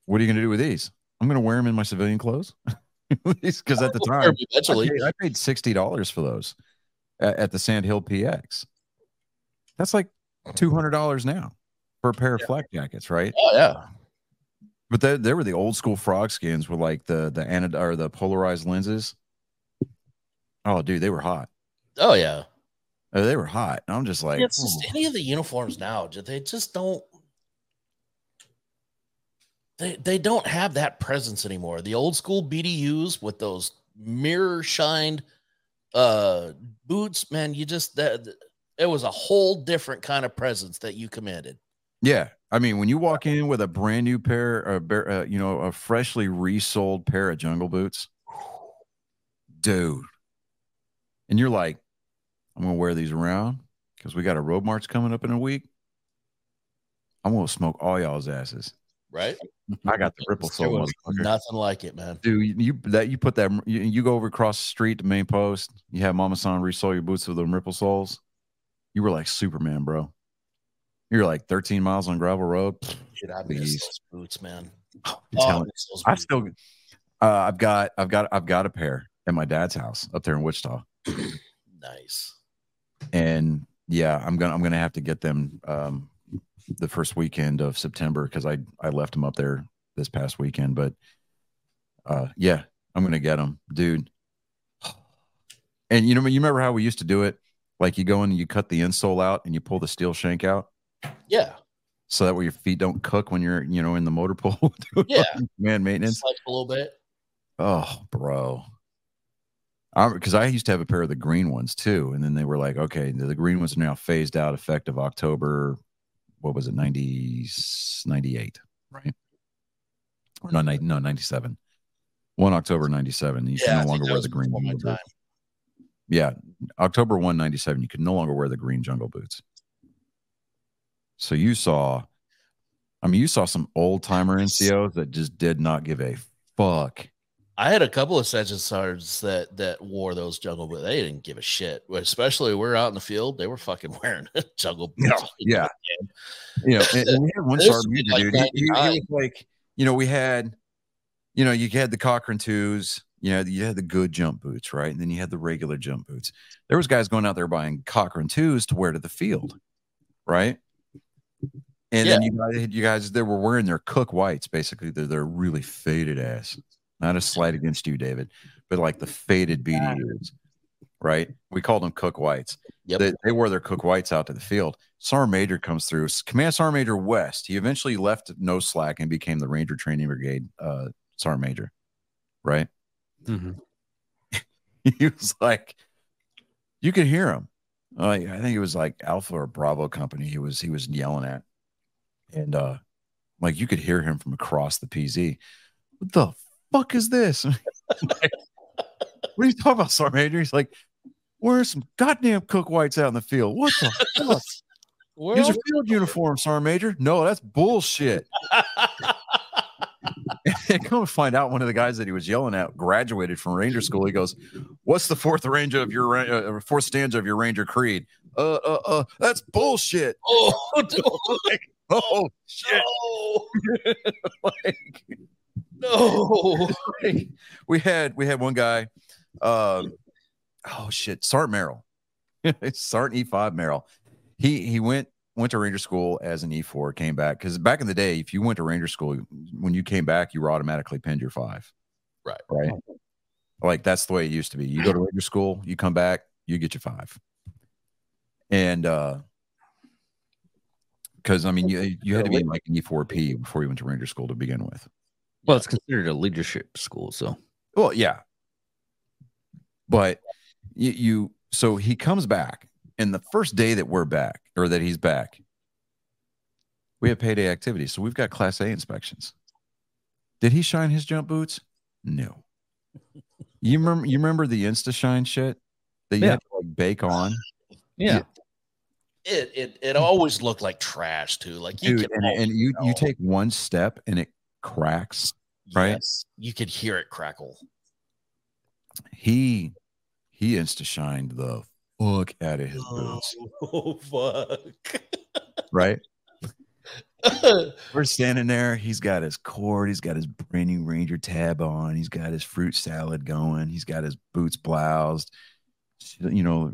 what are you going to do with these? I'm going to wear them in my civilian clothes. Because at the time, I paid $60 for those. At the Sandhill PX. That's like $200 now for a pair of flak jackets, right? Oh yeah. But they were the old school frog skins with like the or the polarized lenses. Oh dude, they were hot. Oh yeah. They were hot. And I'm just like, any of the uniforms now, they just don't they don't have that presence anymore. The old school BDUs with those mirror shined boots, man, you just it was a whole different kind of presence that you commanded. Yeah, I mean, when you walk in with a brand new pair of a freshly resold pair of jungle boots, dude, and you're like, I'm gonna wear these around because we got a road march coming up in a week. I'm gonna smoke all y'all's asses. Right, I got the ripple sole. Nothing like it, man. Dude, you go over across the street to Main Post. You have Mama San resole your boots with them ripple soles. You were like Superman, bro. You're like 13 miles on gravel road. Dude, I miss those boots, man. I've got a pair at my dad's house up there in Wichita. Nice. And yeah, I'm gonna have to get them. The first weekend of September, because I left them up there this past weekend. But yeah, I'm gonna get them, dude. And you remember how we used to do it? Like you go in and you cut the insole out and you pull the steel shank out. Yeah. So that way your feet don't cook when you're in the motor pool. Yeah. Man, maintenance. Just like a little bit. Oh, bro. Because I used to have a pair of the green ones too, and then they were like, okay, the green ones are now phased out, effective October. What was it, 98, right? Or no, 97. 1 October 97. You can no longer wear the green jungle boots. Yeah, October 1, 97, you could no longer wear the green jungle boots. So you saw some old timer NCOs that just did not give a fuck I had a couple of section sergeants that wore those jungle boots. They didn't give a shit. Especially we're out in the field, they were fucking wearing jungle boots. Yeah, you know. And we had one sergeant, dude. He was like, you know, we had, you know, you had the Cochran twos. You know, you had the good jump boots, right? And then you had the regular jump boots. There was guys going out there buying Cochran twos to wear to the field, right? And then you guys they were wearing their cook whites, basically. They're really faded ass. Not a slight against you, David, but like the faded BDUs, right? We called them cook whites. Yep. They wore their cook whites out to the field. Sergeant Major comes through. Command Sergeant Major West. He eventually left no slack and became the Ranger Training Brigade Sergeant Major, right? Mm-hmm. He was like, you could hear him. I think it was like Alpha or Bravo Company. He was yelling at, and like you could hear him from across the PZ. What the fuck is this? Like, what are you talking about, Sergeant Major? He's like, where's some goddamn cook whites out in the field? What the fuck? Here's your field uniform, Sergeant Major. No, that's bullshit. And come find out, one of the guys that he was yelling at graduated from Ranger school. He goes, "What's the fourth stanza of your Ranger creed?" That's bullshit. Oh, like, oh shit! Oh. Like, no. Like, we had one guy. Oh shit, Sergeant Merrill, Sergeant E5 Merrill. He went to Ranger school as an E4, came back. Because back in the day, if you went to Ranger school, when you came back, you were automatically pinned your 5. Right. Like, that's the way it used to be. You go to Ranger school, you come back, you get your 5. And because, I mean, you had to be like an E4P before you went to Ranger school to begin with. Well, it's considered a leadership school, so. Well, yeah. But so he comes back. And the first day that we're back, or that he's back, we have payday activity. So we've got Class A inspections. Did he shine his jump boots? No. You remember the Insta Shine shit that you had to like bake on? Yeah. It always looked like trash too. Like you you take one step and it cracks, right? Yes, you could hear it crackle. He Insta Shined the look out of his boots. Oh, fuck. Right? We're standing there. He's got his cord. He's got his brand new Ranger tab on. He's got his fruit salad going. He's got his boots bloused. You know,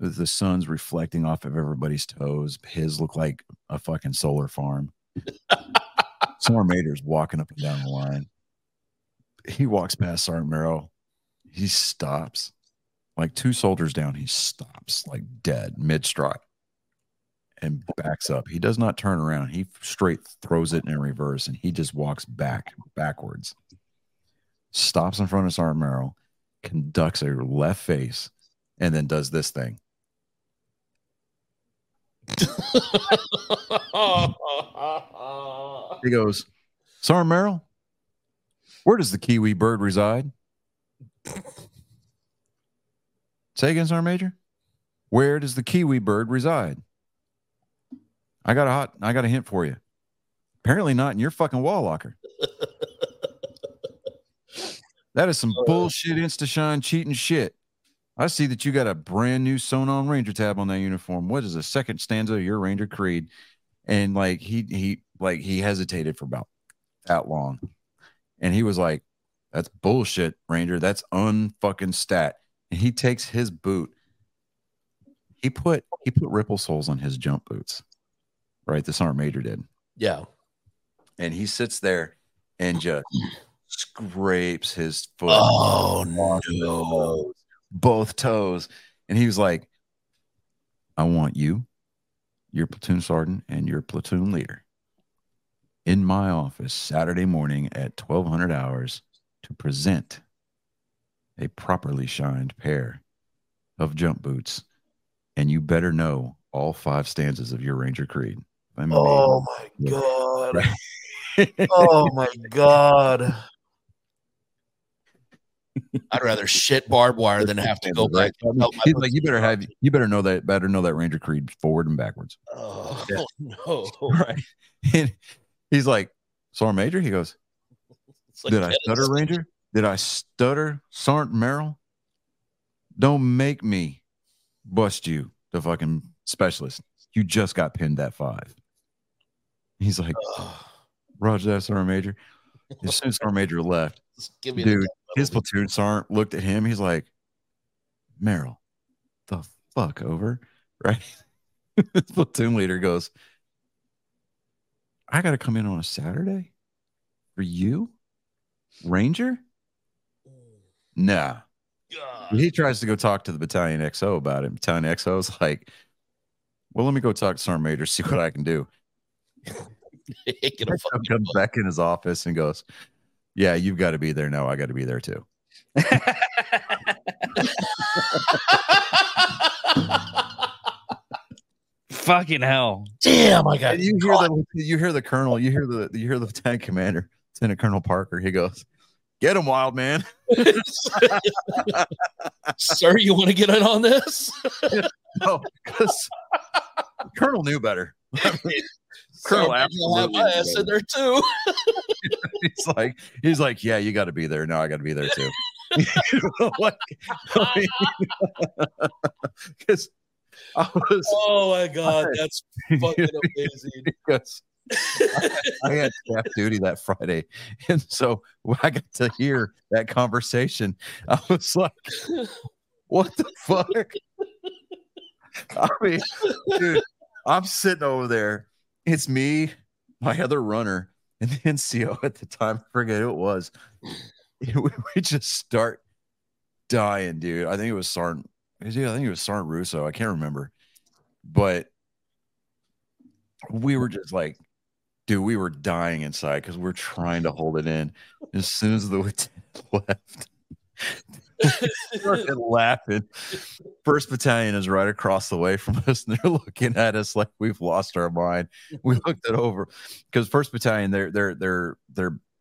the sun's reflecting off of everybody's toes. His look like a fucking solar farm. Sergeant Major's walking up and down the line. He walks past Sergeant Merrill. He stops. Like 2 soldiers down, he stops like dead mid-stride and backs up. He does not turn around. He straight throws it in reverse, and he just walks backwards. Stops in front of Sergeant Merrill, conducts a left face, and then does this thing. He goes, "Sergeant Merrill, where does the kiwi bird reside?" Say again, Sergeant Major. Where does the kiwi bird reside? I got a hint for you. Apparently not in your fucking wall locker. That is some bullshit Insta-Shine cheating shit. I see that you got a brand new sewn on Ranger tab on that uniform. What is the second stanza of your Ranger creed? And like he hesitated for about that long. And he was like, "That's bullshit, Ranger. That's unfucking stat." And he takes his boot. He put ripple soles on his jump boots, right? The Sergeant Major did. Yeah. And he sits there and just scrapes his foot. Oh, no. Both toes. And he was like, "I want you, your platoon sergeant, and your platoon leader in my office Saturday morning at 1200 hours to present a properly shined pair of jump boots, and you better know all 5 stanzas of your Ranger creed." Oh my god! Oh my god! I'd rather shit barbed wire than have to go back. He's like, you better know that Ranger creed forward and backwards. Oh yeah. No! Right? And he's like, "Sergeant Major." He goes, "Did I stutter, Ranger?" Did I stutter, Sergeant Merrill? Don't make me bust you, the fucking specialist. You just got pinned at 5. He's like, Roger that, Sergeant Major. As soon as Sergeant Major left, dude, his platoon sergeant looked at him. He's like, Merrill, the fuck over, right? His platoon leader goes, I got to come in on a Saturday for you, Ranger? Nah. God. He tries to go talk to the battalion XO about it. Battalion XO's like, well, let me go talk to Sergeant Major, see what I can do. He comes back in his office and goes, yeah, you've got to be there now. I got to be there too. Fucking hell! Damn, I got you hear the colonel, you hear the lieutenant commander, Lieutenant Colonel Parker. He goes, "Get him, wild man." Sir, you want to get in on this? No, because Colonel knew better. Colonel absolutely have my ass in there too. He's like, yeah, you got to be there. No, I got to be there too. Like, I mean, because I was, oh my God, that's fucking amazing. Because I had staff duty that Friday, and so when I got to hear that conversation, I was like, what the fuck? I mean, dude, I'm sitting over there. It's me, my other runner, and the NCO at the time, I forget who it was. We just start dying, dude. I think it was Sergeant Russo. I can't remember. But we were just like, dude, we were dying inside because we're trying to hold it in. As soon as the lieutenant left, we started laughing. First Battalion is right across the way from us, and they're looking at us like we've lost our mind. We looked it over because First Battalion, they're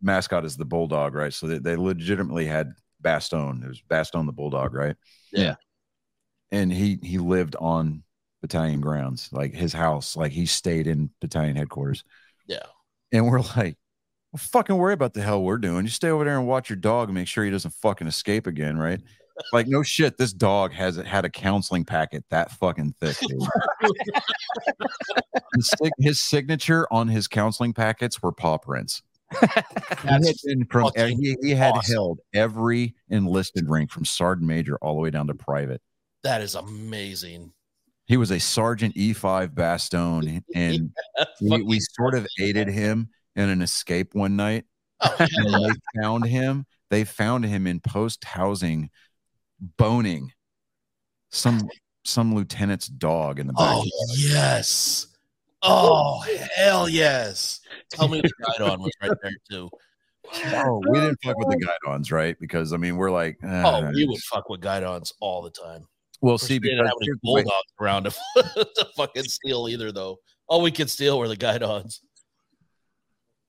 mascot is the bulldog, right? So they legitimately had Bastogne. It was Bastogne the bulldog, right? Yeah. And he lived on battalion grounds, like his house, like he stayed in battalion headquarters. Yeah. And we're like, well, fucking worry about the hell we're doing. You stay over there and watch your dog and make sure he doesn't fucking escape again, right? Like, no shit, this dog had a counseling packet that fucking thick. His signature on his counseling packets were paw prints. He had held every enlisted rank from sergeant major all the way down to private. That is amazing. He was a sergeant E5 Bastogne, and we sort of aided him in an escape one night. And they found him in post housing boning some lieutenant's dog in the back. Oh yes. Oh, hell yes. Tell me the guide-on was right there, too. Oh, we didn't fuck with the guide-ons, right? Because, I mean, we're like... we would fuck with guide-ons all the time. Well, see, because... We didn't have any bulldogs around to fucking steal either, though. All we could steal were the guide-ons.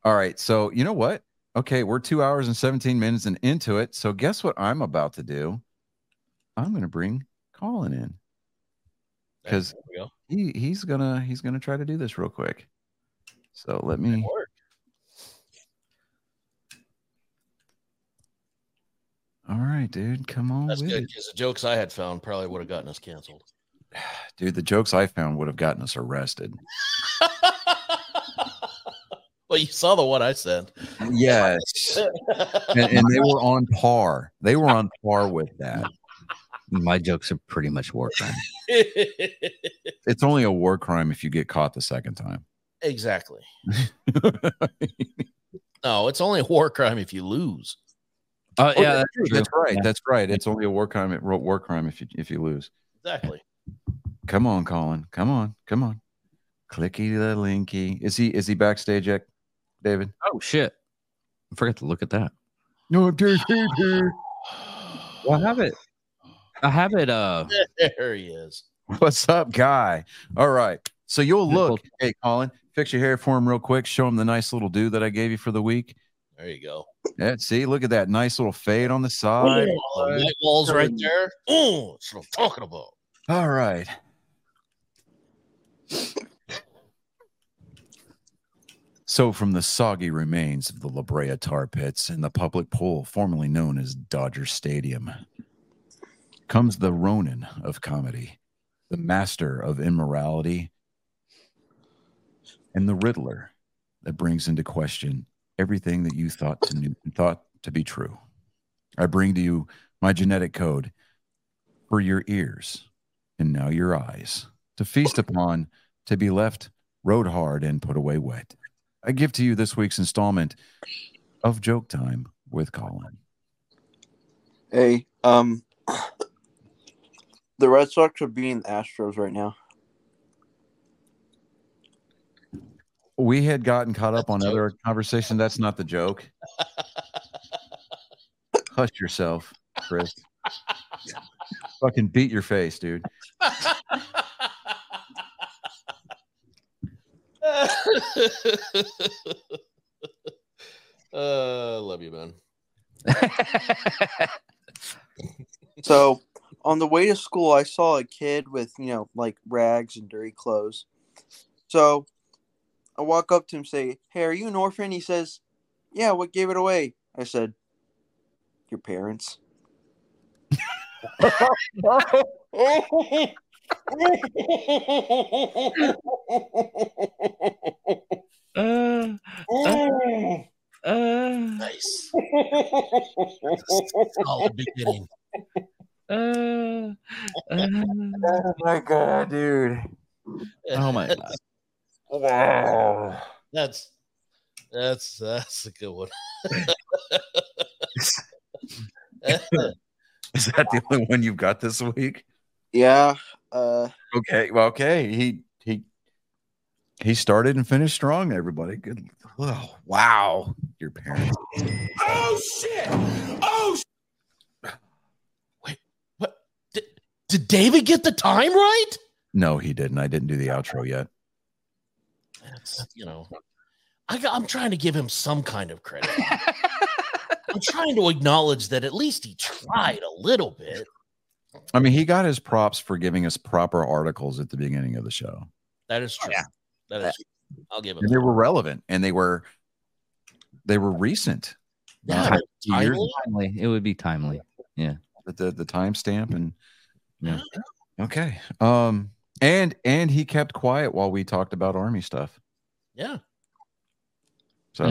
All right, so you know what? Okay, we're 2 hours and 17 minutes and into it, so guess what I'm about to do? I'm going to bring Colin in. Because he's gonna try to do this real quick. So let me. All right, dude, come on. That's good because the jokes I had found probably would have gotten us canceled. Dude, the jokes I found would have gotten us arrested. Well, you saw the one I said. Yes, and they were on par. They were on par with that. My jokes are pretty much war crime. It's only a war crime if you get caught the second time. Exactly. No, it's only a war crime if you lose. Yeah, that's right. Yeah. That's right. It's only a war crime if you lose. Exactly. Come on, Colin. Come on. Clicky the linky. Is he backstage yet, David? Oh shit! I forgot to look at that. No, dude. Well, I have it. There he is. What's up, guy? All right. So you'll look. Hey, Colin, fix your hair for him real quick. Show him the nice little do that I gave you for the week. There you go. Yeah, see, look at that nice little fade on the side. Oh, right. White walls right there. Oh, that's what I'm talking about. All right. So from the soggy remains of the La Brea Tar Pits and the public pool formerly known as Dodger Stadium comes the Ronin of comedy, the master of immorality, and the Riddler that brings into question everything that you thought to be true. I bring to you my genetic code for your ears and now your eyes to feast upon, to be left rode hard and put away wet. I give to you this week's installment of Joke Time with Colin. Hey, the Red Sox are beating the Astros right now. We had gotten caught up on other conversation. That's not the joke. Hush yourself, Chris. Fucking beat your face, dude. Love you, man. So, on the way to school, I saw a kid with, like rags and dirty clothes. So, I walk up to him and say, "Hey, are you an orphan?" He says, "Yeah, what gave it away?" I said, "Your parents." Nice. Solid beginning. Oh my God, dude. Oh my God. Wow. That's a good one. Is that the only one you've got this week? Yeah. Okay. Well, okay. He started and finished strong, everybody. Good. Oh, wow. Your parents. Oh shit. Oh wait. What? Did David get the time right? No, he didn't. I didn't do the outro yet. That's, I'm trying to give him some kind of credit. I'm trying to acknowledge that at least he tried a little bit. I mean, he got his props for giving us proper articles at the beginning of the show. That is true. Yeah. That is true. I'll give him. They were relevant and they were recent. Yeah, timely. It would be timely. Yeah. The timestamp and yeah. Okay. And he kept quiet while we talked about Army stuff. Yeah. So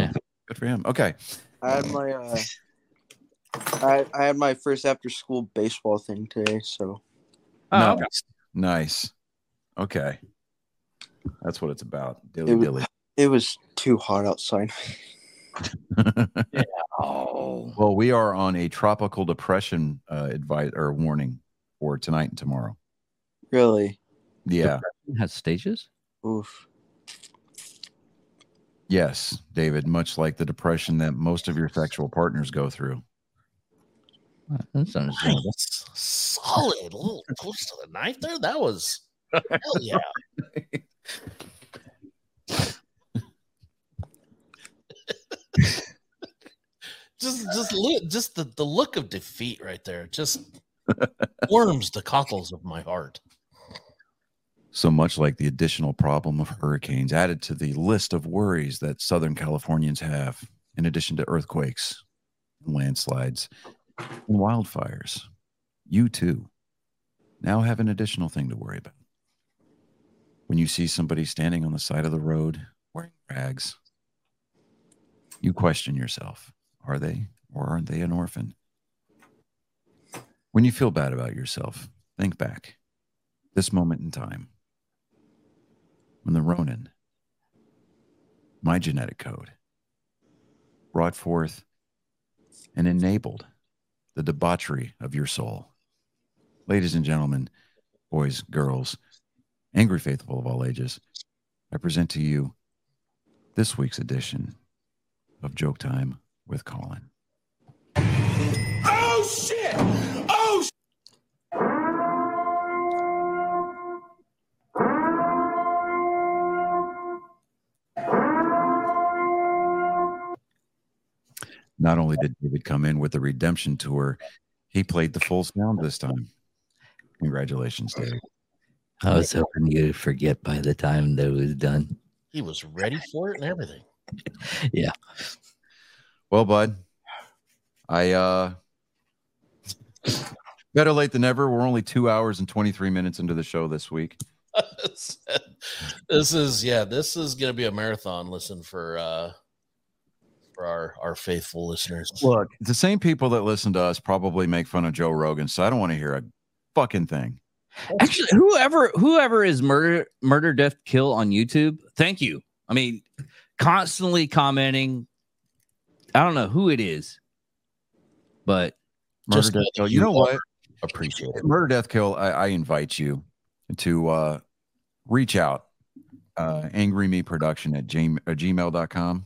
good for him. Okay. I had my first after school baseball thing today. So nice. Okay. That's what it's about. Dilly dilly. It was too hot outside. Yeah. Oh. Well, we are on a tropical depression advice or warning for tonight and tomorrow. Really? Yeah. Depression has stages? Oof. Yes, David, much like the depression that most of your sexual partners go through. That's understandable. Nice. Solid. A little close to the knife there. That was... Hell yeah. just the look of defeat right there. Just warms the cockles of my heart. So much like the additional problem of hurricanes added to the list of worries that Southern Californians have, in addition to earthquakes, landslides, and wildfires, you too now have an additional thing to worry about. When you see somebody standing on the side of the road wearing rags, you question yourself, are they or aren't they an orphan? When you feel bad about yourself, think back this moment in time. When the Ronin, my genetic code, brought forth and enabled the debauchery of your soul. Ladies and gentlemen, boys, girls, angry faithful of all ages, I present to you this week's edition of Joke Time with Colin. Oh, shit! Oh, shit! Not only did David come in with the redemption tour, he played the full sound this time. Congratulations, David. I was hoping you'd forget by the time that it was done. He was ready for it and everything. Yeah. Well, bud, I better late than never. We're only 2 hours and 23 minutes into the show this week. This is going to be a marathon listen for our faithful listeners. Look, the same people that listen to us probably make fun of Joe Rogan, so I don't want to hear a fucking thing. Actually, whoever is murder, death, kill on YouTube, thank you. I mean, constantly commenting. I don't know who it is, but murder, death, kill. You know what? Appreciate it. Murder, death, kill. I invite you to reach out, angrymeproduction at gmail.com,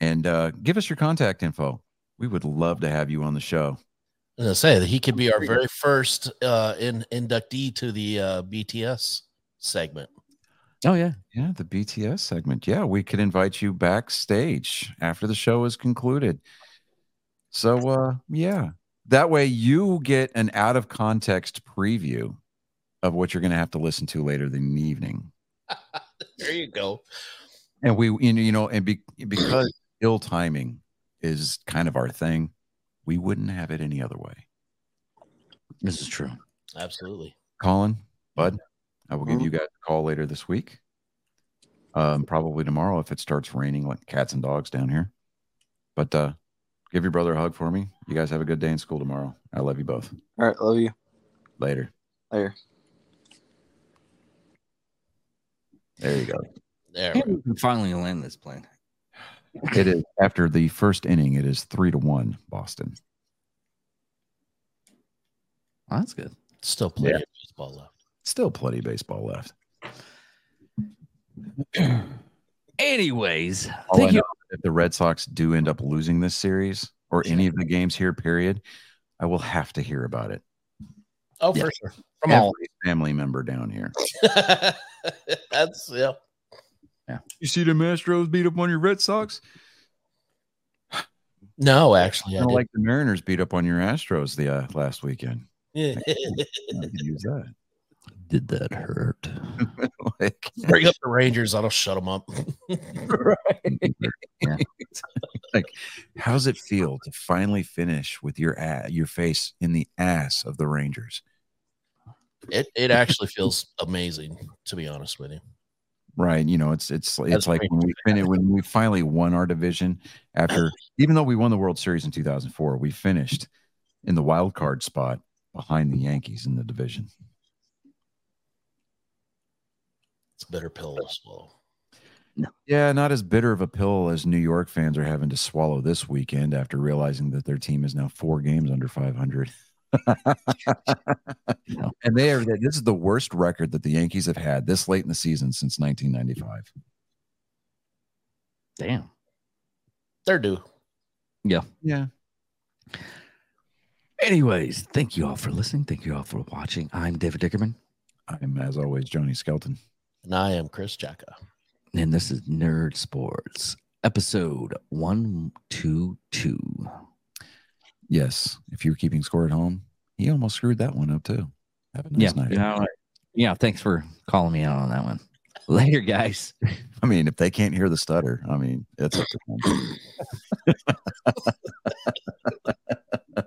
and give us your contact info. We would love to have you on the show. I was going to say that he could be our very first inductee to the BTS segment. Oh, yeah. Yeah, the BTS segment. Yeah, we could invite you backstage after the show is concluded. So, yeah, that way you get an out-of-context preview of what you're going to have to listen to later in the evening. There you go. And because ill timing is kind of our thing, we wouldn't have it any other way. This is true. Absolutely. Colin, Bud, I will give you guys a call later this week. Probably tomorrow if it starts raining like cats and dogs down here. But give your brother a hug for me. You guys have a good day in school tomorrow. I love you both. All right. Love you. Later. There you go. There we can finally land this plane. It is after the first inning. It is 3-1 Boston. Oh, that's good. Still plenty of baseball left. Anyways, if the Red Sox do end up losing this series or any of the games here, period, I will have to hear about it. Oh, yeah. For sure. From every family member down here. Yeah. You see the Astros beat up on your Red Sox? No, actually. I like the Mariners beat up on your Astros the last weekend. Yeah. Use that. Did that hurt? Bring up the Rangers. I'll shut them up. Right. Yeah. Like, how's it feel to finally finish with your face in the ass of the Rangers? It actually feels amazing, to be honest with you. Right, it's like when we finally won our division after, even though we won the World Series in 2004, we finished in the wild card spot behind the Yankees in the division. It's a bitter pill to swallow. No. Yeah, not as bitter of a pill as New York fans are having to swallow this weekend after realizing that their team is now 4 games under 500. And this is the worst record that the Yankees have had this late in the season since 1995. Damn. They're due. Yeah. Anyways, thank you all for listening. Thank you all for watching. I'm David Dickerman. I'm, as always, Johnny Skelton. And I am Chris Jacka. And this is Nerd Sports, episode 122. Yes, if you're keeping score at home, he almost screwed that one up too. Have a nice night. Yeah, thanks for calling me out on that one. Later, guys. I mean, if they can't hear the stutter, I mean, it's up to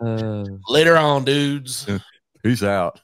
them. Later on, dudes. Peace out.